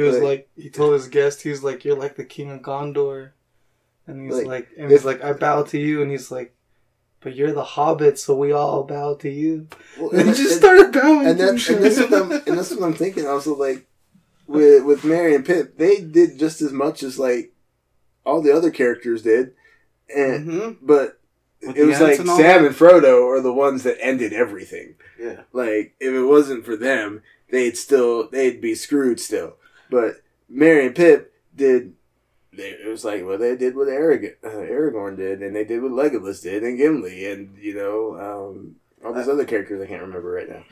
was like, he told his guest, he was like, "You're like the king of Gondor," and he's like, "I bow to you," and he's like, "But you're the hobbit, so we all bow to you." Well, and he just started bowing. And that's what I'm thinking. I was like, with Merry and Pip, they did just as much as like. All the other characters did, and but with it was like and Sam and Frodo are the ones that ended everything. Yeah, like if it wasn't for them, they'd be screwed still. But Merry and Pip did. It was like they did what Aragorn did, and they did what Legolas did, and Gimli, and you know all these other characters I can't remember right now.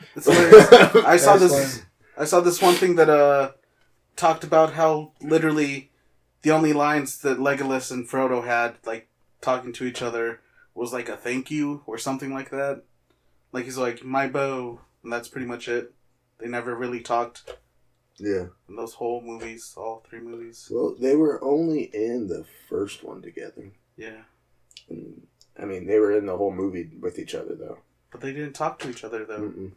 I saw this one thing that talked about how literally. The only lines that Legolas and Frodo had, like, talking to each other, was, like, a thank you or something like that. Like, he's like, my bow, and that's pretty much it. They never really talked. Yeah. In those whole movies, all three movies. Well, they were only in the first one together. Yeah. And, I mean, they were in the whole movie with each other, though. But they didn't talk to each other, though. Mm-mm.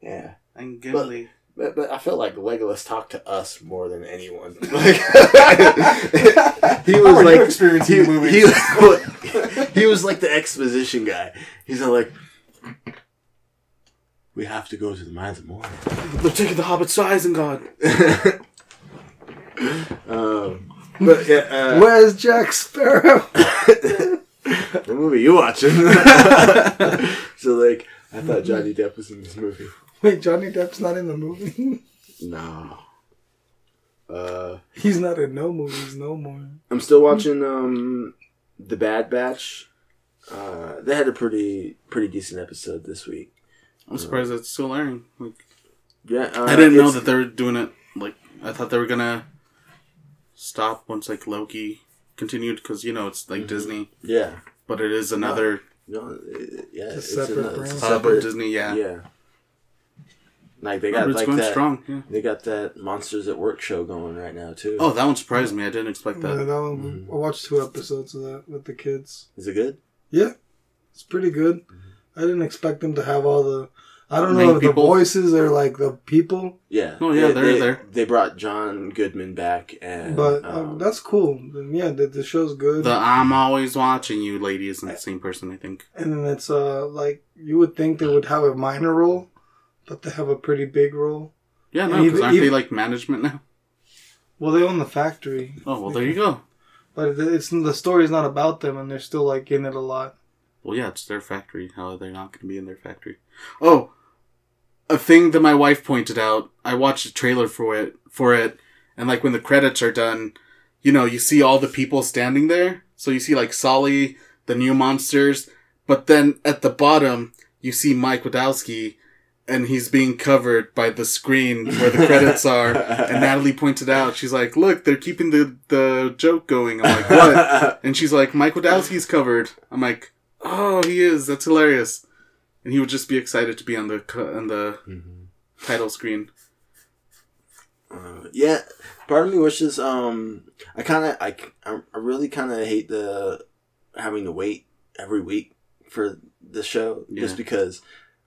Yeah. And Gimli... But I feel like Legolas talked to us more than anyone. Like, he was like, experiencing movies. He was like the exposition guy. He's all like, we have to go to the Mines of Moria. They're taking the Hobbit's eyes and gone. But yeah, where's Jack Sparrow? The movie you watching? So like, I thought Johnny Depp was in this movie. Wait, Johnny Depp's not in the movie? No. He's not in no movies no more. I'm still watching The Bad Batch. They had a pretty decent episode this week. I'm surprised that's still airing. Like, yeah, I didn't know that they were doing it. Like, I thought they were gonna stop once like Loki continued because you know it's like Disney. Yeah, but it is another. It's separate Disney. Yeah. Like they got like that. Strong, yeah. They got that Monsters at Work show going right now too. Oh, that one surprised me. I didn't expect that. Yeah, that one. I watched 2 episodes of that with the kids. Is it good? Yeah, it's pretty good. I didn't expect them to have all the. I don't know if the voices are like the people. Yeah. Oh yeah, they're there. They brought John Goodman back, and but that's cool. Yeah, the show's good. The I'm always watching you, lady, isn't the same person, I think. And then it's like you would think they would have a minor role. But they have a pretty big role. Yeah, no, because aren't they like management now? Well, they own the factory. Oh, well, there you go. But it's the story's not about them, and they're still like in it a lot. Well, yeah, it's their factory. How are they not going to be in their factory? Oh, a thing that my wife pointed out. I watched a trailer for it, and like when the credits are done, you know, you see all the people standing there. So you see like Sully, the new monsters, but then at the bottom you see Mike Wazowski. And he's being covered by the screen where the credits are. And Natalie pointed out, she's like, look, they're keeping the joke going. I'm like, what? And she's like, Mike Wazowski's covered. I'm like, oh, he is. That's hilarious. And he would just be excited to be on the title screen. Yeah. Part of me wishes, I really kind of hate having to wait every week for the show. Yeah. Just because...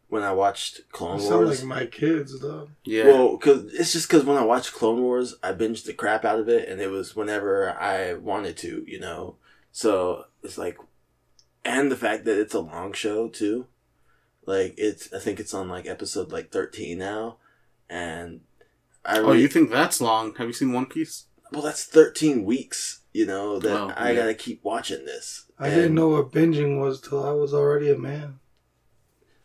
When I watched Clone Wars... sound like my kids, though. Yeah. Well, because when I watched Clone Wars, I binged the crap out of it, and it was whenever I wanted to, you know? So, it's like... And the fact that it's a long show, too. Like, I think it's on, like, episode, like, 13 now, and... you think that's long? Have you seen One Piece? Well, that's 13 weeks, you know, that I gotta keep watching this. I didn't know what binging was till I was already a man.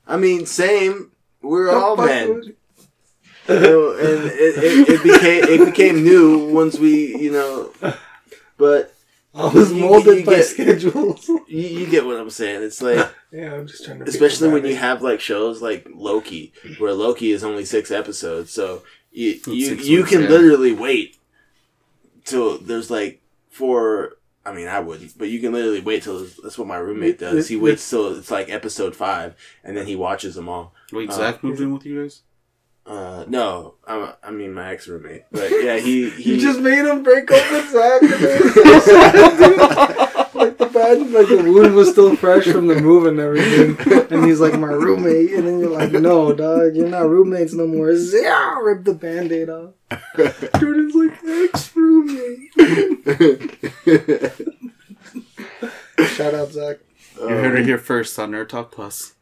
I mean, same. We're all men. You know, and it became new once we, you know. But I was molded by schedules. You get what I'm saying. It's like, yeah, I'm just trying to. Especially when you have like shows like Loki, where Loki is only 6 episodes, so you can literally wait till there's like 4. I mean, I wouldn't, but you can literally wait till that's what my roommate does. He waits till it's like episode 5, and then he watches them all. Wait, Zach moved in with you guys? No, I mean my ex roommate, but yeah, he just made him break up with Zach. Like the bad, like the wound was still fresh from the move and everything, and he's like my roommate, and then you're like, no, dog, you're not roommates no more. Yeah, rip the Band-Aid off. Jordan's like ex-roommate. Shout out, Zach. You heard it here first on Nerd Talk Plus.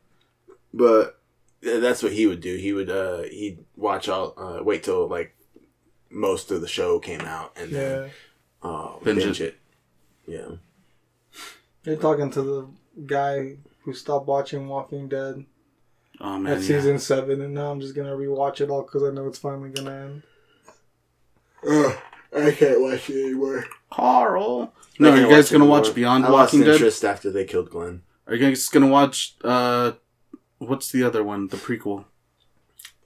But that's what he would do. He would he'd watch wait till like most of the show came out, and then binge it. Yeah. You're talking to the guy who stopped watching Walking Dead at season 7, and now I'm just gonna rewatch it all because I know it's finally gonna end. Ugh, I can't watch it anymore. Carl, no, are you guys gonna watch Beyond Walking Dead? I lost interest after they killed Glenn. Are you guys gonna watch what's the other one? The prequel,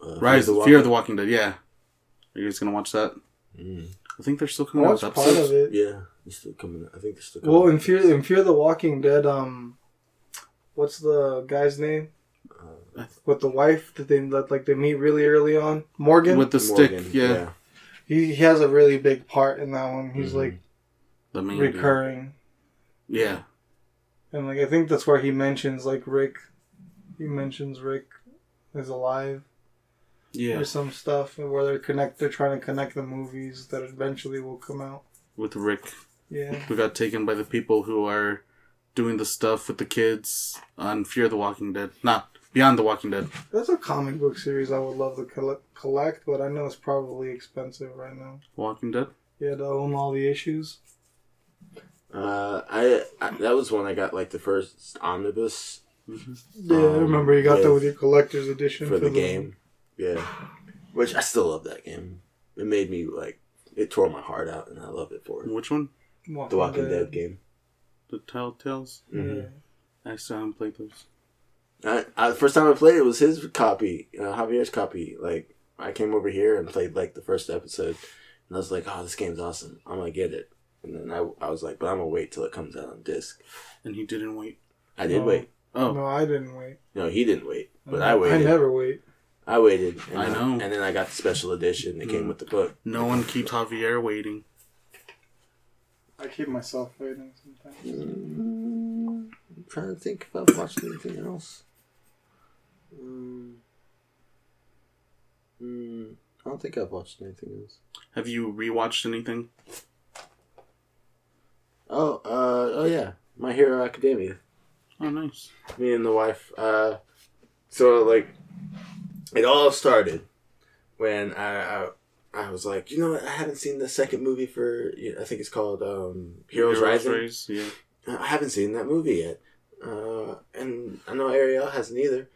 Fear of the Walking Dead. Yeah, are you guys gonna watch that? I think they're still coming out with episodes. Part of it. Yeah, they're still coming. I think they're still coming. Well, in Fear the Walking Dead, what's the guy's name? With the wife that they meet really early on, Morgan. With the stick, yeah. He has a really big part in that one. He's like the main recurring. Dude. Yeah, and like I think that's where he mentions like Rick. He mentions Rick is alive. Yeah. There's some stuff where they're trying to connect the movies that eventually will come out. With Rick. Yeah. Who got taken by the people who are doing the stuff with the kids on Fear the Walking Dead. Not Beyond the Walking Dead. That's a comic book series I would love to collect, but I know it's probably expensive right now. Walking Dead? Yeah, to own all the issues. That was when I got like the first omnibus. Mm-hmm. Yeah, I remember you got that with your collector's edition for the game. Yeah, which I still love that game. It made me like it tore my heart out, and I love it for it. Which one? The Walking Dead game. The Telltales. Mm-hmm. Yeah, I still haven't played those. The first time I played it was his copy, Javier's copy. Like I came over here and played like the first episode, and I was like, "Oh, this game's awesome! I'm gonna get it." And then I was like, but I'm going to wait till it comes out on disc. And he didn't wait. I did wait. Oh. No, I didn't wait. No, he didn't wait. But I waited. I never wait. I waited. I know. And then I got the special edition that came with the book. No one keeps Javier waiting. I keep myself waiting sometimes. I'm trying to think if I've watched anything else. I don't think I've watched anything else. Have you rewatched anything? Oh yeah, My Hero Academia. Oh, nice. Me and the wife. It all started when I was like, you know what? I haven't seen the second movie for, I think it's called Heroes Rising. Yeah. I haven't seen that movie yet, and I know Ariel hasn't either.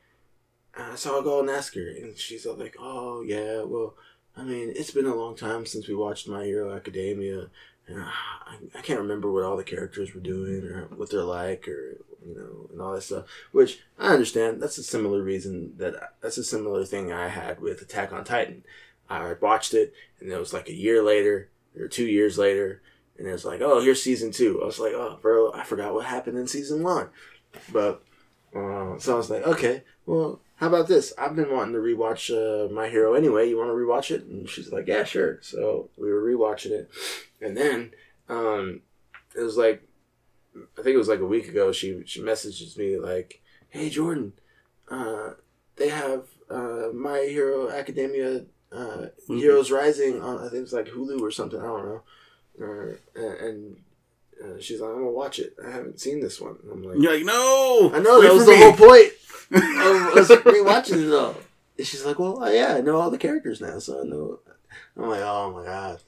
So I'll go and ask her, and she's all like, "Oh yeah, well, I mean, it's been a long time since we watched My Hero Academia." I can't remember what all the characters were doing or what they're like or, and all that stuff, which I understand. That's a similar reason that's a similar thing I had with Attack on Titan. I watched it and it was like a year later or 2 years later and it was like, oh, here's season 2. I was like, oh, bro, I forgot what happened in season 1. But, so I was like, okay, well, how about this? I've been wanting to rewatch My Hero anyway. You want to rewatch it? And she's like, yeah, sure. So we were rewatching it. And then it was like, I think it was like a week ago, she messages me like, hey, Jordan, they have My Hero Academia Heroes Rising on, I think it was like Hulu or something. I don't know. She's like, I'm going to watch it. I haven't seen this one. And I'm like, you're like, no! I know, that was the whole point. I was rewatching it all. And she's like, well, yeah, I know all the characters now, so I know. I'm like, oh my God.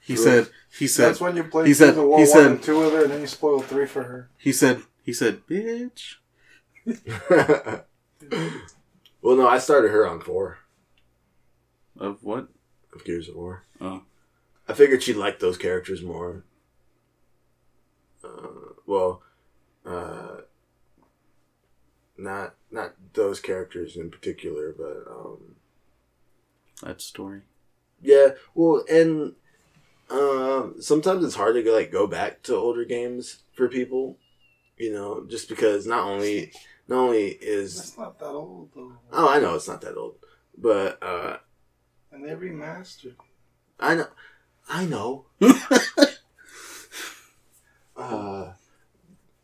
He said. That's when you play season 1 and 2 with her, and then you spoil 3 for her. He said, bitch. Well, no, I started her on 4. Of what? Of Gears of War. Oh. I figured she'd like those characters more. Not those characters in particular, but that story. Yeah, well, and sometimes it's hard to go back to older games for people, just because not only is that's not that old though. Oh, I know it's not that old, but and they remastered. I know.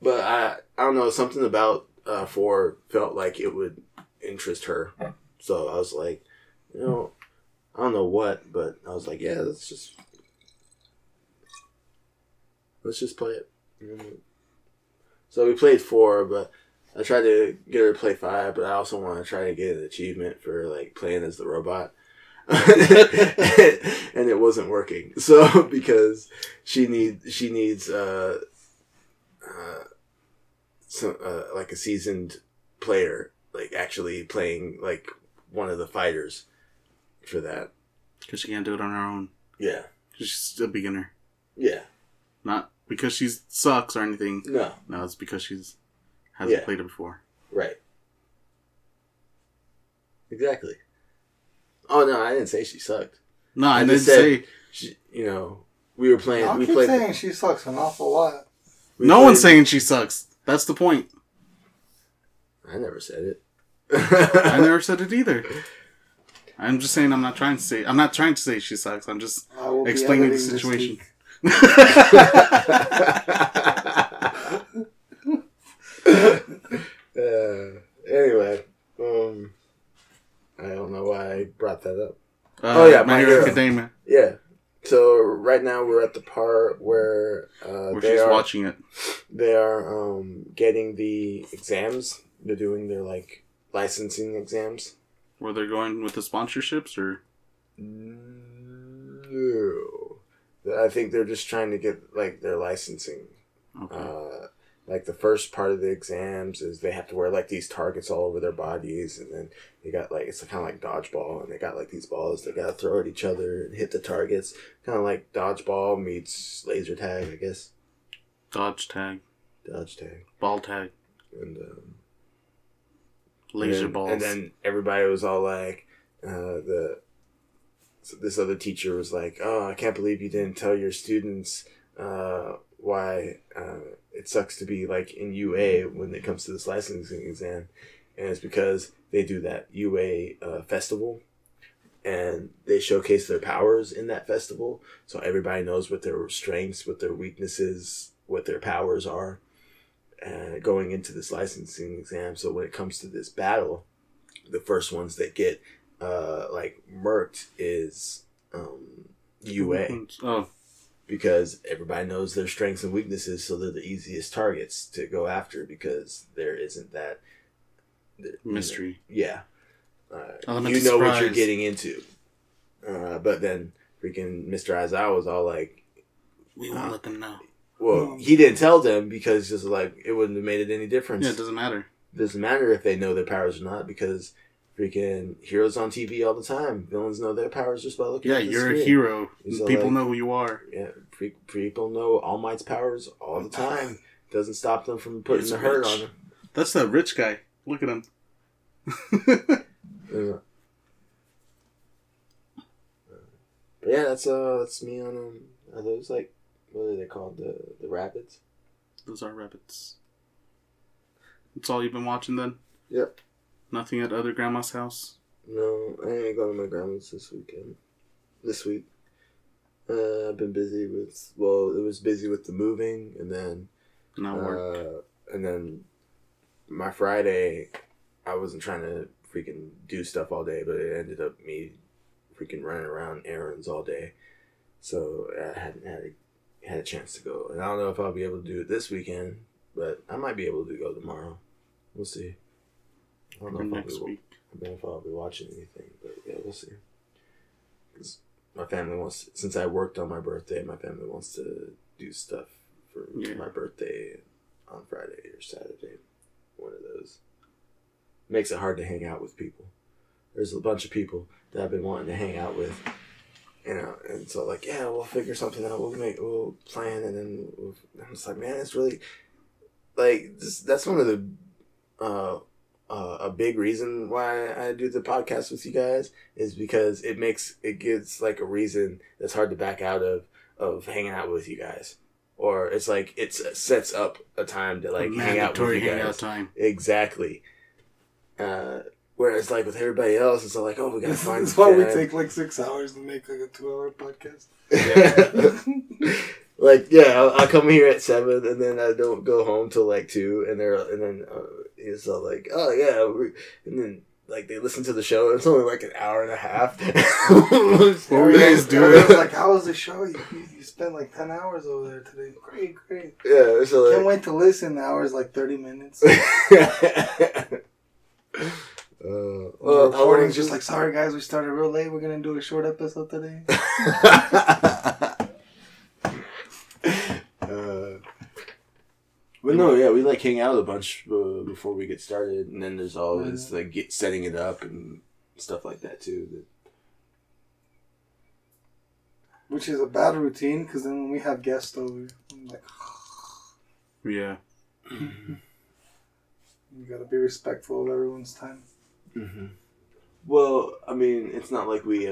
But I don't know, something about 4 felt like it would interest her. So I was like, I don't know what, but I was like, yeah, let's just play it. So we played 4, but I tried to get her to play 5, but I also want to try to get an achievement for playing as the robot. And it wasn't working. So because she needs some a seasoned player actually playing one of the fighters for that. Because she can't do it on her own. Yeah, because she's a beginner. Yeah, not because she sucks or anything. No, it's because she's hasn't played it before. Right. Exactly. Oh, no, I didn't say she sucked. No, I didn't say... She, we were playing... I keep saying she sucks an awful lot. No one's saying she sucks. That's the point. I never said it. I never said it either. I'm just saying I'm not trying to say she sucks. I'm just explaining the situation. Anyway... I don't know why I brought that up. My Hero Academia. Yeah. So right right now we're at the part where they are getting the exams. They're doing their like licensing exams. Where they're going with the sponsorships, or no? I think they're just trying to get like their licensing. Okay. Like the first part of the exams is they have to wear like these targets all over their bodies, and then they got like it's kind of like dodgeball, and they got like these balls they gotta throw at each other and hit the targets, kind of like dodgeball meets laser tag, I guess. Dodge tag, ball tag, and laser balls. And then everybody was all like, this other teacher was like, "Oh, I can't believe you didn't tell your students why it sucks to be like in UA when it comes to this licensing exam," and it's because they do that UA festival, and they showcase their powers in that festival, so everybody knows what their strengths, what their weaknesses, what their powers are. Going into this licensing exam, so when it comes to this battle, the first ones that get like murked is UA. Oh. Because everybody knows their strengths and weaknesses, so they're the easiest targets to go after because there isn't that mystery. Yeah, you know what you're getting into. But then freaking Mr. Aizawa was all like, "We won't let them know." Well, he didn't tell them because just like it wouldn't have made it any difference. Yeah, it doesn't matter. It doesn't matter if they know their powers or not because freaking heroes on TV all the time. Villains know their powers just by looking at the screen. Yeah, you're a hero. So people know who you are. Yeah, people know All Might's powers all the time. Doesn't stop them from putting the hurt on him. That's that rich guy. Look at him. But yeah, that's me on are those like... What are they called? The rabbits? Those are rabbits. That's all you've been watching then? Yep. Nothing at other grandma's house? No, I ain't going to my grandma's this weekend. This week. I've been busy with... Well, it was busy with the moving and then... Not work. And then my Friday, I wasn't trying to freaking do stuff all day, but it ended up me freaking running around errands all day. So I hadn't had a chance to go, and I don't know if I'll be able to do it this weekend, but I might be able to go tomorrow. We'll see. I don't know if I'll be watching anything, but yeah, we'll see. Because my family wants, since I worked on my birthday, my family wants to do stuff for my birthday on Friday or Saturday. One of those makes it hard to hang out with people. There's a bunch of people that I've been wanting to hang out with. You know, and so like, yeah, we'll figure something out. We'll plan, and then I'm just like, man, it's really like that's one of the a big reason why I do the podcast with you guys is because it gives like a reason that's hard to back out of hanging out with you guys, or it's like it sets up a time to like hang out with you guys. Hangout time. Exactly. Whereas, like, with everybody else, it's like, oh, we gotta find... That's why we take, like, 6 hours to make, like, a 2-hour podcast. Yeah. Like, yeah, I'll come here at 7, and then I don't go home till, like, 2, and then it's all like, oh, yeah, and then, like, they listen to the show, and it's only, like, an hour and a half. What were you guys doing? It's like, how was the show? You spent, like, 10 hours over there today. Great. Yeah, so, like... Can't wait to listen. The hour's, like, 30 minutes. Well, the recording's just like, sorry guys, we started real late. We're gonna do a short episode today. But no, yeah, we like hang out a bunch before we get started, and then there's always like setting it up and stuff like that too. Which is a bad routine because then when we have guests over, I'm like, yeah, you gotta be respectful of everyone's time. Mm-hmm. Well, I mean, it's not like we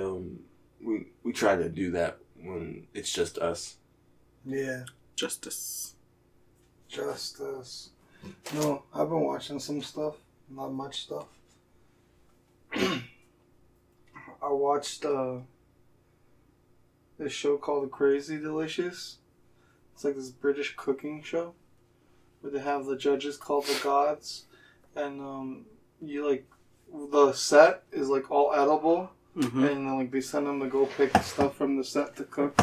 try to do that when it's just us. Yeah. Just us. No, I've been watching some stuff. Not much stuff. I watched this show called Crazy Delicious. It's like this British cooking show where they have the judges called the gods, and you like... The set is like all edible, and then like they send them to go pick stuff from the set to cook,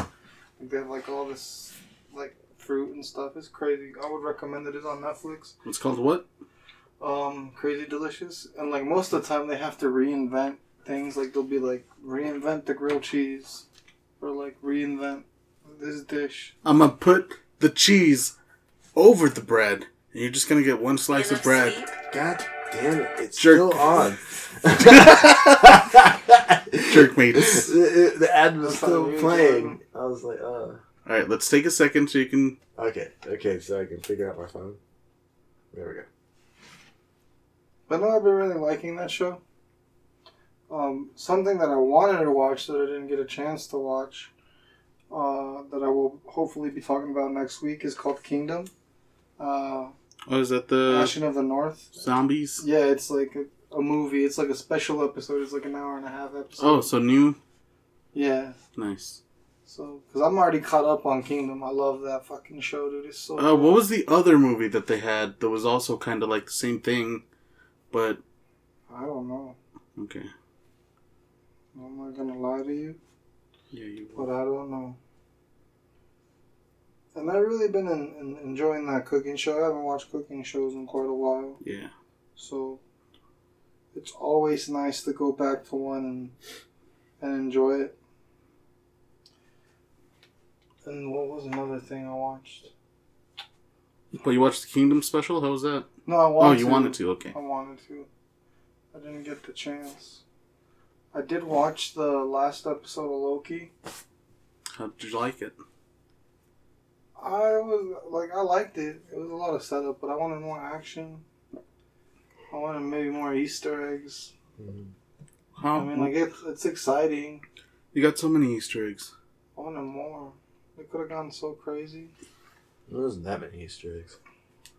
They have like all this like fruit and stuff. It's crazy. I would recommend it. It's on Netflix. It's called what? Crazy Delicious. And like most of the time they have to reinvent things. Like they'll be like reinvent the grilled cheese, or like reinvent this dish. I'm gonna put the cheese over the bread, and you're just gonna get one slice of bread. Sleep. God damn it! It's still on. Jerk meat. The ad was still playing. I was like, oh. All right, let's take a second so you can. Okay, so I can figure out my phone. There we go. But no, I've been really liking that show. Something that I wanted to watch that I didn't get a chance to watch, that I will hopefully be talking about next week, is called Kingdom. Is that the Passion of the North? Zombies? Yeah, it's like a movie. It's like a special episode. It's like an hour and a half episode. Oh, so new? Yeah. Nice. So, because I'm already caught up on Kingdom. I love that fucking show, dude. It's so cool. What was the other movie that they had that was also kind of like the same thing, but... I don't know. Okay. I'm not going to lie to you. Yeah, you will. But I don't know. And I've really been enjoying that cooking show. I haven't watched cooking shows in quite a while. Yeah. So it's always nice to go back to one and enjoy it. And what was another thing I watched? Well, you watched the Kingdom special? How was that? No, I wanted to. Oh, you wanted to, okay. I wanted to. I didn't get the chance. I did watch the last episode of Loki. How did you like it? I liked it. It was a lot of setup, but I wanted more action. I wanted maybe more Easter eggs. Mm-hmm. I mean, like, it's exciting. You got so many Easter eggs. I wanted more. They could have gone so crazy. There wasn't that many Easter eggs.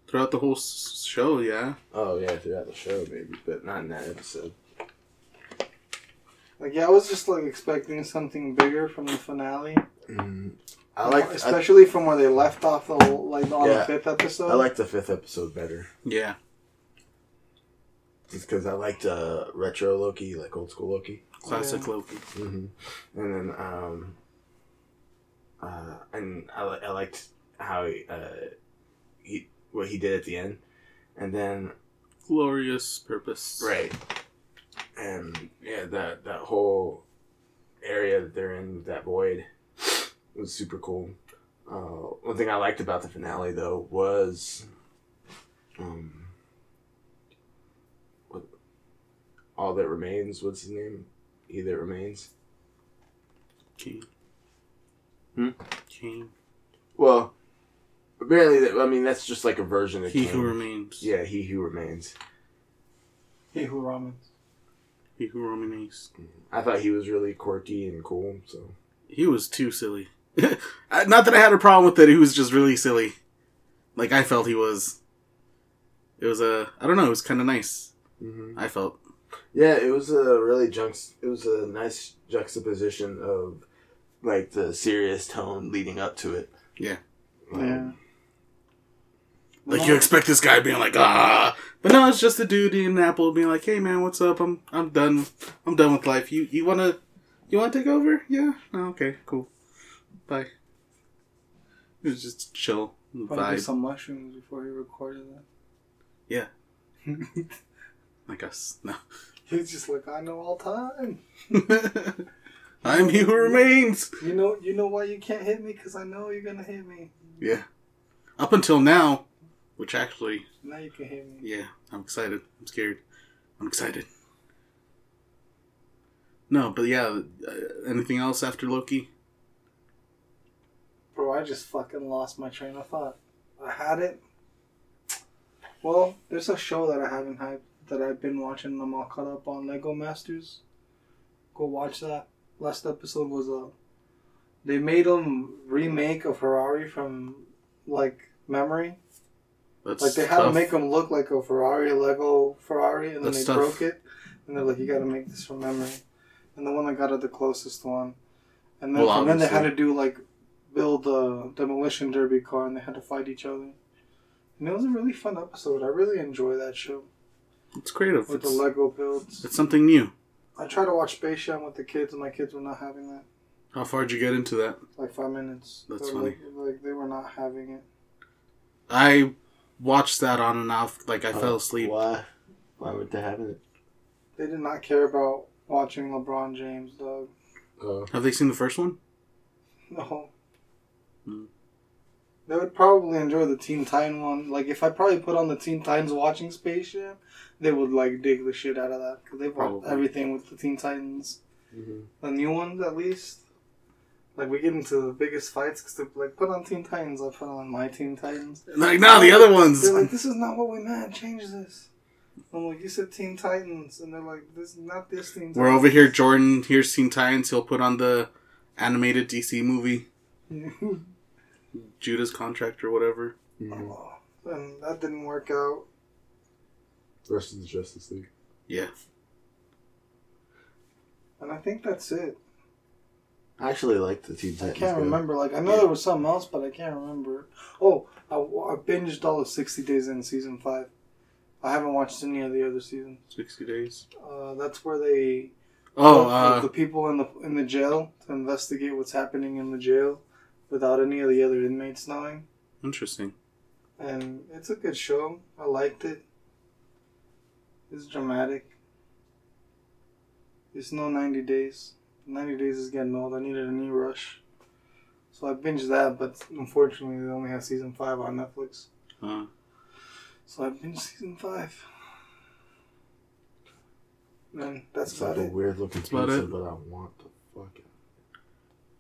Throughout the whole show, yeah. Oh, yeah, throughout the show, maybe, but not in that episode. Like, yeah, I was just, like, expecting something bigger from the finale. Mm-hmm. Especially from where they left off the fifth episode. I liked the fifth episode better. Yeah. Just because I liked retro Loki, like old school Loki. Classic Loki. Mm-hmm. And then, I liked how what he did at the end. And then... Glorious purpose. Right. And, yeah, that whole area that they're in, that void... It was super cool. One thing I liked about the finale, though, was All That Remains. What's his name? He That Remains. Kane. Kane. Well, apparently, that's just like a version of He Kane. Who Remains. Yeah, He Who Remains. He Who Remains. He Who Remains. I thought he was really quirky and cool, so... He was too silly. Not that I had a problem with it. He was just really silly. Like, I felt he was. It was I don't know. It was kind of nice. Mm-hmm. I felt. Yeah, it was It was a nice juxtaposition of, like, the serious tone leading up to it. Yeah. Yeah. Like, you expect this guy being like, ah, but no, it's just a dude eating an apple being like, hey man, what's up? I'm done. I'm done with life. You want to take over? Yeah. Oh, okay. Cool. Bye. It was just chill. Probably did some mushrooms before he recorded that. Yeah. I guess. No. He was just like, I know all time. I'm He Who Remains. You know why you can't hit me? Because I know you're going to hit me. Yeah. Up until now, which actually... Now you can hit me. Yeah. I'm excited. I'm scared. I'm excited. No, but yeah, anything else after Loki? Bro, I just fucking lost my train of thought. I had it. Well, there's a show that I haven't hyped that I've been watching and I'm all caught up on, Lego Masters. Go watch that. Last episode was they made them remake a Ferrari from, like, memory. That's like, they had to make them look like a Ferrari, Lego Ferrari, and then they broke it. And they're like, you gotta make this from memory. And the one I got at the closest one. And then they had to do, like, build a demolition derby car, and they had to fight each other. And it was a really fun episode. I really enjoy that show. It's creative. With the Lego builds. It's something new. I try to watch Space Jam with the kids, and my kids were not having that. How far did you get into that? Like 5 minutes. That's funny. Like they were not having it. I watched that on and off. Like I fell asleep. Why? Why would they have it? They did not care about watching LeBron James, dog. Have they seen the first one? No. Mm. They would probably enjoy the Teen Titan one. Like, if I probably put on the Teen Titans watching Space Jam, they would, like, dig the shit out of that. Because they've watched everything with the Teen Titans. Mm-hmm. The new ones, at least. Like, we get into the biggest fights because they're like, put on Teen Titans. I'll put on my Teen Titans. Like, no, the other ones. They're like, this is not what we meant. Change this. I'm like, you said Teen Titans. And they're like, this is not this Teen Titans. We're over here. Jordan hears Teen Titans. He'll put on the animated DC movie. Judah's Contract or whatever. Mm-hmm. And that didn't work out. The rest of the Justice League. Yeah. And I think that's it. I actually liked the Teen Titans. I can't remember. Like, I know there was something else, but I can't remember. Oh, I binged all of 60 Days in Season 5. I haven't watched any of the other seasons. 60 Days? That's where they... the people in the jail to investigate what's happening in the jail without any of the other inmates knowing. Interesting. And it's a good show. I liked it. It's dramatic. It's no 90 Days. 90 Days is getting old. I needed a new rush. So I binged that, but unfortunately they only have Season 5 on Netflix. Huh. So I binged Season 5. Man, that's about it. A weird looking pizza, but I want the fuck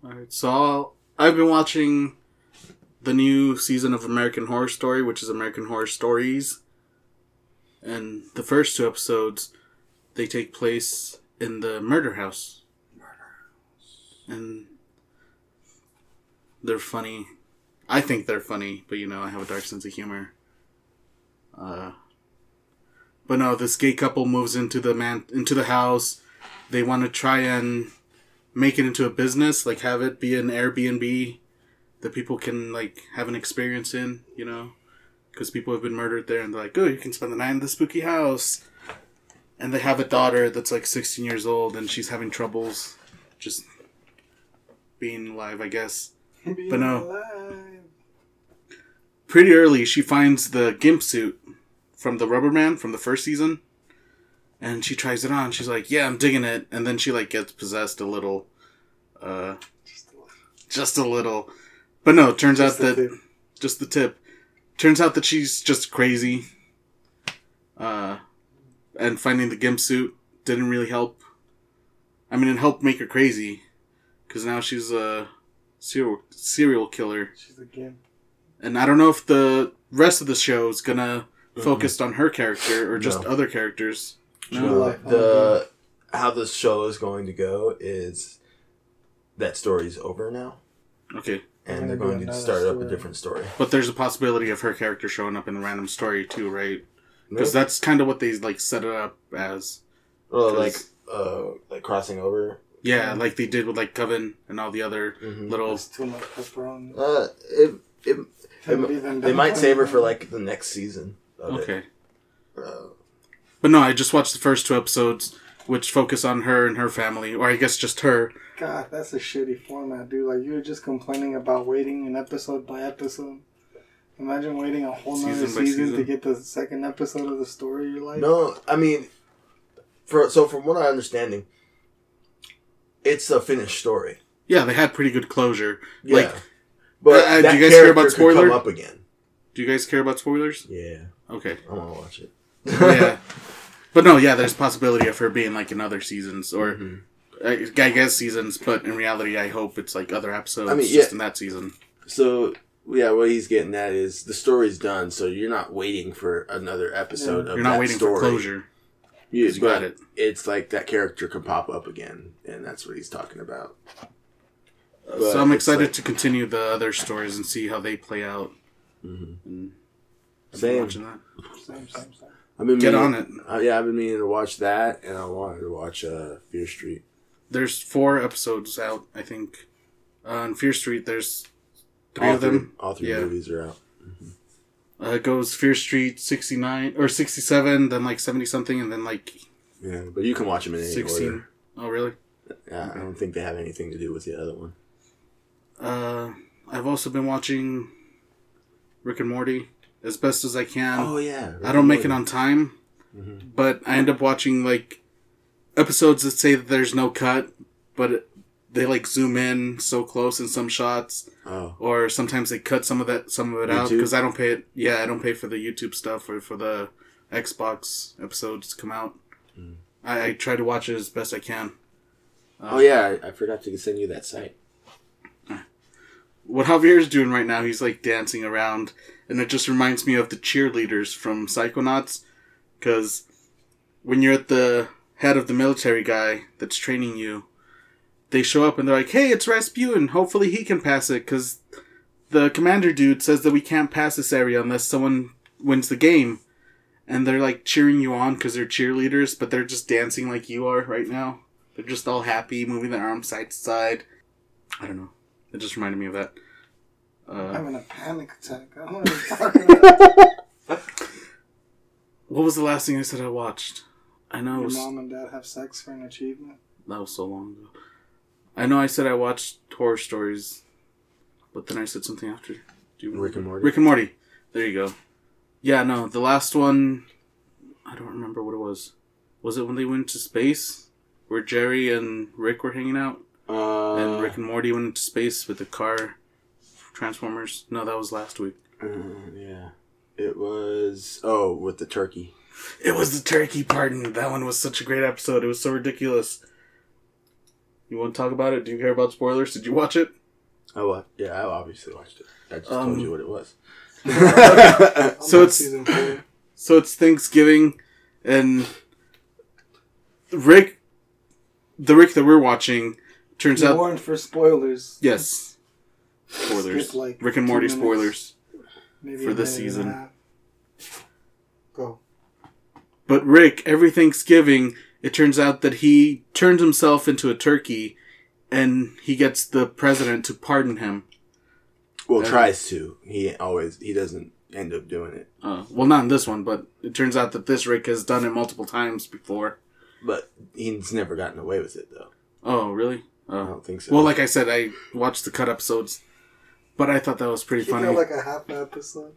out. Alright, so I've been watching the new season of American Horror Story, which is American Horror Stories. And the first two episodes, they take place in the murder house. And they're funny. I think they're funny, but you know, I have a dark sense of humor. But no, this gay couple moves into the house. They want to try and make it into a business, like have it be an Airbnb that people can like have an experience in, you know, because people have been murdered there, and they're like, oh, you can spend the night in the spooky house. And they have a daughter that's like 16 years old, and she's having troubles just being alive, I guess. But no, alive. Pretty early, she finds the gimp suit from the Rubber Man from the first season. And she tries it on. She's like, yeah, I'm digging it. And then she like gets possessed a little. Just a little. But no, turns out that... Just the tip. Turns out that she's just crazy. And finding the gimp suit didn't really help. I mean, it helped make her crazy. Because now she's a serial killer. She's a gimp. And I don't know if the rest of the show is going to... focused on her character or just other characters. No. How this show is going to go is that story's over now. Okay. And they're going to start up a different story. But there's a possibility of her character showing up in a random story too, right? Because that's kind of what they like set it up as. Well, like crossing over. Yeah, like they did with like Coven and all the other little. That's too much pepperoni. They might save her for like the next season. Okay. But no, I just watched the first two episodes, which focus on her and her family, or I guess just her. God, that's a shitty format, dude. Like, you were just complaining about waiting an episode by episode. Imagine waiting a whole nother season to get the second episode of the story of your life. No, I mean, from what I understanding, it's a finished story. Yeah, they had pretty good closure. Yeah. Like, but do you guys care about spoilers? Come up again. Do you guys care about spoilers? Yeah. Okay. I want to watch it. Yeah. But no, yeah, there's a possibility of her being like in other seasons or I guess seasons, but in reality, I hope it's like other episodes just in that season. So, yeah, what he's getting at is the story's done, so you're not waiting for another episode of that story. You're not waiting for closure. You got it. It's like that character can pop up again, and that's what he's talking about. But so I'm excited to continue the other stories and see how they play out. Mm-hmm. Same. I've been meaning on it. I've been meaning to watch that, and I wanted to watch Fear Street. There's 4 episodes out, I think. On Fear Street, there's 3 of them. All 3 movies are out. Mm-hmm. It goes Fear Street 69 or 67, then like 70 something, and then like. Yeah, but you can watch them in any order. Oh, really? I don't think they have anything to do with the other one. I've also been watching Rick and Morty as best as I can. Oh, yeah. Rick I don't make Morty. It on time, mm-hmm. but I end up watching, like, episodes that say that there's no cut, but they, like, zoom in so close in some shots. Oh. Or sometimes they cut some of it out because I don't pay it. Yeah, I don't pay for the YouTube stuff or for the Xbox episodes to come out. Mm. I try to watch it as best I can. I forgot to send you that site. What Javier's doing right now, he's, like, dancing around, and it just reminds me of the cheerleaders from Psychonauts, because when you're at the head of the military guy that's training you, they show up and they're like, hey, it's Rasputin, hopefully he can pass it, because the commander dude says that we can't pass this area unless someone wins the game, and they're, like, cheering you on because they're cheerleaders, but they're just dancing like you are right now. They're just all happy, moving their arms side to side. I don't know. It just reminded me of that. I'm having a panic attack. I don't know what you're talking about. What was the last thing I said I watched? I know. Your mom and dad have sex for an achievement? That was so long ago. I know I said I watched horror stories, but then I said something after. Do you Rick and Morty? Rick and Morty. There you go. Yeah, no, the last one, I don't remember what it was. Was it when they went to space? Where Jerry and Rick were hanging out? And Rick and Morty went into space with the car Transformers. No, that was last week. Yeah. It was... Oh, with the turkey. It was the turkey, pardon. That one was such a great episode. It was so ridiculous. You want to talk about it? Do you care about spoilers? Did you watch it? Yeah, I obviously watched it. I just told you what it was. Okay. So it's Thanksgiving, and Rick... The Rick that we're watching... Turns out, warned for spoilers. Yes. Spoilers. Like Rick and Morty spoilers. Maybe for this season. Go. But Rick, every Thanksgiving, it turns out that he turns himself into a turkey and he gets the president to pardon him. Well, tries to. He doesn't end up doing it. Well, not in this one, but it turns out that this Rick has done it multiple times before. But he's never gotten away with it, though. Oh, really? I don't think so. Well, like I said, I watched the cut episodes, but I thought that was pretty funny. Like a half episode?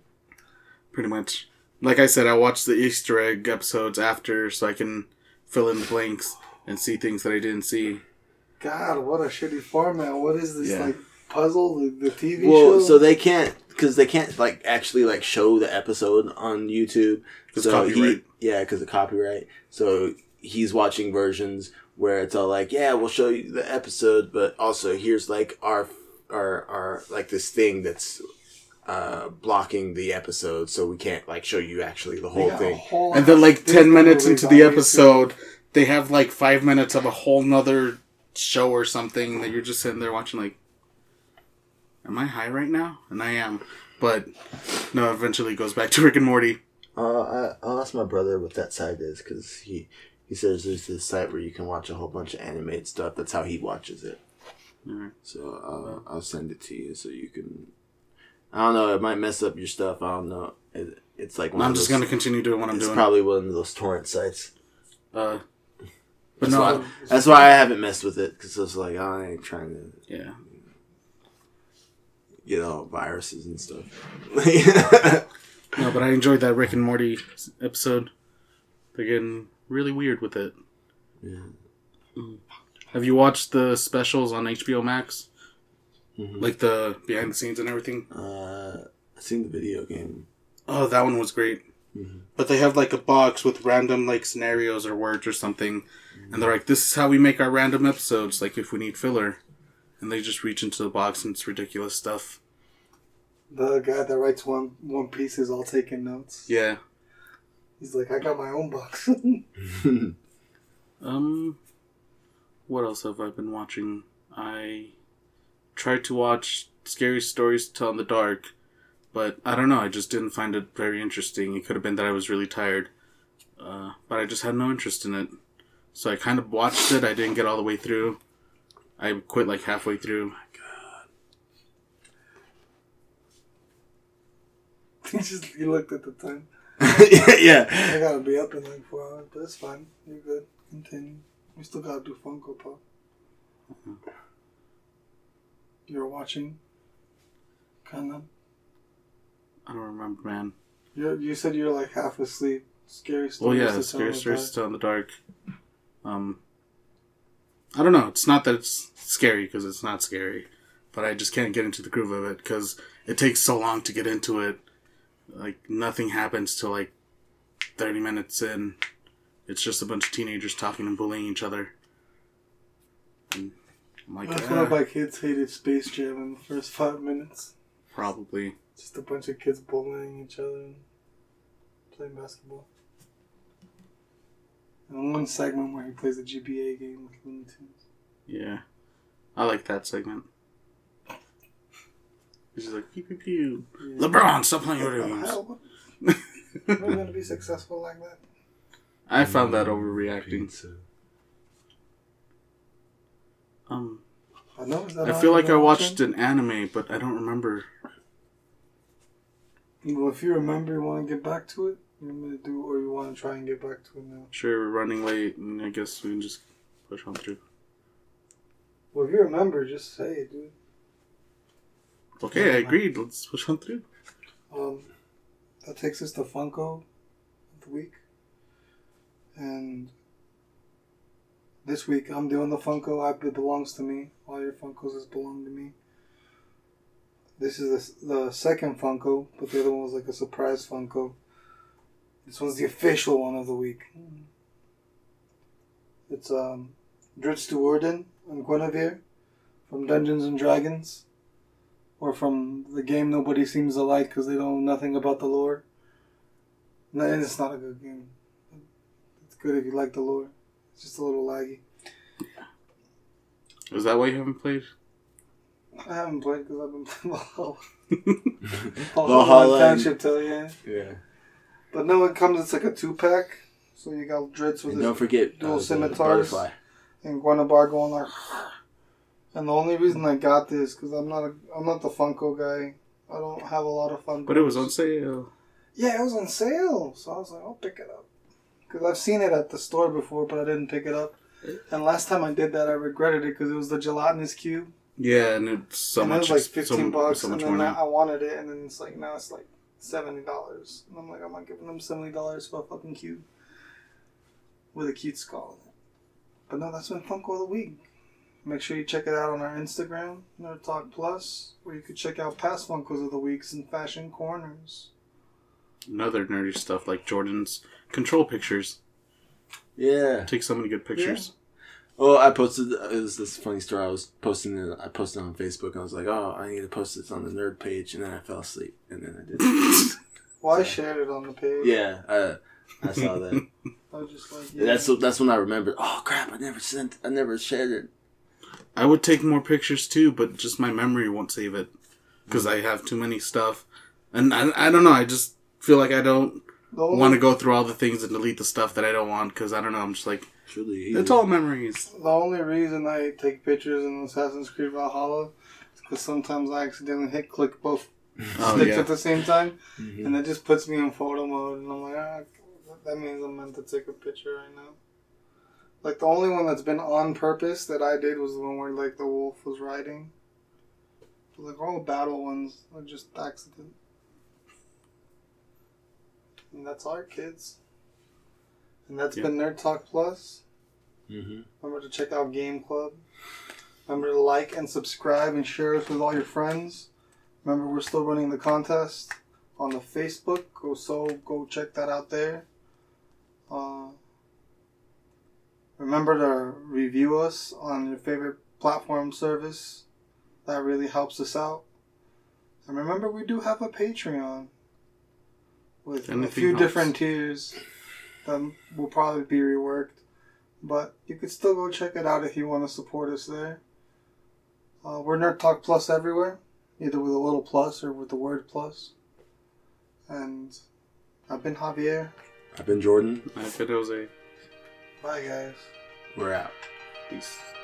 Pretty much. Like I said, I watched the Easter egg episodes after so I can fill in the blanks and see things that I didn't see. God, what a shitty format. What is this, like, puzzle? The TV show? Well, so they can't, because they can't, like, actually, like, show the episode on YouTube. Because of copyright. Because of copyright. So he's watching versions... Where it's all like, yeah, we'll show you the episode, but also here's like our like this thing that's blocking the episode, so we can't like show you actually the whole thing. And then like 10 minutes into the episode, they have like 5 minutes of a whole nother show or something that you're just sitting there watching like, am I high right now? And I am, but no. Eventually, it goes back to Rick and Morty. I'll ask my brother what that side is because he. He says there's this site where you can watch a whole bunch of animated stuff. That's how he watches it. All right. So I'll send it to you so you can... I don't know. It might mess up your stuff. I don't know. It's like... I'm just going to continue doing what I'm doing. It's probably one of those torrent sites. That's why I haven't messed with it. Because it's like, I ain't trying to... Yeah. Get all viruses and stuff. No, but I enjoyed that Rick and Morty episode. They're getting... really weird with it. Yeah. Mm. Have you watched the specials on HBO Max? Mm-hmm. Like the behind the scenes and everything? I've seen the video game. Oh, that one was great. Mm-hmm. But they have like a box with random like scenarios or words or something. Mm-hmm. And they're like, this is how we make our random episodes. Like if we need filler. And they just reach into the box and it's ridiculous stuff. The guy that writes One Piece is all taking notes. Yeah. He's like, I got my own box. What else have I been watching? I tried to watch Scary Stories to Tell in the Dark, but I don't know. I just didn't find it very interesting. It could have been that I was really tired, but I just had no interest in it. So I kind of watched it. I didn't get all the way through. I quit like halfway through. Oh my God. You looked at the time. Yeah. I gotta be up in like 4 hours, but it's fine. You're good. Continue. We still gotta do Funko Pop. You're watching? Kinda? I don't remember, man. You said you were like half asleep. Scary stories. Well, yeah, scary stories to tell in the dark. I don't know. It's not that it's scary because it's not scary, but I just can't get into the groove of it because it takes so long to get into it. Like nothing happens till like 30 minutes in. It's just a bunch of teenagers talking and bullying each other. And I'm like, that's why my kids hated Space Jam in the first 5 minutes. Probably. Just a bunch of kids bullying each other and playing basketball. And one segment where he plays a GBA game with Looney Tunes. Yeah. I like that segment. He's just like, pew, pew, pew. Yeah. LeBron, stop playing video games. We're going to be successful like that. I found that overreacting. Pizza. I feel like I watched an anime, but I don't remember. Well, if you remember, you want to get back to it? You want to try and get back to it now? Sure, we're running late, and I guess we can just push on through. Well, if you remember, just say it, dude. Okay, I agreed. Let's push on through. That takes us to Funko of the week. And this week, I'm doing the Funko. It belongs to me. All your Funkos belong to me. This is the second Funko, but the other one was like a surprise Funko. This one's the official one of the week. It's Dritz Duerden and Guinevere from Dungeons and Dragons, or from the game nobody seems to like because they know nothing about the lore. No, it's not a good game. It's good if you like the lore. It's just a little laggy. Is that why you haven't played? I haven't played because I've been playing Valhalla Township till the end. Yeah. But no, it comes, it's like a 2-pack. So you got Dritz with his dual scimitars and Guinevere going like. And the only reason I got this because I'm not the Funko guy. I don't have a lot of Funko. But it was on sale. Yeah, it was on sale. So I was like, I'll pick it up. Because I've seen it at the store before, but I didn't pick it up. And last time I did that, I regretted it because it was the gelatinous cube. Yeah, and it's so much. It was like $15, so much, and then I wanted it, and then it's like now it's like $70, and I'm like, I'm not giving them $70 for a fucking cube with a cute skull in it. But no, that's been Funko of the week. Make sure you check it out on our Instagram, Nerd Talk Plus, where you can check out past Funkos of the Weeks and Fashion Corners. And other nerdy stuff like Jordan's control pictures. Yeah. Take so many good pictures. Yeah. Oh, I posted, it was this funny story, I posted on Facebook, and I was like, oh, I need to post this on the nerd page, and then I fell asleep, and then I didn't. Well, I shared it on the page. Yeah, I saw that. I was just like, yeah. That's when I remembered, oh crap, I never shared it. I would take more pictures too, but just my memory won't save it because I have too many stuff, and I don't know. I just feel like I don't want to go through all the things and delete the stuff that I don't want because I don't know. I'm just like, it's all memories. The only reason I take pictures in Assassin's Creed Valhalla is because sometimes I accidentally hit click both sticks at the same time, and that just puts me in photo mode, and I'm like, that means I'm meant to take a picture right now. Like, the only one that's been on purpose that I did was the one where, like, the wolf was riding. But, like, all the battle ones are just accident. And that's our kids. And that's been Nerd Talk Plus. Mm-hmm. Remember to check out Game Club. Remember to like and subscribe and share us with all your friends. Remember, we're still running the contest on the Facebook. Go check that out there. Remember to review us on your favorite platform service. That really helps us out. And remember, we do have a Patreon with different tiers that will probably be reworked. But you could still go check it out if you want to support us there. We're Nerd Talk Plus everywhere, either with a little plus or with the word plus. And I've been Javier. I've been Jordan. I've been Jose. Bye, guys. We're out. Peace.